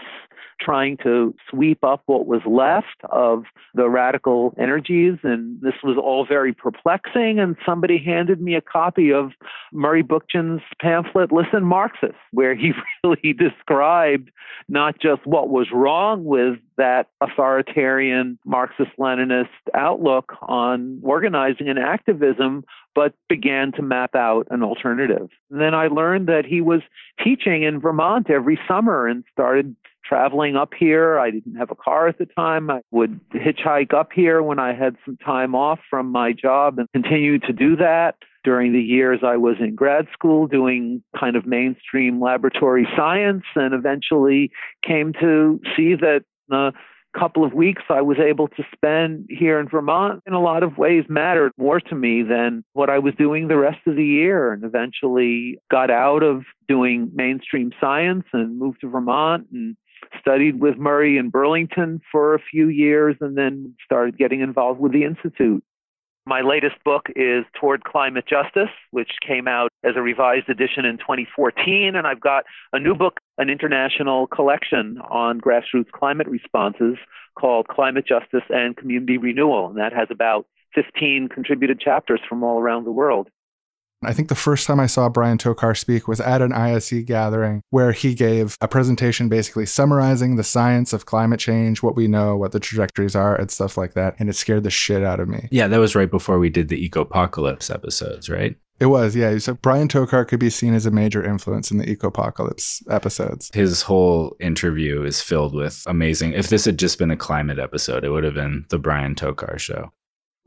trying to sweep up what was left of the radical energies. And this was all very perplexing. And somebody handed me a copy of Murray Bookchin's pamphlet, Listen Marxists, where he really described not just what was wrong with that authoritarian Marxist-Leninist outlook on organizing and activism, but began to map out an alternative. And then I learned that he was teaching in Vermont every summer and started traveling up here. I didn't have a car at the time. I would hitchhike up here when I had some time off from my job and continued to do that during the years I was in grad school doing kind of mainstream laboratory science, and eventually came to see that the couple of weeks I was able to spend here in Vermont in a lot of ways mattered more to me than what I was doing the rest of the year, and eventually got out of doing mainstream science and moved to Vermont and studied with Murray in Burlington for a few years and then started getting involved with the Institute. My latest book is Toward Climate Justice, which came out as a revised edition in 2014. And I've got a new book, an international collection on grassroots climate responses called Climate Justice and Community Renewal. And that has about 15 contributed chapters from all around the world. I think the first time I saw Brian Tokar speak was at an ISE gathering where he gave a presentation basically summarizing the science of climate change, what we know, what the trajectories are, and stuff like that. And it scared the shit out of me. Yeah, that was right before we did the Ecopocalypse episodes, right? It was, yeah. So Brian Tokar could be seen as a major influence in the Ecopocalypse episodes. His whole interview is filled with amazing... If this had just been a climate episode, it would have been the Brian Tokar show.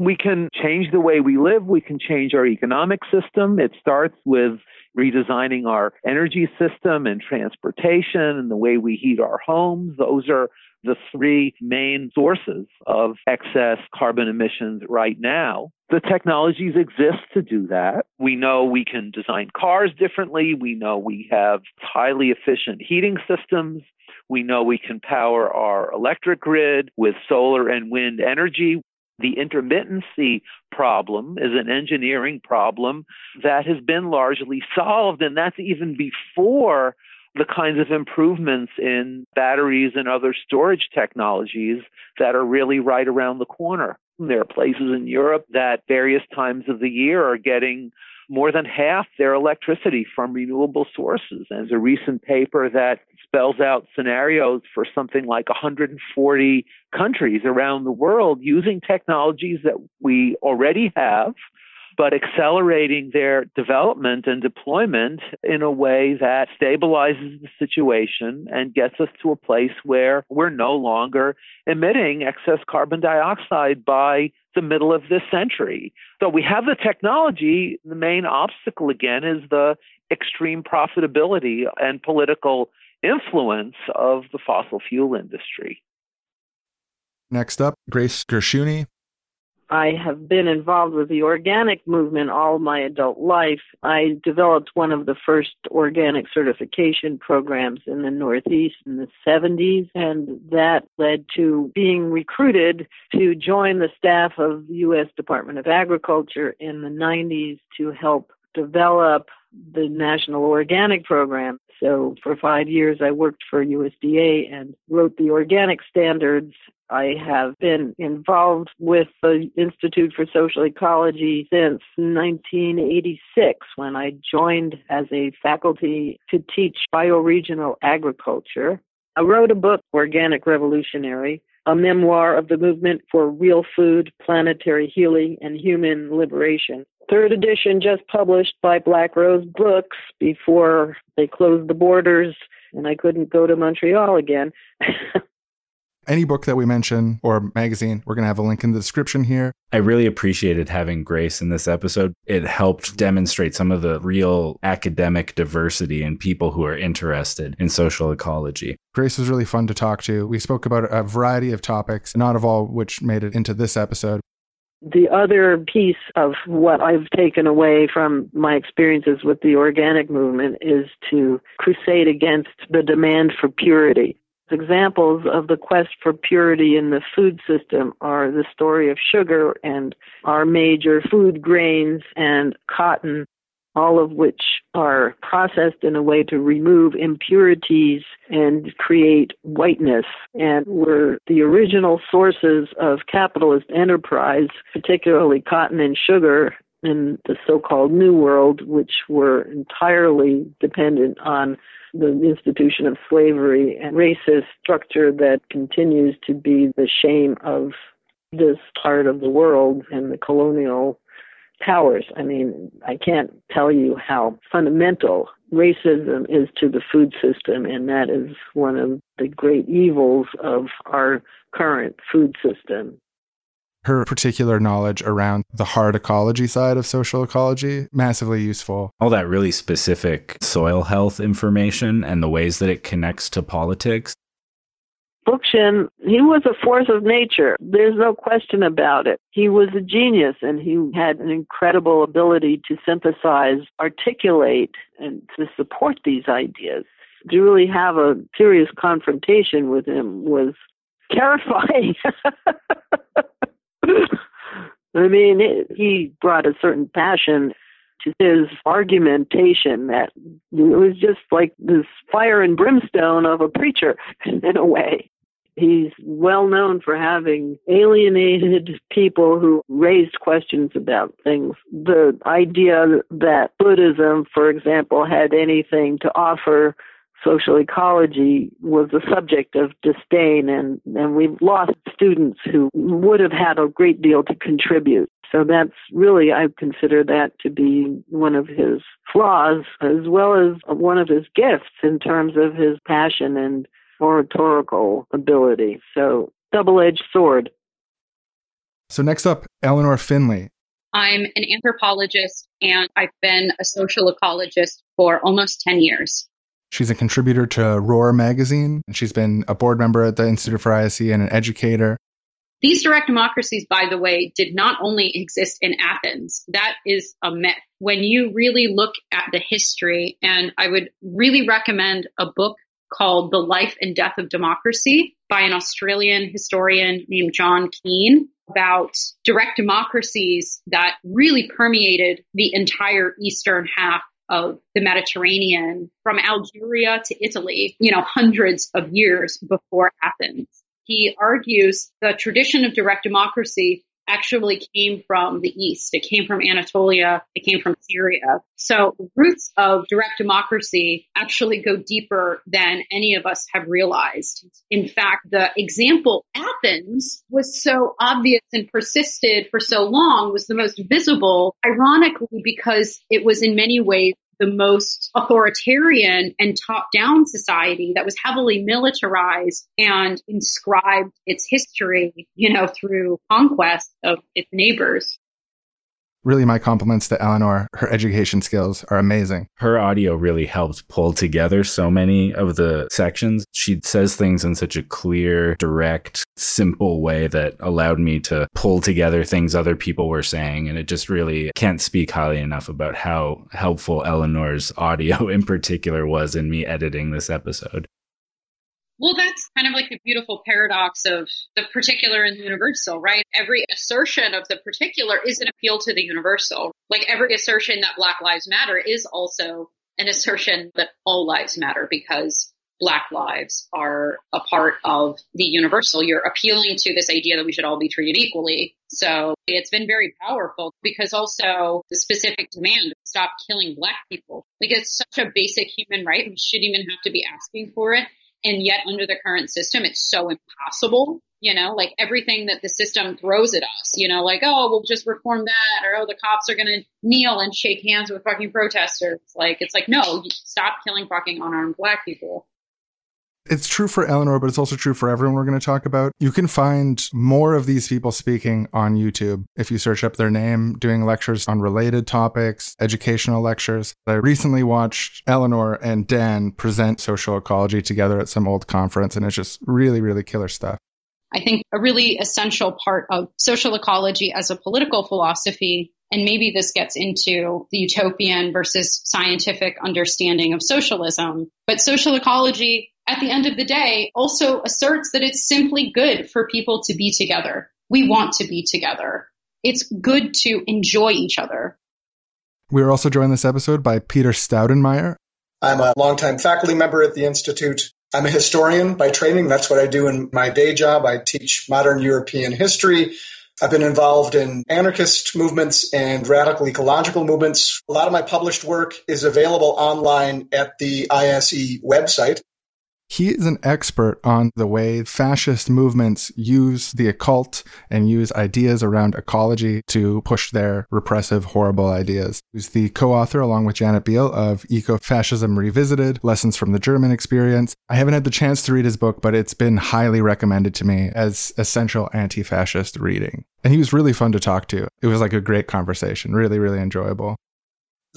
We can change the way we live. We can change our economic system. It starts with redesigning our energy system and transportation and the way we heat our homes. Those are the three main sources of excess carbon emissions right now. The technologies exist to do that. We know we can design cars differently. We know we have highly efficient heating systems. We know we can power our electric grid with solar and wind energy. The intermittency problem is an engineering problem that has been largely solved, and that's even before the kinds of improvements in batteries and other storage technologies that are really right around the corner. There are places in Europe that various times of the year are getting more than half their electricity from renewable sources. There's a recent paper that spells out scenarios for something like 140 countries around the world using technologies that we already have, but accelerating their development and deployment in a way that stabilizes the situation and gets us to a place where we're no longer emitting excess carbon dioxide by the middle of this century. So we have the technology. The main obstacle, again, is the extreme profitability and political influence of the fossil fuel industry. Next up, Grace Gershuni. I have been involved with the organic movement all my adult life. I developed one of the first organic certification programs in the Northeast in the 70s, and that led to being recruited to join the staff of the U.S. Department of Agriculture in the 90s to help develop the National Organic Program. So for 5 years, I worked for USDA and wrote the organic standards. I have been involved with the Institute for Social Ecology since 1986, when I joined as a faculty to teach bioregional agriculture. I wrote a book, Organic Revolutionary, a memoir of the movement for real food, planetary healing, and human liberation. Third edition just published by Black Rose Books before they closed the borders and I couldn't go to Montreal again. Any book that we mention or magazine, we're going to have a link in the description here. I really appreciated having Grace in this episode. It helped demonstrate some of the real academic diversity in people who are interested in social ecology. Grace was really fun to talk to. We spoke about a variety of topics, not of all which made it into this episode. The other piece of what I've taken away from my experiences with the organic movement is to crusade against the demand for purity. Examples of the quest for purity in the food system are the story of sugar and our major food grains and cotton, all of which are processed in a way to remove impurities and create whiteness, and were the original sources of capitalist enterprise, particularly cotton and sugar in the so-called New World, which were entirely dependent on the institution of slavery and racist structure that continues to be the shame of this part of the world and the colonial powers. I mean, I can't tell you how fundamental racism is to the food system, and that is one of the great evils of our current food system. Her particular knowledge around the hard ecology side of social ecology, massively useful. All that really specific soil health information and the ways that it connects to politics. Bookchin, he was a force of nature. There's no question about it. He was a genius, and he had an incredible ability to synthesize, articulate, and to support these ideas. To really have a serious confrontation with him was terrifying. I mean, he brought a certain passion to his argumentation that it was just like this fire and brimstone of a preacher, in a way. He's well known for having alienated people who raised questions about things. The idea that Buddhism, for example, had anything to offer social ecology was a subject of disdain, and we've lost students who would have had a great deal to contribute. So that's really, I consider that to be one of his flaws, as well as one of his gifts in terms of his passion and oratorical ability. So, double-edged sword. So next up, Eleanor Finley. I'm an anthropologist, and I've been a social ecologist for almost 10 years. She's a contributor to Roar magazine, and she's been a board member at the Institute for ISE and an educator. These direct democracies, by the way, did not only exist in Athens. That is a myth. When you really look at the history, and I would really recommend a book called The Life and Death of Democracy by an Australian historian named John Keane about direct democracies that really permeated the entire eastern half of the Mediterranean, from Algeria to Italy, hundreds of years before Athens. He argues the tradition of direct democracy actually came from the East. It came from Anatolia. It came from Syria. So the roots of direct democracy actually go deeper than any of us have realized. In fact, the example Athens was so obvious and persisted for so long was the most visible, ironically, because it was in many ways the most authoritarian and top-down society that was heavily militarized and inscribed its history, through conquest of its neighbors. Really, my compliments to Eleanor. Her education skills are amazing. Her audio really helped pull together so many of the sections. She says things in such a clear, direct, simple way that allowed me to pull together things other people were saying. And it just really can't speak highly enough about how helpful Eleanor's audio in particular was in me editing this episode. Well, that's kind of like the beautiful paradox of the particular and the universal, right? Every assertion of the particular is an appeal to the universal. Like every assertion that Black Lives Matter is also an assertion that all lives matter because Black lives are a part of the universal. You're appealing to this idea that we should all be treated equally. So it's been very powerful because also the specific demand to stop killing Black people. Like it's such a basic human right. We shouldn't even have to be asking for it. And yet under the current system, it's so impossible, like everything that the system throws at us, like, oh, we'll just reform that or, oh, the cops are going to kneel and shake hands with fucking protesters. Like, it's like, no, stop killing fucking unarmed Black people. It's true for Eleanor, but it's also true for everyone we're going to talk about. You can find more of these people speaking on YouTube if you search up their name, doing lectures on related topics, educational lectures. I recently watched Eleanor and Dan present social ecology together at some old conference, and it's just really, really killer stuff. I think a really essential part of social ecology as a political philosophy, and maybe this gets into the utopian versus scientific understanding of socialism, but social ecology at the end of the day also asserts that it's simply good for people to be together. We want to be together. It's good to enjoy each other. We are also joined this episode by Peter Staudenmeier. I'm a longtime faculty member at the Institute. I'm a historian by training. That's what I do in my day job. I teach modern European history. I've been involved in anarchist movements and radical ecological movements. A lot of my published work is available online at the ISE website. He is an expert on the way fascist movements use the occult and use ideas around ecology to push their repressive, horrible ideas. He's the co-author, along with Janet Biehl, of Eco-Fascism Revisited, Lessons from the German Experience. I haven't had the chance to read his book, but it's been highly recommended to me as essential anti-fascist reading. And he was really fun to talk to. It was like a great conversation, really, really enjoyable.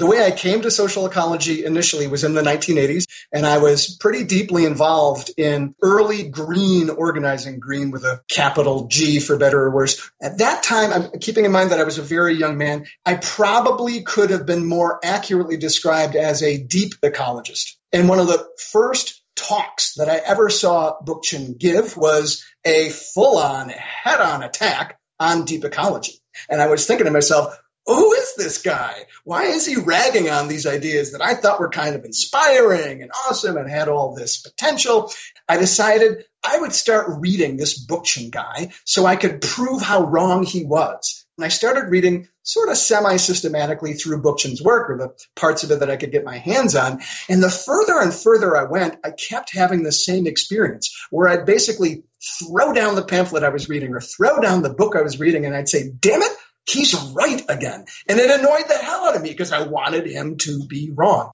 The way I came to social ecology initially was in the 1980s, and I was pretty deeply involved in early green organizing, green with a capital G for better or worse. At that time, I'm keeping in mind that I was a very young man, I probably could have been more accurately described as a deep ecologist. And one of the first talks that I ever saw Bookchin give was a full-on, head-on attack on deep ecology. And I was thinking to myself, who is this guy? Why is he ragging on these ideas that I thought were kind of inspiring and awesome and had all this potential? I decided I would start reading this Bookchin guy so I could prove how wrong he was. And I started reading sort of semi-systematically through Bookchin's work, or the parts of it that I could get my hands on. And the further and further I went, I kept having the same experience where I'd basically throw down the pamphlet I was reading or throw down the book I was reading, and I'd say, damn it, he's right again. And it annoyed the hell out of me because I wanted him to be wrong.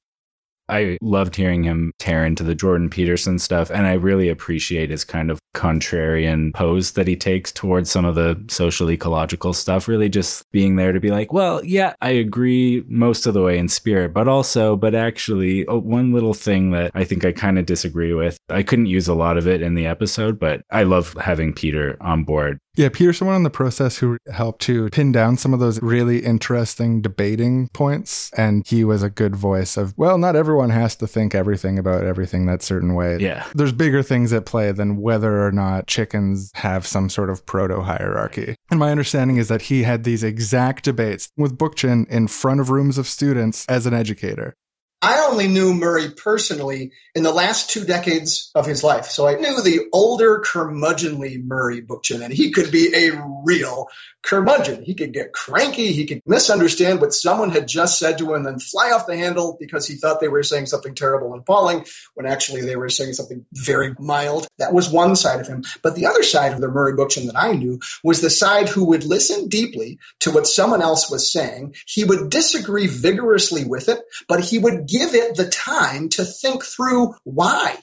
I loved hearing him tear into the Jordan Peterson stuff, and I really appreciate his kind of contrarian pose that he takes towards some of the social ecological stuff, really just being there to be like, well, yeah, I agree most of the way in spirit, but actually one little thing that I think I kind of disagree with. I couldn't use a lot of it in the episode, but I love having Peter on board. Yeah, Peter's someone in the process who helped to pin down some of those really interesting debating points. And he was a good voice of, well, not everyone has to think everything about everything that certain way. Yeah. There's bigger things at play than whether or not chickens have some sort of proto-hierarchy. And my understanding is that he had these exact debates with Bookchin in front of rooms of students as an educator. I only knew Murray personally in the last 2 decades of his life. So I knew the older, curmudgeonly Murray Bookchin, and he could be a real curmudgeon. He could get cranky. He could misunderstand what someone had just said to him and then fly off the handle because he thought they were saying something terrible and appalling when actually they were saying something very mild. That was one side of him. But the other side of the Murray Bookchin that I knew was the side who would listen deeply to what someone else was saying. He would disagree vigorously with it, but he would give it the time to think through why.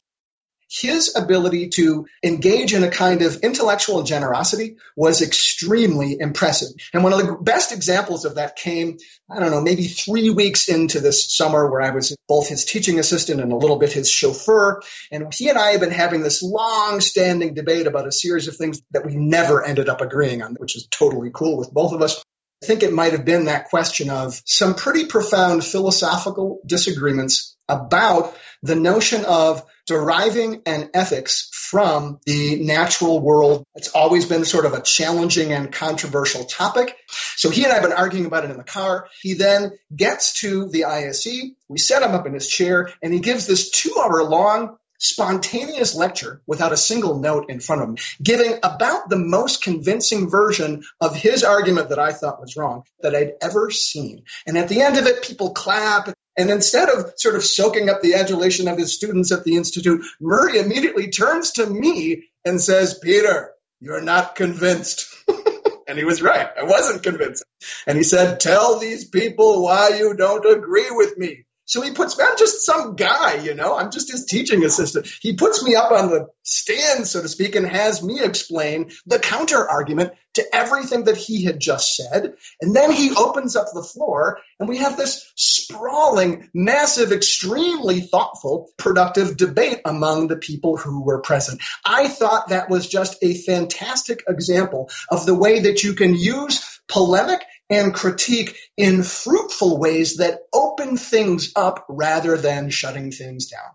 His ability to engage in a kind of intellectual generosity was extremely impressive. And one of the best examples of that came, I don't know, maybe 3 weeks into this summer where I was both his teaching assistant and a little bit his chauffeur. And he and I had been having this long-standing debate about a series of things that we never ended up agreeing on, which is totally cool with both of us. I think it might have been that question of some pretty profound philosophical disagreements about the notion of deriving an ethics from the natural world. It's always been sort of a challenging and controversial topic. So he and I have been arguing about it in the car. He then gets to the ISE. We set him up in his chair, and he gives this 2-hour-long spontaneous lecture without a single note in front of him, giving about the most convincing version of his argument that I thought was wrong that I'd ever seen. And at the end of it, people clap. And instead of sort of soaking up the adulation of his students at the Institute, Murray immediately turns to me and says, Peter, you're not convinced. And he was right. I wasn't convinced. And he said, tell these people why you don't agree with me. So he puts me, I'm just some guy, you know, I'm just his teaching assistant. He puts me up on the stand, so to speak, and has me explain the counter argument to everything that he had just said. And then he opens up the floor and we have this sprawling, massive, extremely thoughtful, productive debate among the people who were present. I thought that was just a fantastic example of the way that you can use polemic and critique in fruitful ways that open things up rather than shutting things down.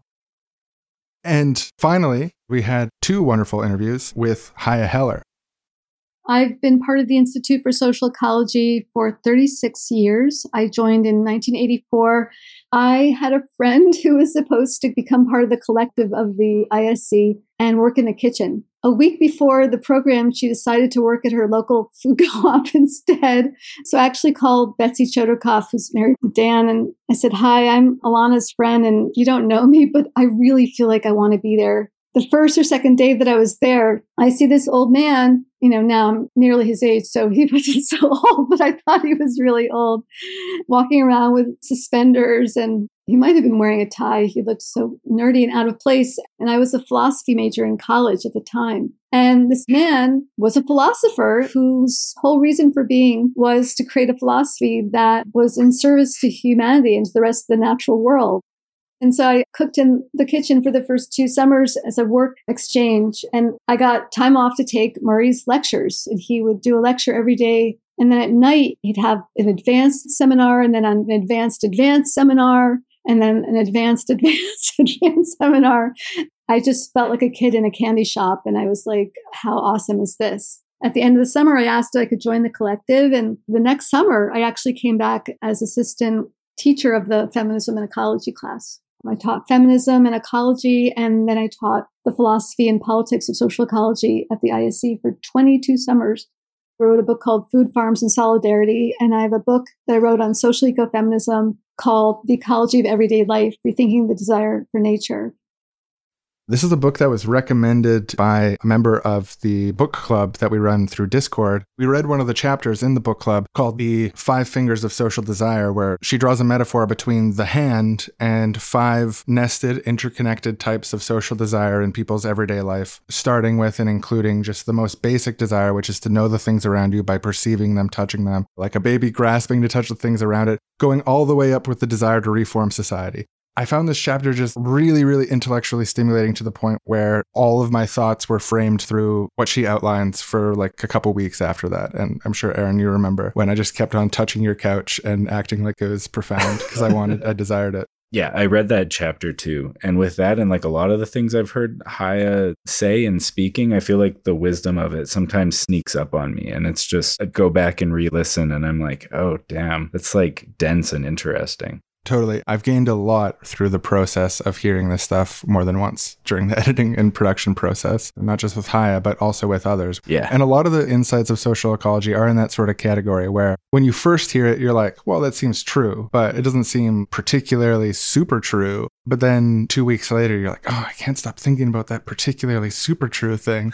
And finally, we had 2 wonderful interviews with Haya Heller. I've been part of the Institute for Social Ecology for 36 years. I joined in 1984. I had a friend who was supposed to become part of the collective of the ISC and work in the kitchen. A week before the program, she decided to work at her local food co-op instead. So I actually called Betsy Chodorkoff, who's married to Dan, and I said, hi, I'm Alana's friend, and you don't know me, but I really feel like I want to be there. The first or second day that I was there, I see this old man, you know, now I'm nearly his age, so he wasn't so old, but I thought he was really old, walking around with suspenders, and he might have been wearing a tie. He looked so nerdy and out of place. And I was a philosophy major in college at the time. And this man was a philosopher whose whole reason for being was to create a philosophy that was in service to humanity and to the rest of the natural world. And so I cooked in the kitchen for the first 2 summers as a work exchange. And I got time off to take Murray's lectures. And he would do a lecture every day. And then at night, he'd have an advanced seminar and then an advanced seminar and then an advanced seminar. I just felt like a kid in a candy shop. And I was like, how awesome is this? At the end of the summer, I asked if I could join the collective. And the next summer, I actually came back as assistant teacher of the feminism and ecology class. I taught feminism and ecology, and then I taught the philosophy and politics of social ecology at the ISE for 22 summers. I wrote a book called Food Farms and Solidarity, and I have a book that I wrote on social ecofeminism called The Ecology of Everyday Life, Rethinking the Desire for Nature. This is a book that was recommended by a member of the book club that we run through Discord. We read one of the chapters in the book club called The 5 Fingers of Social Desire, where she draws a metaphor between the hand and 5 nested, interconnected types of social desire in people's everyday life, starting with and including just the most basic desire, which is to know the things around you by perceiving them, touching them, like a baby grasping to touch the things around it, going all the way up with the desire to reform society. I found this chapter just really, really intellectually stimulating to the point where all of my thoughts were framed through what she outlines for like a couple weeks after that. And I'm sure, Aaron, you remember when I just kept on touching your couch and acting like it was profound because I desired it. Yeah, I read that chapter too. And with that and like a lot of the things I've heard Haya say and speaking, I feel like the wisdom of it sometimes sneaks up on me. And it's just I go back and re-listen and I'm like, oh, damn, that's like dense and interesting. Totally. I've gained a lot through the process of hearing this stuff more than once during the editing and production process, not just with Haya, but also with others. Yeah. And a lot of the insights of social ecology are in that sort of category where when you first hear it, you're like, well, that seems true, but it doesn't seem particularly super true. But then 2 weeks later, you're like, oh, I can't stop thinking about that particularly super true thing.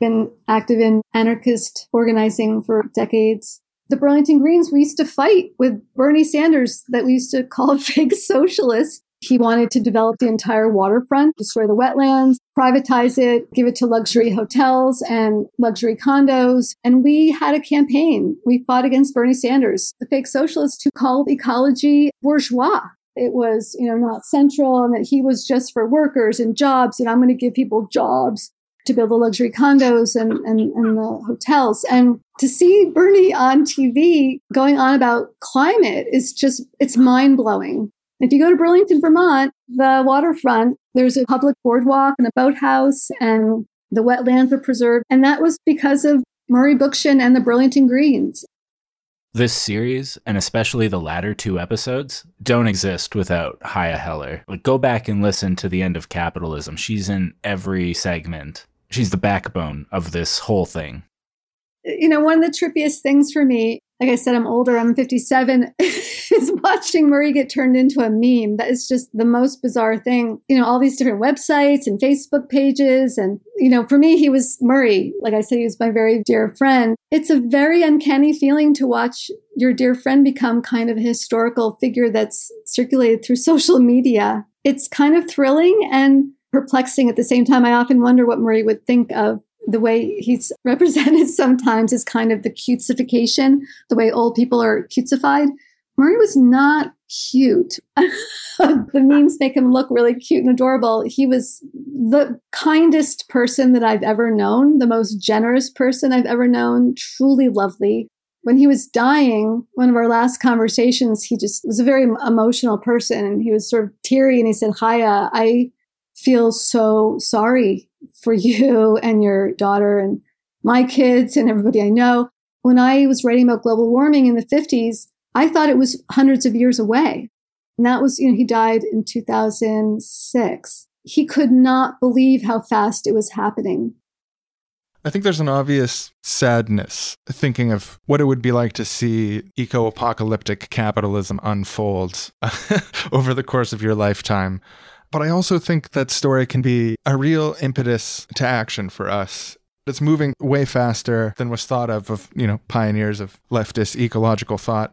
Been active in anarchist organizing for decades. The Burlington Greens, we used to fight with Bernie Sanders that we used to call fake socialist. He wanted to develop the entire waterfront, destroy the wetlands, privatize it, give it to luxury hotels and luxury condos. And we had a campaign. We fought against Bernie Sanders, the fake socialist who called ecology bourgeois. It was, not central and that he was just for workers and jobs and I'm going to give people jobs to build the luxury condos and the hotels. And to see Bernie on TV going on about climate is just, it's mind-blowing. If you go to Burlington, Vermont, the waterfront, there's a public boardwalk and a boathouse and the wetlands are preserved. And that was because of Murray Bookchin and the Burlington Greens. This series, and especially the latter 2 episodes, don't exist without Haya Heller. Like, go back and listen to The End of Capitalism. She's in every segment. She's the backbone of this whole thing. One of the trippiest things for me, like I said, I'm older, I'm 57, is watching Murray get turned into a meme. That is just the most bizarre thing. All these different websites and Facebook pages. And, for me, he was Murray. Like I said, he was my very dear friend. It's a very uncanny feeling to watch your dear friend become kind of a historical figure that's circulated through social media. It's kind of thrilling and perplexing at the same time. I often wonder what Murray would think of the way he's represented sometimes is kind of the cutesification, the way old people are cutesified. Murray was not cute. The memes make him look really cute and adorable. He was the kindest person that I've ever known, the most generous person I've ever known, truly lovely. When he was dying, one of our last conversations, he just was a very emotional person. And he was sort of teary and he said, Haya, I feel so sorry for you and your daughter and my kids and everybody I know. When I was writing about global warming in the 50s, I thought it was hundreds of years away. And that was, he died in 2006. He could not believe how fast it was happening. I think there's an obvious sadness thinking of what it would be like to see eco-apocalyptic capitalism unfold over the course of your lifetime. But I also think that story can be a real impetus to action for us. It's moving way faster than was thought of pioneers of leftist ecological thought.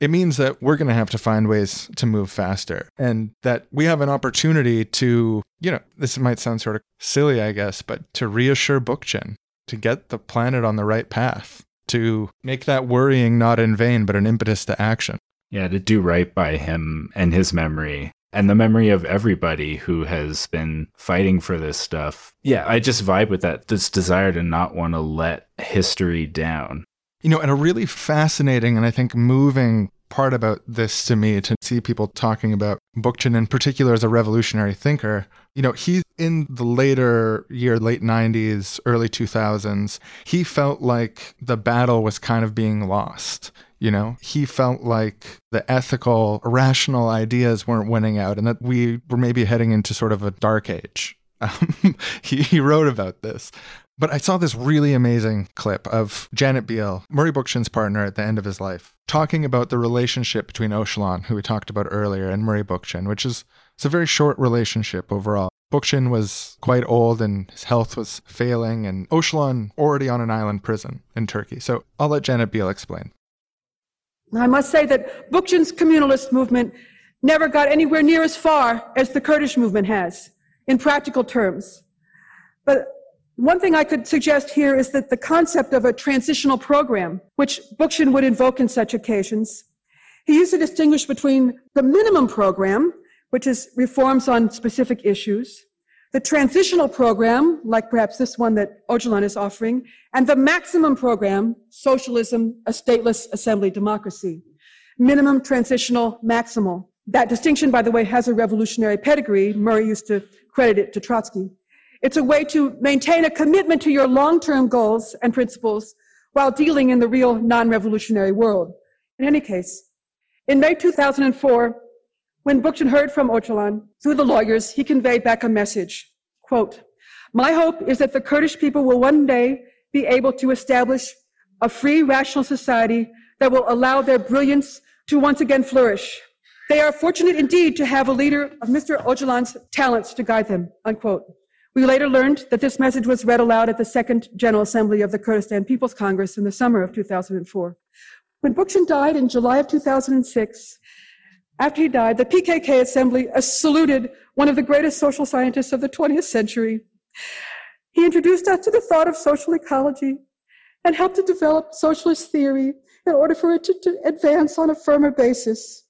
it means that we're going to have to find ways to move faster, and that we have an opportunity to, you know, this might sound sort of silly, I guess, but to reassure Bookchin, to get the planet on the right path, to make that worrying not in vain, but an impetus to action. Yeah, to do right by him and his memory and the memory of everybody who has been fighting for this stuff. Yeah, I just vibe with that, this desire to not want to let history down. You know, and a really fascinating and I think moving part about this to me, to see people talking about Bookchin in particular as a revolutionary thinker, you know, he in the late 90s, early 2000s, he felt like the battle was kind of being lost. You know, he felt like the ethical, rational ideas weren't winning out and that we were maybe heading into sort of a dark age. He wrote about this. But I saw this really amazing clip of Janet Biehl, Murray Bookchin's partner at the end of his life, talking about the relationship between Öcalan, who we talked about earlier, and Murray Bookchin, which is a very short relationship overall. Bookchin was quite old and his health was failing, and Öcalan already on an island prison in Turkey. So I'll let Janet Biehl explain. I must say that Bookchin's communalist movement never got anywhere near as far as the Kurdish movement has, in practical terms. But one thing I could suggest here is that the concept of a transitional program, which Bookchin would invoke in such occasions, he used to distinguish between the minimum program, which is reforms on specific issues, the transitional program, like perhaps this one that Öcalan is offering, and the maximum program, socialism, a stateless assembly democracy. Minimum, transitional, maximal. That distinction, by the way, has a revolutionary pedigree. Murray used to credit it to Trotsky. It's a way to maintain a commitment to your long-term goals and principles while dealing in the real non-revolutionary world. In any case, in May 2004, when Bookchin heard from Öcalan through the lawyers, he conveyed back a message, quote, "My hope is that the Kurdish people will one day be able to establish a free, rational society that will allow their brilliance to once again flourish. They are fortunate indeed to have a leader of Mr. Öcalan's talents to guide them," unquote. We later learned that this message was read aloud at the Second General Assembly of the Kurdistan People's Congress in the summer of 2004. When Bookchin died in July of 2006, after he died, the PKK Assembly saluted one of the greatest social scientists of the 20th century. He introduced us to the thought of social ecology and helped to develop socialist theory in order for it to advance on a firmer basis.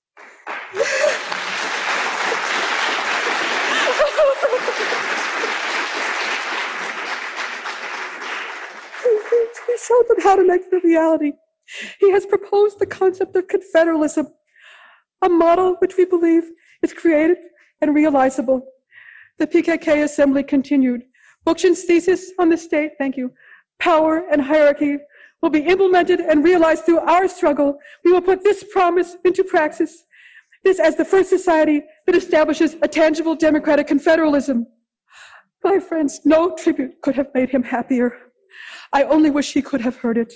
He showed them how to make it a reality. He has proposed the concept of confederalism, a model which we believe is creative and realizable. The PKK Assembly continued. Bookchin's thesis on the state, thank you, power and hierarchy will be implemented and realized through our struggle. We will put this promise into practice, this as the first society that establishes a tangible democratic confederalism. My friends, no tribute could have made him happier. I only wish he could have heard it.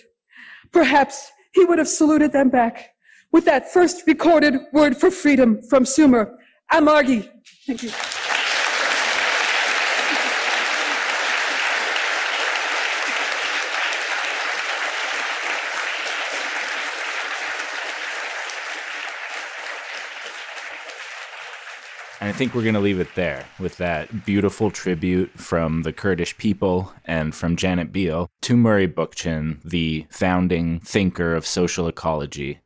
Perhaps he would have saluted them back with that first recorded word for freedom from Sumer, Amargi. Thank you. And I think we're going to leave it there with that beautiful tribute from the Kurdish people and from Janet Biehl to Murray Bookchin, the founding thinker of social ecology.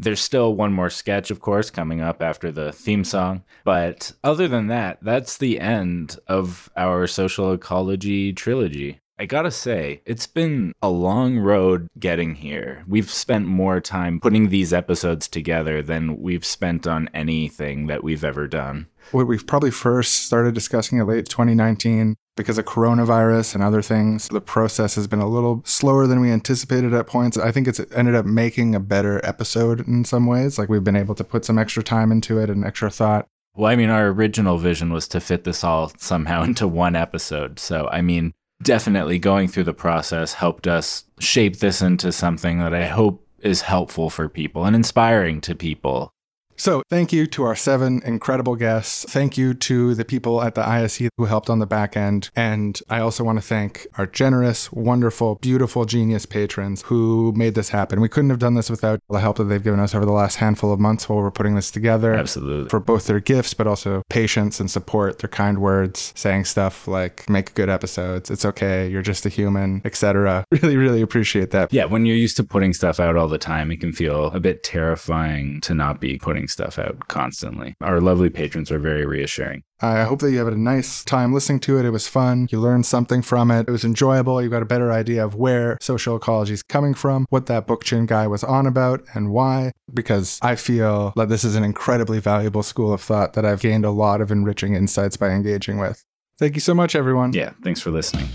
There's still one more sketch, of course, coming up after the theme song. But other than that, that's the end of our social ecology trilogy. I gotta say, it's been a long road getting here. We've spent more time putting these episodes together than we've spent on anything that we've ever done. Well, we've probably first started discussing it late 2019 because of coronavirus and other things. The process has been a little slower than we anticipated at points. I think it's ended up making a better episode in some ways. Like, we've been able to put some extra time into it and extra thought. Well, I mean, our original vision was to fit this all somehow into one episode. So, I mean, definitely going through the process helped us shape this into something that I hope is helpful for people and inspiring to people. So thank you to our 7 incredible guests. Thank you to the people at the ISE who helped on the back end. And I also want to thank our generous, wonderful, beautiful, genius patrons who made this happen. We couldn't have done this without the help that they've given us over the last handful of months while we're putting this together. Absolutely. For both their gifts, but also patience and support, their kind words, saying stuff like, make good episodes, it's okay, you're just a human, etc. Really, really appreciate that. Yeah, when you're used to putting stuff out all the time, it can feel a bit terrifying to not be putting stuff out constantly. Our lovely patrons are very reassuring. I hope that you had a nice time listening to it. It was fun. You learned something from it. It was enjoyable. You got a better idea of where social ecology is coming from, what that Bookchin guy was on about, and why. Because I feel that this is an incredibly valuable school of thought that I've gained a lot of enriching insights by engaging with. Thank you so much, everyone. Yeah, thanks for listening.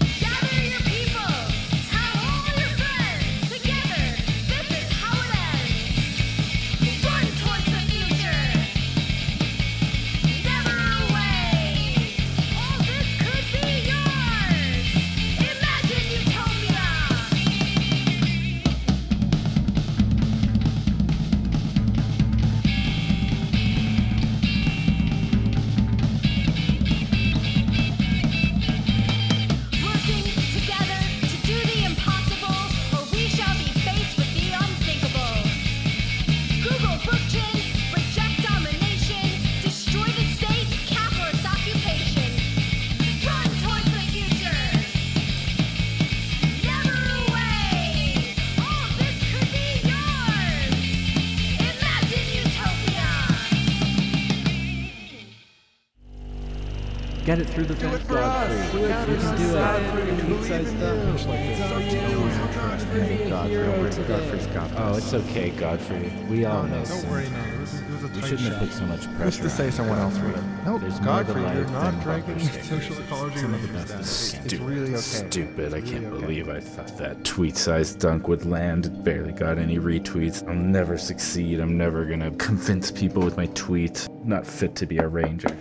Okay, Godfrey. We all know. Don't worry now. It was a tight shot. You shouldn't have put so much pressure. Just to say someone else read it. No, Godfrey, you're not dragging social ecology. It's really okay. Stupid. I can't believe I thought that tweet-sized dunk would land. It barely got any retweets. I'll never succeed. I'm never gonna convince people with my tweet. Not fit to be a ranger.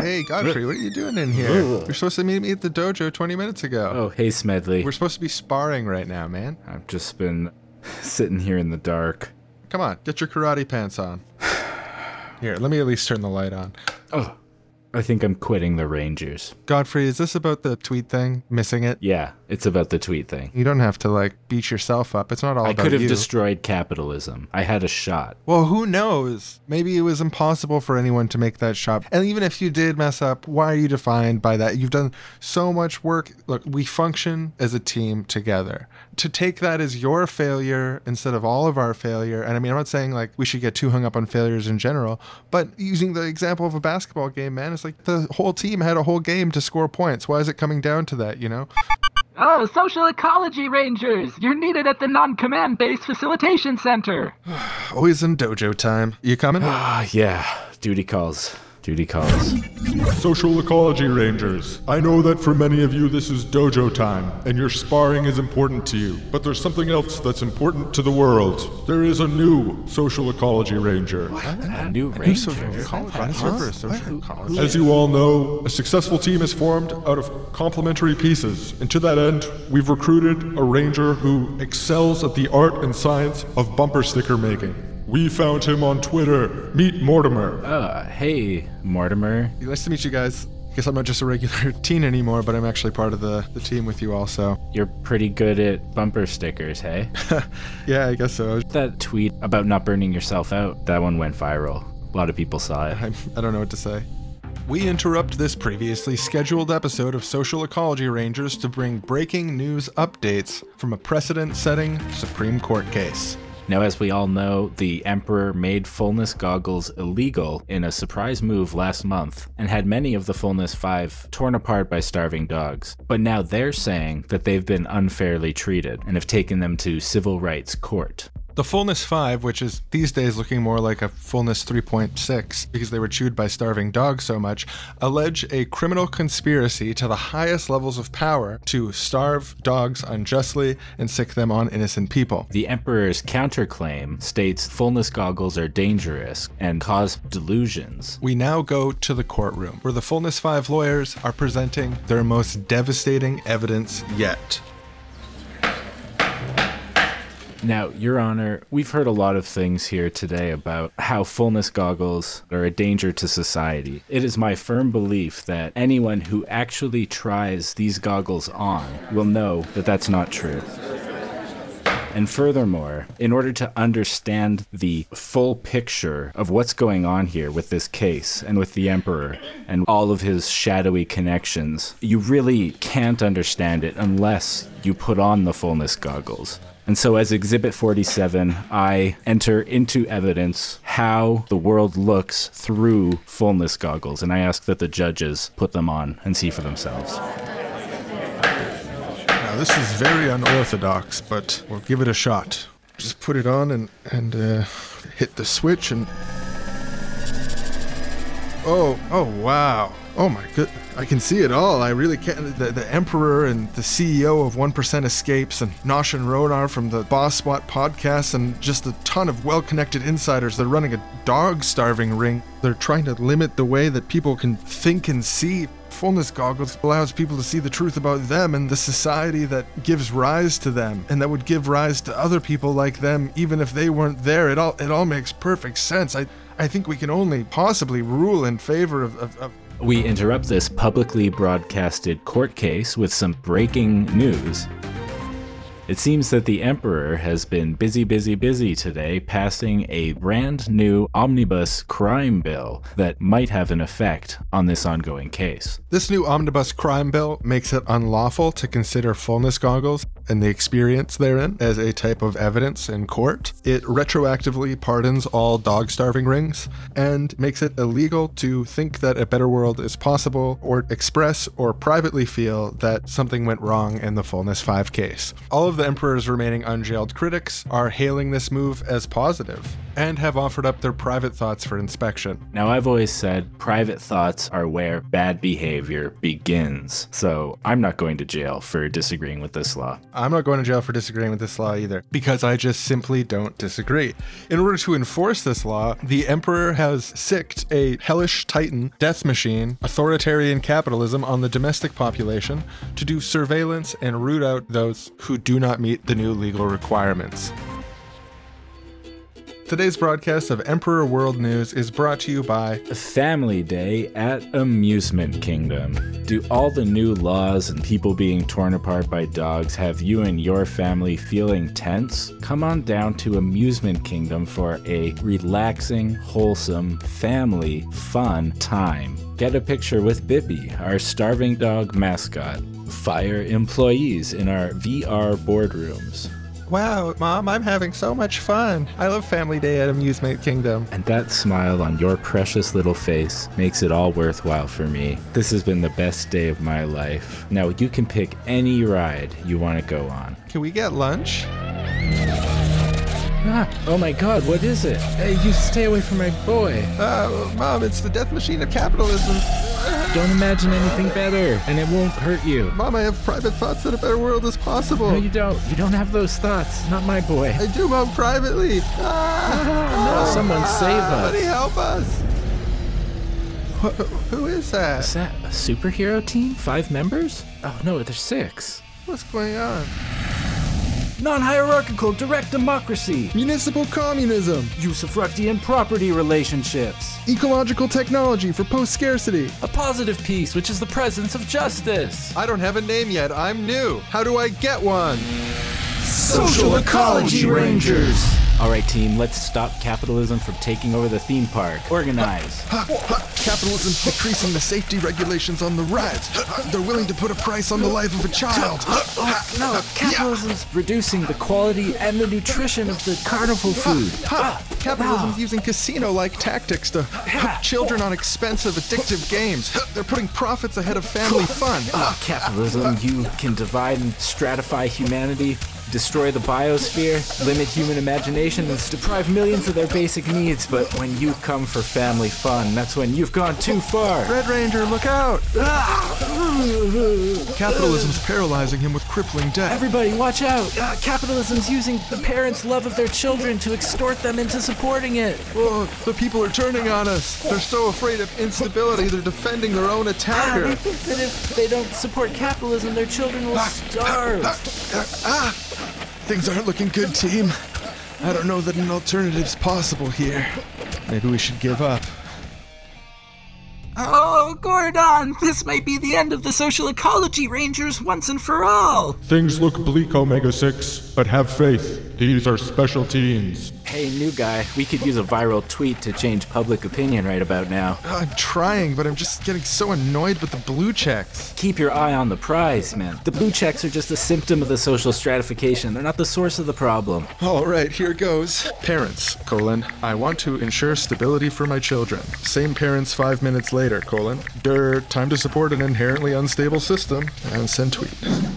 Hey, Godfrey, what are you doing in here? You're supposed to meet me at the dojo 20 minutes ago. Oh, hey, Smedley. We're supposed to be sparring right now, man. I've just been sitting here in the dark. Come on, get your karate pants on. Here, let me at least turn the light on. Oh, I think I'm quitting the Rangers. Godfrey, is this about the tweet thing? Missing it? Yeah, it's about the tweet thing. You don't have to, beat yourself up. It's not all about you. I could have destroyed capitalism. I had a shot. Well, who knows? Maybe it was impossible for anyone to make that shot. And even if you did mess up, why are you defined by that? You've done so much work. Look, we function as a team together. To take that as your failure instead of all of our failure, and I mean, I'm not saying, we should get too hung up on failures in general, but using the example of a basketball game, man, it's like the whole team had a whole game to score points. Why is it coming down to that, you know? Oh, social ecology rangers! You're needed at the non-command base facilitation center! Always in dojo time. You coming? Yeah. Duty calls. Social ecology rangers, I know that for many of you this is dojo time, and your sparring is important to you, but there's something else that's important to the world. There is a new social ecology ranger. What? A new ranger? As you all know, a successful team is formed out of complementary pieces, and to that end, we've recruited a ranger who excels at the art and science of bumper sticker making. We found him on Twitter. Meet Mortimer. Hey, Mortimer. Nice to meet you guys. Guess I'm not just a regular teen anymore, but I'm actually part of the team with you also. You're pretty good at bumper stickers, hey? Yeah, I guess so. That tweet about not burning yourself out, that one went viral. A lot of people saw it. I don't know what to say. We interrupt this previously scheduled episode of Social Ecology Rangers to bring breaking news updates from a precedent-setting Supreme Court case. Now, as we all know, the emperor made fullness goggles illegal in a surprise move last month and had many of the Fullness 5 torn apart by starving dogs. But now they're saying that they've been unfairly treated and have taken them to civil rights court. The Fullness 5, which is these days looking more like a Fullness 3.6 because they were chewed by starving dogs so much, allege a criminal conspiracy to the highest levels of power to starve dogs unjustly and sick them on innocent people. The emperor's counterclaim states fullness goggles are dangerous and cause delusions. We now go to the courtroom, where the Fullness 5 lawyers are presenting their most devastating evidence yet. Now, Your Honor, we've heard a lot of things here today about how fullness goggles are a danger to society. It is my firm belief that anyone who actually tries these goggles on will know that that's not true. And furthermore, in order to understand the full picture of what's going on here with this case and with the emperor and all of his shadowy connections, you really can't understand it unless you put on the fullness goggles. And so as Exhibit 47, I enter into evidence how the world looks through fullness goggles, and I ask that the judges put them on and see for themselves. This is very unorthodox, but we'll give it a shot. Just put it on and hit the switch and... Oh, wow. Oh my good, I can see it all. I really can. The Emperor and the CEO of 1% Escapes and Nosh and Rodar from the Boss SWAT podcast and just a ton of well-connected insiders. They're running a dog-starving ring. They're trying to limit the way that people can think and see. Fullness goggles allows people to see the truth about them and the society that gives rise to them and that would give rise to other people like them even if they weren't there. It all makes perfect sense. I think we can only possibly rule in favor of... We interrupt this publicly broadcasted court case with some breaking news. It seems that the Emperor has been busy today passing a brand new omnibus crime bill that might have an effect on this ongoing case. This new omnibus crime bill makes it unlawful to consider fullness goggles and the experience therein as a type of evidence in court. It retroactively pardons all dog-starving rings and makes it illegal to think that a better world is possible or express or privately feel that something went wrong in the Fullness 5 case. All of the Emperor's remaining unjailed critics are hailing this move as positive and have offered up their private thoughts for inspection. Now, I've always said private thoughts are where bad behavior begins, so I'm not going to jail for disagreeing with this law. I'm not going to jail for disagreeing with this law either, because I just simply don't disagree. In order to enforce this law, the Emperor has sicked a hellish titan, death machine, authoritarian capitalism on the domestic population to do surveillance and root out those who do not meet the new legal requirements. Today's broadcast of Emperor World News is brought to you by Family Day at Amusement Kingdom. Do all the new laws and people being torn apart by dogs have you and your family feeling tense? Come on down to Amusement Kingdom for a relaxing, wholesome, family, fun time. Get a picture with Bippy, our starving dog mascot. Fire employees in our VR boardrooms. Wow, Mom, I'm having so much fun. I love Family Day at Amusement Kingdom. And that smile on your precious little face makes it all worthwhile for me. This has been the best day of my life. Now you can pick any ride you want to go on. Can we get lunch? Ah, oh my God, what is it? Hey, you stay away from my boy. Mom, it's the death machine of capitalism. Don't imagine anything better, and it won't hurt you. Mom, I have private thoughts that a better world is possible. No, you don't. You don't have those thoughts. Not my boy. I do, Mom, privately. No, someone save us. Somebody help us. Who is that? Is that a superhero team? 5 members? Oh, no, there's 6. What's going on? Non-hierarchical direct democracy, municipal communism, usufructian property relationships, ecological technology for post-scarcity, a positive peace which is the presence of justice. I don't have a name yet. I'm new. How do I get one? Social Ecology Rangers. All right, team, let's stop capitalism from taking over the theme park. Organize. Capitalism decreasing the safety regulations on the rides. They're willing to put a price on the life of a child. No, capitalism's reducing the quality and the nutrition of the carnival food. Capitalism's using casino-like tactics to hook children on expensive, addictive games. They're putting profits ahead of family fun. Capitalism, you can divide and stratify humanity, destroy the biosphere, limit human imagination, and deprive millions of their basic needs. But when you come for family fun, that's when you've gone too far. Red Ranger, look out! Capitalism's paralyzing him with crippling debt. Everybody, watch out! Capitalism's using the parents' love of their children to extort them into supporting it. Whoa, the people are turning on us. They're so afraid of instability, they're defending their own attacker. They think that if they don't support capitalism, their children will starve. Things aren't looking good, team. I don't know that an alternative's possible here. Maybe we should give up. Oh, Gordon, this may be the end of the social ecology rangers once and for all. Things look bleak, Omega-6, but have faith. These are special teens. Hey, new guy, we could use a viral tweet to change public opinion right about now. I'm trying, but I'm just getting so annoyed with the blue checks. Keep your eye on the prize, man. The blue checks are just a symptom of the social stratification. They're not the source of the problem. All right, here goes. Parents, : I want to ensure stability for my children. Same parents 5 minutes later, : time to support an inherently unstable system, and send tweet.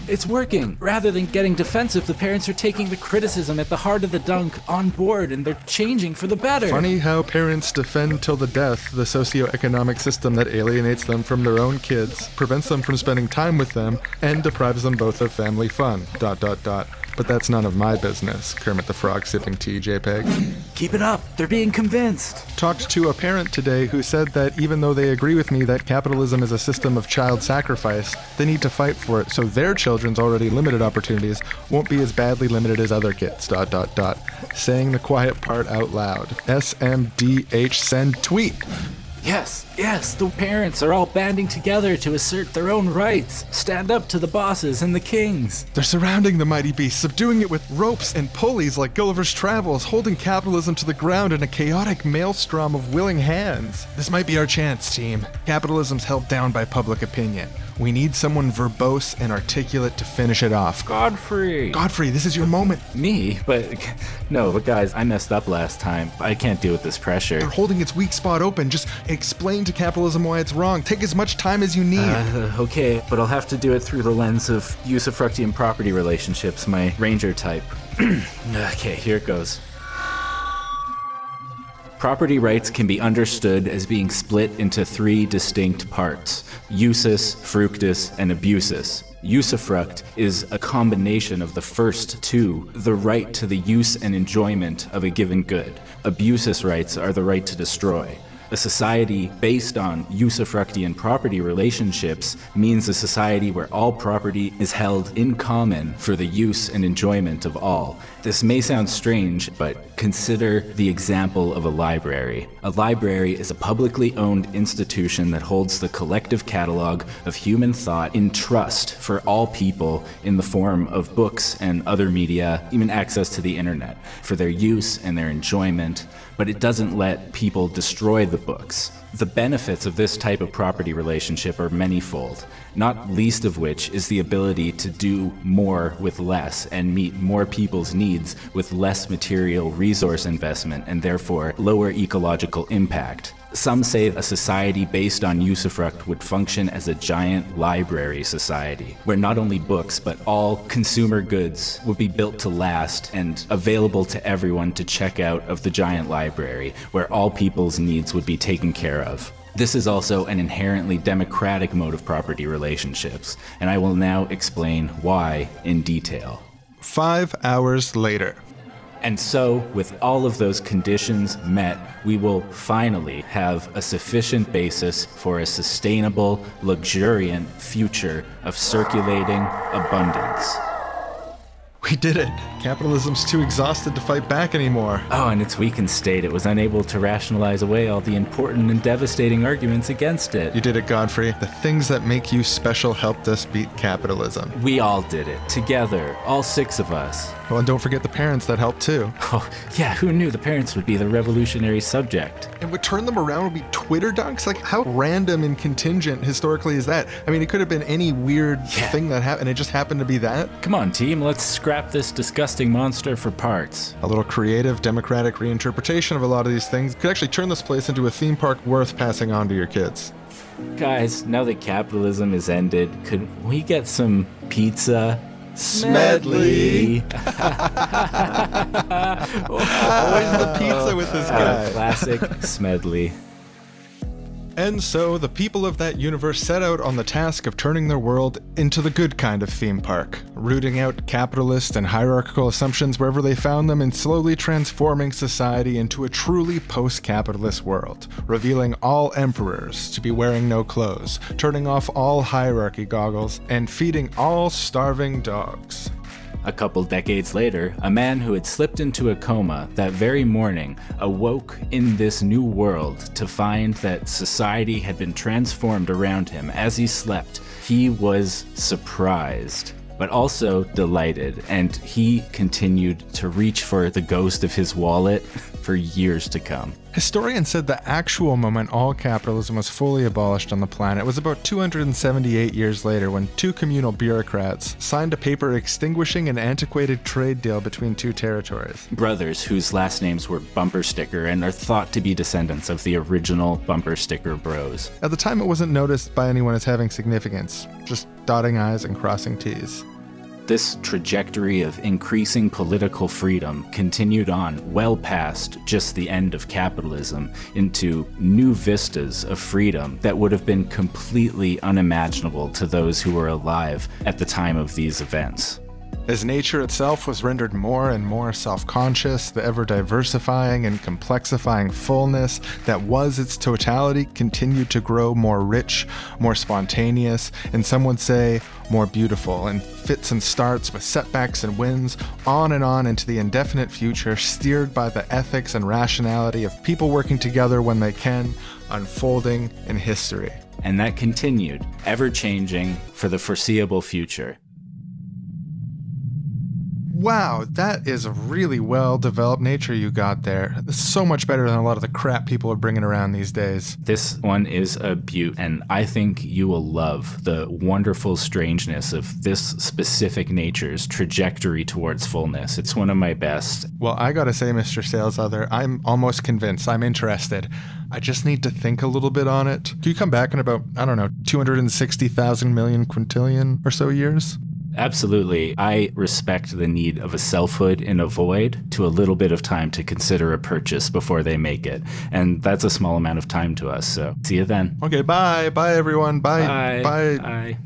It's working. Rather than getting defensive, the parents are taking the criticism at the heart of the dunk on board, and they're changing for the better. Funny how parents defend till the death the socioeconomic system that alienates them from their own kids, prevents them from spending time with them, and deprives them both of family fun, ... But that's none of my business, Kermit the Frog sipping tea, JPEG. Keep it up. They're being convinced. Talked to a parent today who said that even though they agree with me that capitalism is a system of child sacrifice, they need to fight for it so their children's already limited opportunities won't be as badly limited as other kids, ... Saying the quiet part out loud. SMDH send tweet. Yes, the parents are all banding together to assert their own rights. Stand up to the bosses and the kings. They're surrounding the mighty beast, subduing it with ropes and pulleys like Gulliver's Travels, holding capitalism to the ground in a chaotic maelstrom of willing hands. This might be our chance, team. Capitalism's held down by public opinion. We need someone verbose and articulate to finish it off. Godfrey, this is your moment. Me? But guys, I messed up last time. I can't deal with this pressure. They're holding its weak spot open. Just explain to capitalism why it's wrong. Take as much time as you need. Okay, but I'll have to do it through the lens of usufructian property relationships, my ranger type. Okay, here it goes. Property rights can be understood as being split into three distinct parts: usus, fructus, and abusus. Usufruct is a combination of the first two, the right to the use and enjoyment of a given good. Abusus rights are the right to destroy. A society based on usufructian property relationships means a society where all property is held in common for the use and enjoyment of all. This may sound strange, but consider the example of a library. A library is a publicly owned institution that holds the collective catalog of human thought in trust for all people in the form of books and other media, even access to the internet, for their use and their enjoyment, but it doesn't let people destroy the books. The benefits of this type of property relationship are manyfold, not least of which is the ability to do more with less and meet more people's needs with less material resource investment and therefore lower ecological impact. Some say a society based on usufruct would function as a giant library society, where not only books but all consumer goods would be built to last and available to everyone to check out of the giant library, where all people's needs would be taken care of. This is also an inherently democratic mode of property relationships, and I will now explain why in detail. 5 hours later. And so, with all of those conditions met, we will finally have a sufficient basis for a sustainable, luxuriant future of circulating abundance. We did it. Capitalism's too exhausted to fight back anymore. Oh, in its weakened state, it was unable to rationalize away all the important and devastating arguments against it. You did it, Godfrey. The things that make you special helped us beat capitalism. We all did it. Together. All 6 of us. Well, and don't forget the parents that helped, too. Oh, yeah, who knew the parents would be the revolutionary subject? And what turned them around would be Twitter dunks? Like, how random and contingent historically is that? I mean, it could have been any weird thing that happened, and it just happened to be that? Come on, team, let's scrap this disgusting monster for parts. A little creative, democratic reinterpretation of a lot of these things could actually turn this place into a theme park worth passing on to your kids. Guys, now that capitalism is ended, could we get some pizza? Smedley! Always the pizza with this guy. Classic Smedley. And so, the people of that universe set out on the task of turning their world into the good kind of theme park, rooting out capitalist and hierarchical assumptions wherever they found them and slowly transforming society into a truly post-capitalist world, revealing all emperors to be wearing no clothes, turning off all hierarchy goggles, and feeding all starving dogs. A couple decades later, a man who had slipped into a coma that very morning awoke in this new world to find that society had been transformed around him as he slept. He was surprised, but also delighted, and he continued to reach for the ghost of his wallet for years to come. Historians said the actual moment all capitalism was fully abolished on the planet was about 278 years later, when two communal bureaucrats signed a paper extinguishing an antiquated trade deal between two territories. Brothers whose last names were Bumper Sticker and are thought to be descendants of the original Bumper Sticker Bros. At the time, it wasn't noticed by anyone as having significance, just dotting I's and crossing T's. This trajectory of increasing political freedom continued on well past just the end of capitalism into new vistas of freedom that would have been completely unimaginable to those who were alive at the time of these events. As nature itself was rendered more and more self-conscious, the ever-diversifying and complexifying fullness that was its totality continued to grow more rich, more spontaneous, and some would say more beautiful, in fits and starts with setbacks and wins, on and on into the indefinite future, steered by the ethics and rationality of people working together when they can, unfolding in history. And that continued, ever-changing, for the foreseeable future. Wow, that is a really well-developed nature you got there. That's so much better than a lot of the crap people are bringing around these days. This one is a beaut, and I think you will love the wonderful strangeness of this specific nature's trajectory towards fullness. It's one of my best. Well, I gotta say, Mr. Sales Other, I'm almost convinced. I'm interested. I just need to think a little bit on it. Can you come back in about, 260,000 million quintillion or so years? Absolutely. I respect the need of a selfhood in a void to a little bit of time to consider a purchase before they make it. And that's a small amount of time to us. So see you then. Okay, bye. Bye, everyone. Bye. Bye. Bye.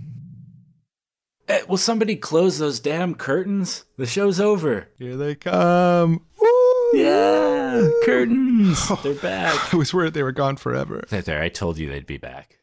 Hey, will somebody close those damn curtains? The show's over. Here they come. Woo! Yeah, curtains. Oh, they're back. I was worried they were gone forever. There, I told you they'd be back.